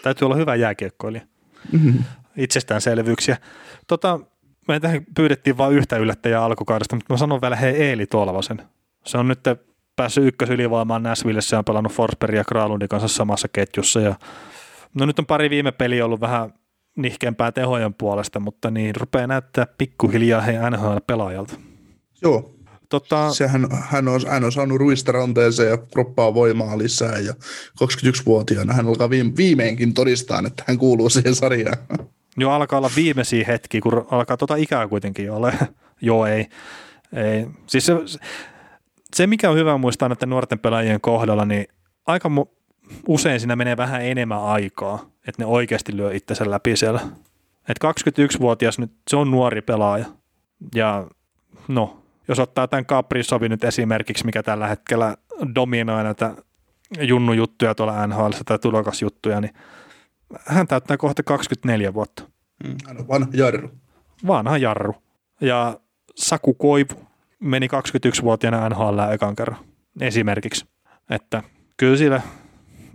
Täytyy olla hyvä jääkiekkoilija. Mm-hmm. Itsestäänselvyyksiä. Tota, me tähän pyydettiin vain yhtä yllättäjää alkukaudesta, mutta mä sanon vielä hei Eeli Tolvasen. Se on nyt päässyt ykkösylivoimaan Nashvillessä ja on pelannut Forsberg ja Kralundin kanssa samassa ketjussa. Ja no nyt on pari viime peliä ollut vähän nihkeämpää tehojen puolesta, mutta niin rupeaa näyttää pikkuhiljaa hei N H L-pelaajalta. Joo. Tota, Sehän, hän, on, hän on saanut ruista ranteeseen ja kroppaa voimaa lisää ja kaksikymmentäyksivuotiaana hän alkaa viimeinkin todistaa, että hän kuuluu siihen sarjaan. Joo, alkaa olla viimeisiä hetkiä, kun alkaa tota ikää kuitenkin ole. Joo, ei. ei. Siis se, se, mikä on hyvä muistaa näiden nuorten pelaajien kohdalla, niin aika mu- usein siinä menee vähän enemmän aikaa, että ne oikeasti lyö itsensä läpi siellä. Et kaksikymmentäyksivuotias nyt, se on nuori pelaaja. Ja no, jos ottaa tämän Kaprisovin nyt esimerkiksi, mikä tällä hetkellä dominoi näitä junnujuttuja tuolla N H L:ssä tai tulokasjuttuja, niin hän täyttää kohta kaksikymmentäneljä vuotta. Hmm. Vanha jarru. Vanha jarru. Ja Saku Koivu meni kaksikymmentäyksivuotiaana N H L:ään ekan kerran esimerkiksi. Että kyllä sillä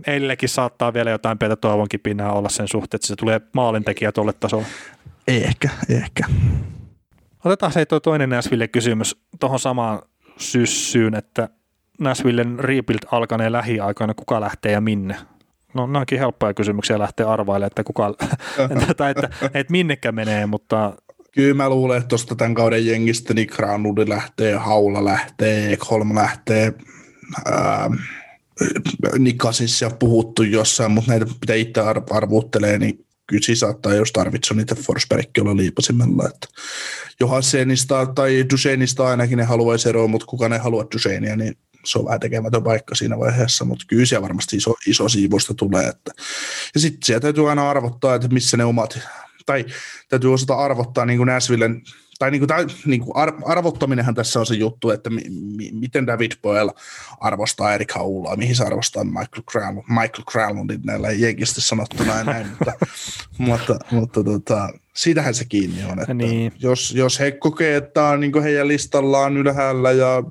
eilläkin saattaa vielä jotain pientä toivonkin pinnaa olla sen suhteen, että se tulee maalintekijä tuolle tasolle. Ehkä, ehkä. Otetaan se toinen Nashville-kysymys tuohon samaan syssyyn, että Nashvillen rebuild alkanee lähiaikana, kuka lähtee ja minne? No, nämä onkin helppoja kysymyksiä lähteä arvailemaan, että, kuka, tai että, että minnekä menee, mutta... Kyllä mä luulen, että tuosta tämän kauden jengistä niin Granlund lähtee, Haula lähtee, Ekholm lähtee, ää, Nikasissa puhuttu jossain, mutta näitä pitää itse arvuuttelee, niin kyllä siinä saattaa, jos tarvitsee niitä Forsbergkin olla liipasimella, että Johansenista tai Duchenista ainakin ne haluaisi eroa, mutta kuka ne haluaa Duchenia, niin se on vähän tekemätön paikka siinä vaiheessa, mutta kyllä siellä varmasti iso, iso siivosta tulee. Että. Ja sitten siellä täytyy aina arvottaa, että missä ne omat, tai täytyy osata arvottaa niin kuin Nashvillen, tai niin kuin, tai niin kuin ar- arvottaminenhan tässä on se juttu, että mi- mi- miten David Boyle arvostaa Erik Haulaa, mihin se arvostaa Michael Kralund, Michael Kralundin näillä jenkistä sanottuna ja näin, mutta, mutta, mutta tota, siitähän se kiinni on, että niin. jos, jos he kokee, että on niin kuin heidän listallaan ylhäällä ja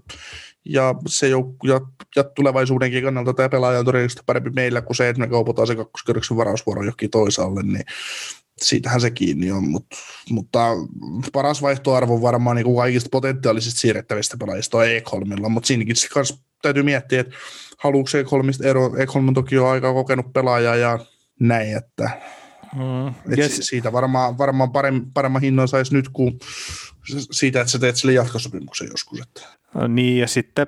Ja, se jouk- ja, ja tulevaisuudenkin kannalta tämä pelaaja on todennäköisesti parempi meillä kuin se, että me kaupataan se kakkoskierroksen varausvuoro johonkin toisaalle, niin siitähän se kiinni on. Mut, mutta paras vaihtoarvo on varmaan niin kuin kaikista potentiaalisista siirrettävistä pelaajista on Ekholmilla, mutta siinäkin se kanssa täytyy miettiä, että haluatko se Ekholmista ero. Ekholm on toki jo aika kokenut pelaaja ja näin, että... Mm, yes. Siitä varmaan, varmaan paremman hinnan saisi nyt kuin siitä, että sä teet sille jatkosopimuksen joskus. Että. Niin ja sitten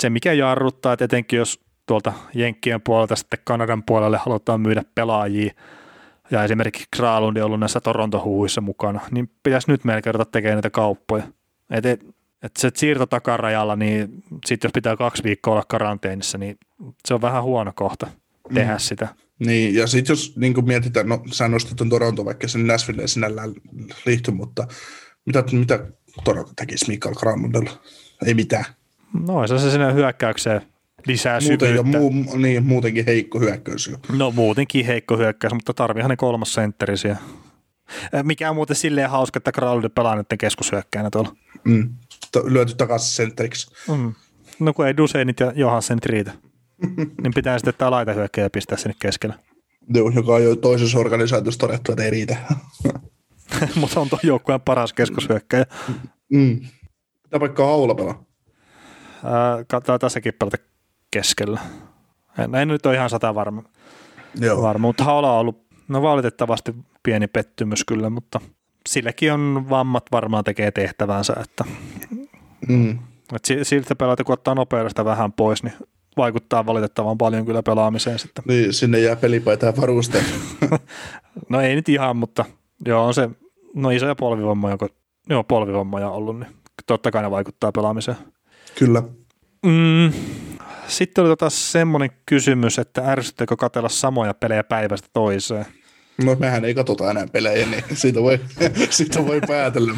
se mikä jarruttaa, että etenkin jos tuolta Jenkkien puolelta sitten Kanadan puolelle halutaan myydä pelaajia ja esimerkiksi Kralund on ollut näissä Toronto-huhuissa mukana, niin pitäisi nyt meillä kertaa tekemään näitä kauppoja. Että et, et se siirto takarajalla, niin sitten jos pitää kaksi viikkoa olla karanteenissa, niin se on vähän huono kohta tehdä mm. sitä. Niin, ja sitten jos niin mietitään, no sä nostat tuon Toronto, vaikka sen Nashville sinällään liittyy, mutta mitä, mitä Toronto tekisi Mikael Granlundilla? Ei mitään. No se se sinä hyökkäykseen lisää muuten, syvyyttä. Muu, niin, muutenkin heikko hyökkäys. No muutenkin heikko hyökkäys, mutta tarviihan ne kolmas sentteri siellä. Mikä on muuten silleen hauska, että Granlund pelaa nyt keskushyökkäänä tuolla. Mm. Lyöty takaisin sentteriksi. Mm. No kun ei Duchenit ja Johansen riitä. Niin pitää sitten tämä laitahyökkäjä pistää sinne keskellä. Joo, joka on jo toisessa organisaatiossa todettu, että ei riitä. Mutta on tuon joukkueen paras keskushyökkäjä. Mm. Mitä paikkaa Haula pelaa? Katsotaan tässäkin pelata keskellä. En, en nyt ole ihan sata varma. varma, mutta Haula on ollut no, valitettavasti pieni pettymys kyllä, mutta silläkin on vammat varmaan tekee tehtävänsä. Että, mm. että siltä pelata, kun ottaa nopeudesta vähän pois, niin vaikuttaa valitettavan paljon kyllä pelaamiseen sitten. Niin, sinne jää pelipaitaa varusteen. No ei nyt ihan, mutta joo, on se no isoja polvivammoja, kun, joo, polvivammoja on ollut, niin totta kai ne vaikuttaa pelaamiseen. Kyllä. Mm, sitten oli tota semmoinen kysymys, että ärsyttääkö katsella samoja pelejä päivästä toiseen? No mehän ei katsota enää pelejä, niin siitä voi, siitä voi päätellä,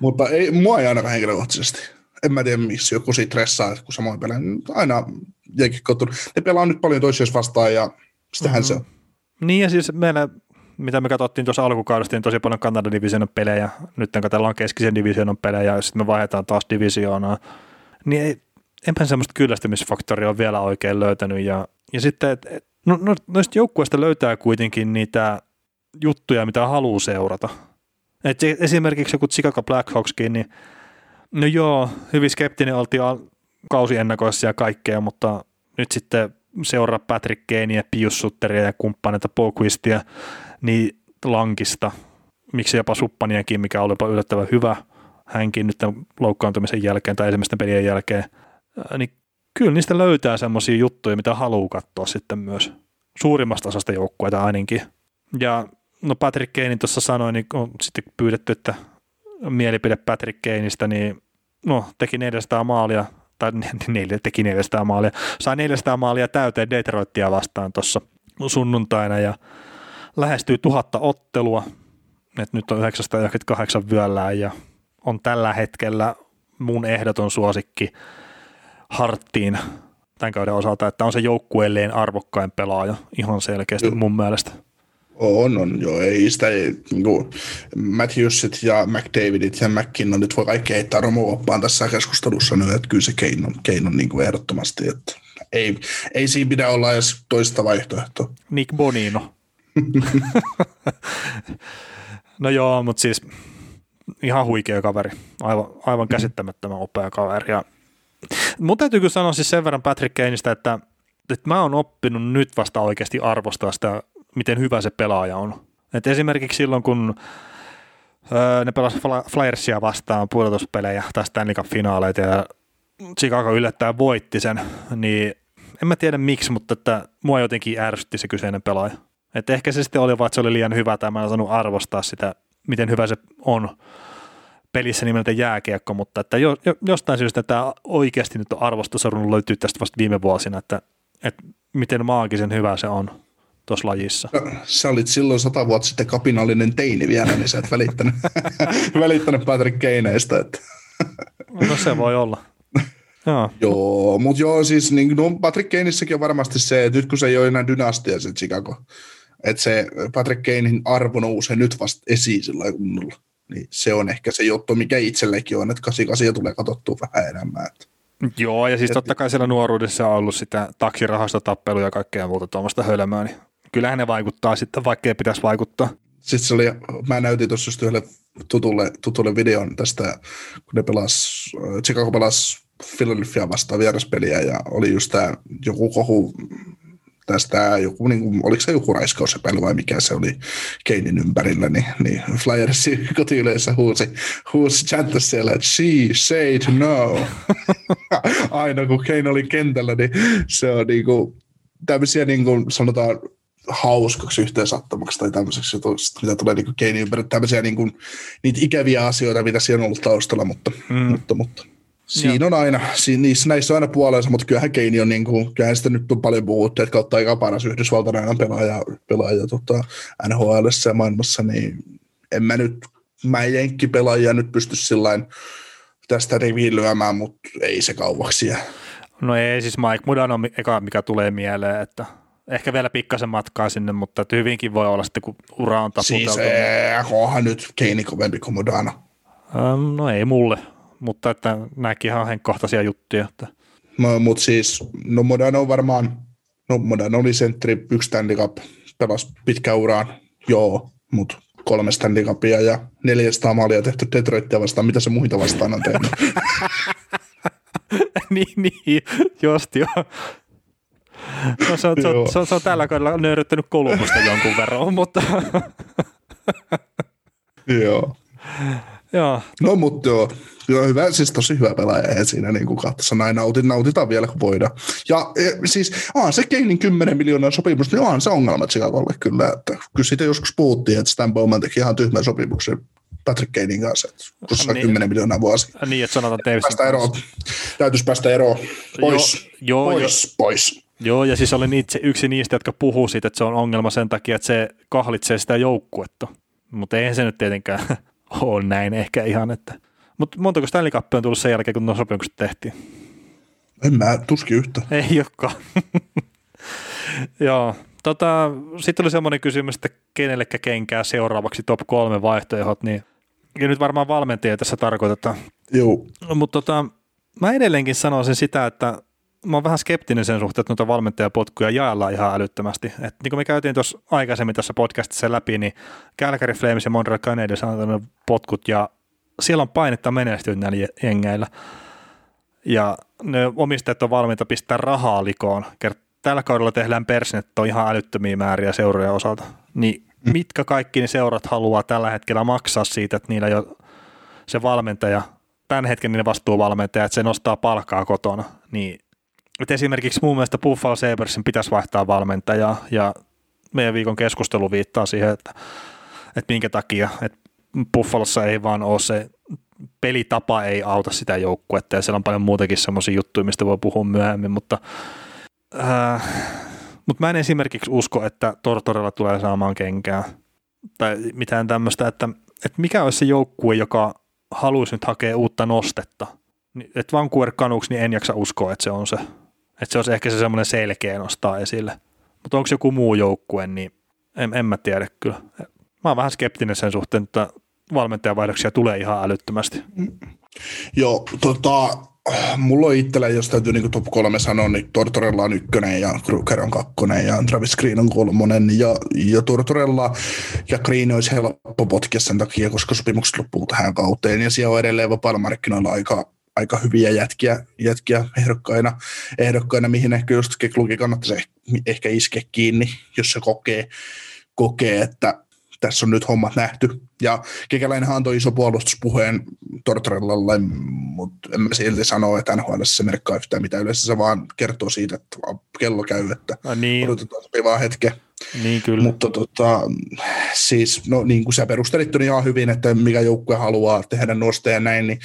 mutta ei, mua ei ainakaan henkilökohtaisesti. En mä tiedä miksi, joku siitä stressaa, kun samoin pelejä, aina jenkin katsottu. Ne pelaa nyt paljon toisiaan vastaan ja sitähän mm-hmm. se on. Niin ja siis meillä, mitä me katsottiin tuossa alkukaudesta, niin tosi paljon Kanadan divisioonan pelejä, nyt katsellaan keskisen divisioonan pelejä ja sitten me vaihdetaan taas divisioonaa, niin ei, enpä semmoista kyllästymisfaktoria ole vielä oikein löytänyt ja, ja sitten, et, et, no, no, noista joukkueista löytää kuitenkin niitä juttuja, mitä haluaa seurata. Et esimerkiksi joku Chicago Blackhawkskin, niin no joo, hyvin skeptinen oltiin kausiennakoissa ja kaikkea, mutta nyt sitten seuraa Patrick Kanea, Pius Sutteria ja kumppaneita Boquistia, niin Lankista, miksi jopa Suppaniakin, mikä oli jopa yllättävän hyvä hänkin nyt loukkaantumisen jälkeen tai ensimmäisten pelien jälkeen, niin kyllä niistä löytää semmoisia juttuja, mitä haluaa katsoa sitten myös suurimmasta osasta joukkueita ainakin. Ja no Patrick Kane tuossa sanoi, niin on sitten pyydetty, että mielipide Patrick Kaneista, niin no teki neljäsataa maalia, tai neljä, teki neljäsataa maalia, sai neljäsataa maalia täyteen Detroitia vastaan tuossa sunnuntaina ja lähestyy tuhatta ottelua, että nyt on yhdeksänsataayhdeksänkymmentäkahdeksan vyöllään ja on tällä hetkellä mun ehdoton suosikki Harttiin tämän kauden osalta, että on se joukkueelleen arvokkain pelaaja ihan selkeästi mun mielestä. On, on joo. Ei sitä, ei, niin Matthewsit ja McDavidit ja McKinnonit voi kaikki heittää romuoppaan tässä keskustelussa nyt, että kyllä se Kane on, Kane on niin kuin ehdottomasti, että ei, ei siinä pidä olla edes toista vaihtoehtoa. Nick Bonino. No joo, mutta siis ihan huikea kaveri, aivan, aivan käsittämättömän upea kaveri. Ja mun täytyy kyllä sanoa siis sen verran Patrick Kaneista, että, että mä oon oppinut nyt vasta oikeasti arvostaa sitä, miten hyvä se pelaaja on. Et esimerkiksi silloin, kun öö, ne pelasivat Flyersia vastaan pudotuspelejä tai Stanley Cup-finaaleita ja Chicago yllättäen voitti sen, niin en mä tiedä miksi, mutta että mua jotenkin ärsytti se kyseinen pelaaja. Et ehkä se sitten oli vaan, että se oli liian hyvä tai mä en saanut arvostaa sitä, miten hyvä se on pelissä nimeltä jääkiekko, mutta että jo, jo, jostain syystä tämä oikeasti nyt on arvostusarvonnut löytyy tästä vasta viime vuosina, että, että miten maagisen hyvä se on tuossa lajissa. Sä olit silloin sata vuotta sitten kapinallinen teini vielä, niin sä et välittänyt, välittänyt Patrick Kaneista. Että. No se voi olla. Joo, joo mutta joo siis niin, no Patrick Kaneissakin on varmasti se, että nyt kun se ei ole enää dynastia se Chicago, että se Patrick Kanein arvo nousee nyt vasta esiin sillä kunnolla. Niin se on ehkä se juttu, mikä itsellekin on, että kahdeksan kahdeksan tulee katsottua vähän enemmän. Että. Joo, ja siis totta kai siellä nuoruudessa on ollut sitä taksirahastotappeluja ja kaikkea muuta tuommoista hölmöä, niin kyllähän ne vaikuttaa sitten, vaikka ei pitäisi vaikuttaa. Sitten se oli, mä näytin tuossa just yhdelle tutulle, tutulle videon tästä, kun ne pelas, Chicago pelasi Philadelphia vastaan vieraspeliä, ja oli just tämä joku kohu, tästä joku, niin kuin, oliko se joku raiskausepäily vai mikä se oli Keinin ympärillä, niin, niin Flyersin kotiyleisö huusi, huusi chanttasi siellä, että she said no. Aina kun Kein oli kentällä, niin se on niin kuin, tämmöisiä niin kuin sanotaan hauskaksi yhteen sattamaksi tai tämmöiseksi, mitä tulee niin Keinin ympärillä, tämmöisiä niin kuin, niitä ikäviä asioita, mitä siellä on ollut taustalla, mutta, mm. mutta, mutta. Siinä ja. On aina, niissä näissä on aina puolensa, mutta kyllähän Keini on, niin kuin, kyllähän sitä nyt on paljon puhuttu, että kautta aika paras Yhdysvaltain aina pelaaja, pelaaja tota, N H L:ssä ja maailmassa, niin en mä nyt, mä en jenkkipelaajia nyt pysty sillain tästä riviin lyömään, mutta ei se kauaksi jää. No ei, siis Mike Mudan on eka, mikä tulee mieleen, että ehkä vielä pikkasen matkaa sinne, mutta hyvinkin voi olla sitten, kun ura on taputeltu. Siis eh, onhan nyt Keini kovempi kuin Mudana. Um, no ei mulle. Mutta että nämäkin ihan henkkohtaisia juttuja. No, mutta siis, no Modano on varmaan, no Modano oli sentteri, yksi Stanley Cup, pelasi pitkään uraan, joo, mutta kolme Stanley Cupia ja neljäsataa maalia tehty Detroitia vastaan, mitä se muita vastaan on tehnyt? niin, niin, just joo. No se on, se on, se on, se on tällä kaudella nöyryttänyt Kolumbusta jonkun verran, mutta... joo. Joo. No mutta joo, hyvä, siis tosi hyvä pelaaja ja siinä niin kuin katsassa näin nautin, nautitaan vielä kun voidaan. Ja e, siis aah, se Keinin kymmenen miljoonaa sopimus, niin onhan se ongelma Chicagolle kyllä, että kyllä siitä joskus puhuttiin, että Stan Bowman teki ihan tyhmän sopimuksen Patrick Kanein kanssa, että kun saa niin, kymmenen miljoonaa vuosi. Niin, että sanotaan täytyisi päästä eroon, täytyisi päästä eroon, pois, joo, joo, pois, jo. pois. Joo, ja siis olen itse yksi niistä, jotka puhuu siitä, että se on ongelma sen takia, että se kahlitsee sitä joukkuetta. Mutta eihän se nyt tietenkään ole näin ehkä ihan, että... Mutta montako Stanley Cupia on tullut sen jälkeen, kun nuo sopimukset tehtiin? En mä tuski yhtä. Ei olekaan. Joo. Tota, sitten oli semmoinen kysymys, että kenellekä kenkää seuraavaksi top kolme vaihtoehdot, niin ja nyt varmaan valmentajia tässä tarkoitetaan. Joo. Mutta tota, mä edelleenkin sanoisin sitä, että mä oon vähän skeptinen sen suhteen, että noita valmentajapotkuja jaellaan ihan älyttömästi. Et niin kuin me käytiin tuossa aikaisemmin tässä podcastissa läpi, niin Gälläkäri Flames ja Montreal Canadiens on antanut potkut, ja siellä on painetta menestyä näillä jengeillä. Ja ne omistajat on valmiita pistää rahaa likoon. Tällä kaudella tehdään persinettä ihan älyttömiä määriä seurojen osalta. Niin mitkä kaikki ne seurat haluaa tällä hetkellä maksaa siitä, että niillä jo se valmentaja, tämän hetken niiden vastuuvalmentaja, että se nostaa palkkaa kotona, niin et esimerkiksi mun mielestä Buffalo Sabersin pitäisi vaihtaa valmentajaa, ja meidän viikon keskustelu viittaa siihen, että, että minkä takia, että Buffalossa ei vaan ole se, pelitapa ei auta sitä joukkuetta, ja siellä on paljon muutenkin semmoisia juttuja, mistä voi puhua myöhemmin, mutta, äh, mutta mä en esimerkiksi usko, että Tortorella tulee saamaan kenkään, tai mitään tämmöistä, että, että mikä olisi se joukkue, joka haluaisi nyt hakea uutta nostetta, että Vancouver Canucks, niin en jaksa uskoa, että se on se. Että se olisi ehkä se semmoinen selkeä nostaa esille. Mutta onko joku muu joukkue, niin en, en mä tiedä kyllä. Mä oon vähän skeptinen sen suhteen, että valmentajavaihdoksia tulee ihan älyttömästi. Mm. Joo, tota, mulla on itsellä, jos täytyy niin top kolme sanoa, niin Tortorella on ykkönen ja Kruger on kakkonen ja Travis Green on kolmonen. Ja, ja Tortorella ja Green olisi helppo potkia sen takia, koska sopimukset loppuu tähän kauteen. Ja siellä on edelleen vapailla markkinoilla aika... aika hyviä jätkiä, jätkiä ehdokkaina, ehdokkaina, mihin ehkä just klubi kannattaisi ehkä iskeä kiinni, jos se kokee, kokee, että tässä on nyt hommat nähty. Ja Kekäläinenhan antoi iso puolustuspuheen Tortorellalle, mutta en mä silti sano, että N H L se merkkaa yhtään mitään. Yleensä se vaan kertoo siitä, että kello käy, että no niin. Odotetaan sopivaa hetkeä. Niin kyllä. Mutta tota, siis, no niin kuin sä perustelit niin ihan hyvin, että mikä joukkue haluaa tehdä nosteja ja näin, niin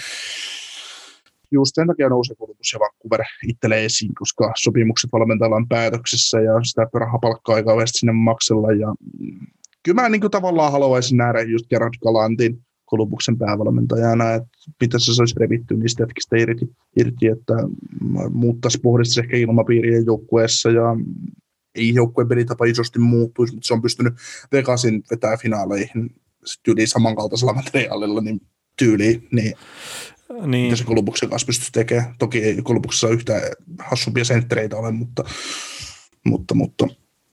just sen takia nousee kulutus ja Vancouver itselleen esiin, koska sopimukset valmentajalla on päätöksessä ja sitä rahapalkkaa ei kauheasti sinne maksella. Ja kyllä mä niin kuin tavallaan haluaisin nähdä just Gerard Galantin Kolumbuksen päävalmentajana, että mitä se olisi revitty niistä hetkistä irti, irti että muuttaisi puhdistus ehkä ilmapiirien joukkueessa ja ei joukkueen pelitapa isosti muuttuisi, mutta se on pystynyt Vegasin vetämään finaaleihin yli samankaltaisella materiaalilla niin tyyliin, niin niin. Mitä se Kolumbuksen kanssa pystyisi tekemään. Toki ei Kolumbuksessa yhtään hassumpia senttereitä ole, mutta, mutta, mutta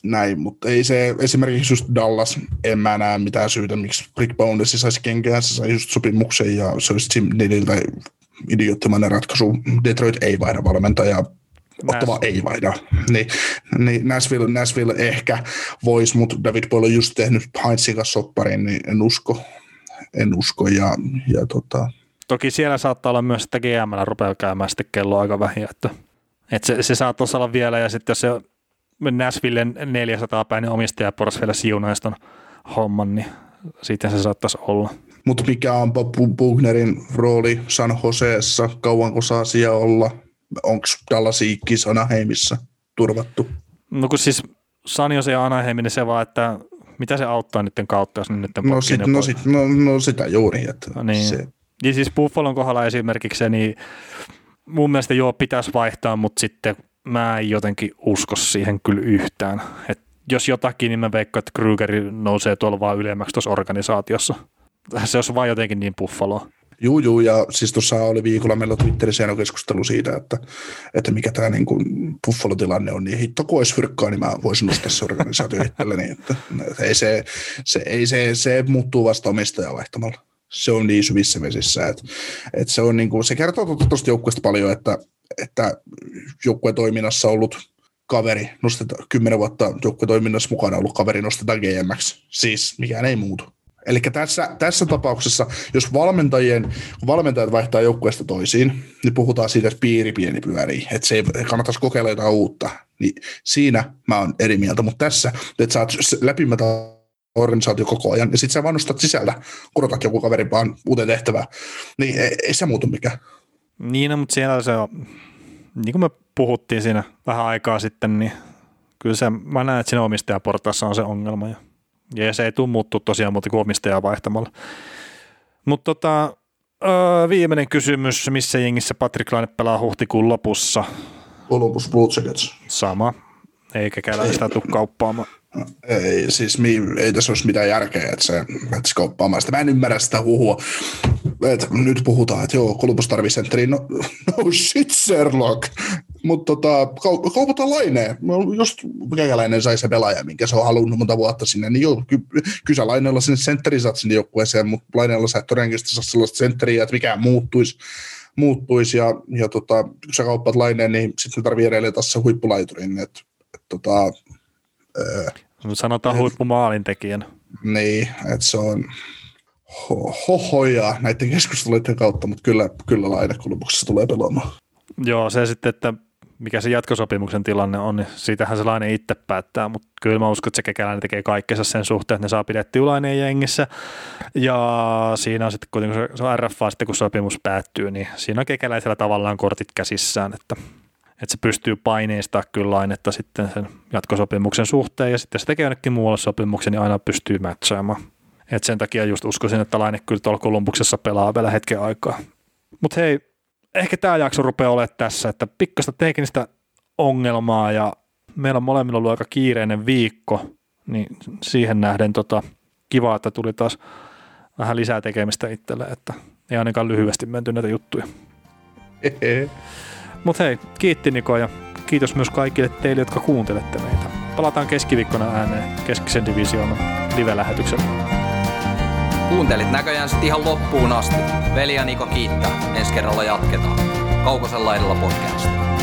näin. Mutta ei se esimerkiksi just Dallas, en mä näe mitään syytä, miksi Rick Boundesi saisi kenkään, se sai just sopimuksen ja se olisi Jim Nealilta idioottimainen ratkaisu. Detroit ei vaihda valmentajaa, Ottava ei vaihda. Niin, niin Nashville, Nashville ehkä voisi, mutta David Boyle on just tehnyt Heinzin kanssa sopparin, niin en usko. En usko ja, ja tota... Toki siellä saattaa olla myös, että G M:llä rupeaa käymään sitten kello aika vähin, että, että se, se saattaisi olla vielä, ja sitten jos se Nashvillen neljäsataa päinen omistaja poras vielä siunaiston homman, niin sitten se saattaisi olla. Mutta mikä on Bugnerin rooli San Joseessa? Kauanko saa siellä olla? Onko tällaisia ikkis Anaheimissa turvattu? No kun siis San Jose ja Anaheim, niin se vaan, että mitä se auttaa niiden kautta, jos ne nyt no, sit, no, sit, no, no sitä juuri, että niin. se... Ja siis Buffalon kohdalla esimerkiksi, niin mun mielestä joo, pitäisi vaihtaa, mutta sitten mä en jotenkin usko siihen kyllä yhtään. Et jos jotakin, niin mä veikkaan, että Krugeri nousee tuolla vaan ylemmäksi tuossa organisaatiossa. Se olisi vaan jotenkin niin Buffaloa. Juu, juu, ja siis tuossa oli viikolla meillä Twitterissä on keskustelu siitä, että, että mikä tämä niin Buffalo-tilanne on, niin hitto, kun olisi fyrkkaa, niin mä voisin nostaa se organisaatio itselleni. Että, että ei se, se, ei se, se muuttuu vasta omistaja vaihtamalla. Se on niin syvissä vesissä, että, että se, on niin kuin, se kertoo tuosta joukkueesta paljon, että, että joukkueen toiminnassa ollut kaveri, nostetaan, kymmenen vuotta joukkueen toiminnassa mukana ollut kaveri nostetaan G M:ksi, siis mikään ei muutu. Eli tässä, tässä tapauksessa, jos valmentajien, valmentajat vaihtaa joukkueesta toisiin, niin puhutaan siitä, että piiri pieni pyörii, että se ei kannattaisi kokeilla jotain uutta, niin siinä mä oon eri mieltä, mutta tässä, että sä oot läpimätä organisaatio koko ajan, ja sitten sä vaan nostat sisältä, kurotat joku kaverin vaan uuteen tehtävään, niin ei, ei se muutu mikään. Niin, no, mutta siellä se on, niin kuin me puhuttiin siinä vähän aikaa sitten, niin kyllä se, mä näen, että siinä omistajaportaassa on se ongelma. Ja, ja se ei tule muuttua tosiaan muuta kuin omistajaa vaihtamalla. Mutta tota, viimeinen kysymys, missä jengissä Patrick Laine pelaa huhtikuun lopussa? Columbus Blue Jackets. Sama, eikä käydä tule kauppaamaan. Ei, siis ei tässä olisi mitään järkeä, että se lähtisi kauppaamaan sitä. Mä en ymmärrä sitä huhua. Et nyt puhutaan, että joo, Columbus tarvii sentteriin. No, no shit, Sherlock. Mutta tota, kau- kaupataan Laineen. Just Käkäläinen sai se pelaaja, minkä se on halunnut monta vuotta sinne. Niin joo, ky- kysä Laineella sinne sentteriin saat sinne joukkueeseen, mutta Laineella sä et todennäköisesti saa sellaista sentteriä, että mikään muuttuisi. muuttuisi ja, ja tota, kun sä kauppaat Laineen, niin sitten tarvii edelleen taas se huippulaiturin. Et, et, tota, ää, sanotaan et, huippumaalintekijänä. Niin, että se on... hohoja näiden keskusteluiden kautta, mutta kyllä, kyllä Laine-Kolumbuksessa tulee pelaamaan. Joo, se sitten, että mikä se jatkosopimuksen tilanne on, niin siitähän se Laine itse päättää, mutta kyllä mä uskon, että se Käkäläinen tekee kaikkensa sen suhteen, että ne saa pidettyä Laineen jengissä, ja siinä on sitten kuitenkin, kun se on R F A sitten, kun sopimus päättyy, niin siinä on Käkäläisellä tavallaan kortit käsissään, että, että se pystyy paineistamaan kyllä Lainetta sitten sen jatkosopimuksen suhteen, ja sitten se tekee jonnekin muualle sopimuksen, niin aina pystyy mätsäämään. Et sen takia just uskoisin, että Laine kyllä tuolla Kolumbuksessa pelaa vielä hetken aikaa. Mutta hei, ehkä tämä jakso rupeaa olemaan tässä, että pikkuista teknistä ongelmaa ja meillä on molemmilla ollut aika kiireinen viikko, niin siihen nähden tota, kiva, että tuli taas vähän lisää tekemistä itselle, että ei ainakaan lyhyesti menty näitä juttuja. Mutta hei, kiitti Niko ja kiitos myös kaikille teille, jotka kuuntelette meitä. Palataan keskiviikkona ääneen Keskisen divisioonan live-lähetyksellä. Kuuntelit näköjään sit ihan loppuun asti. Veli ja Niko kiittää. Ensi kerralla jatketaan. Kaukosella edellä podcast.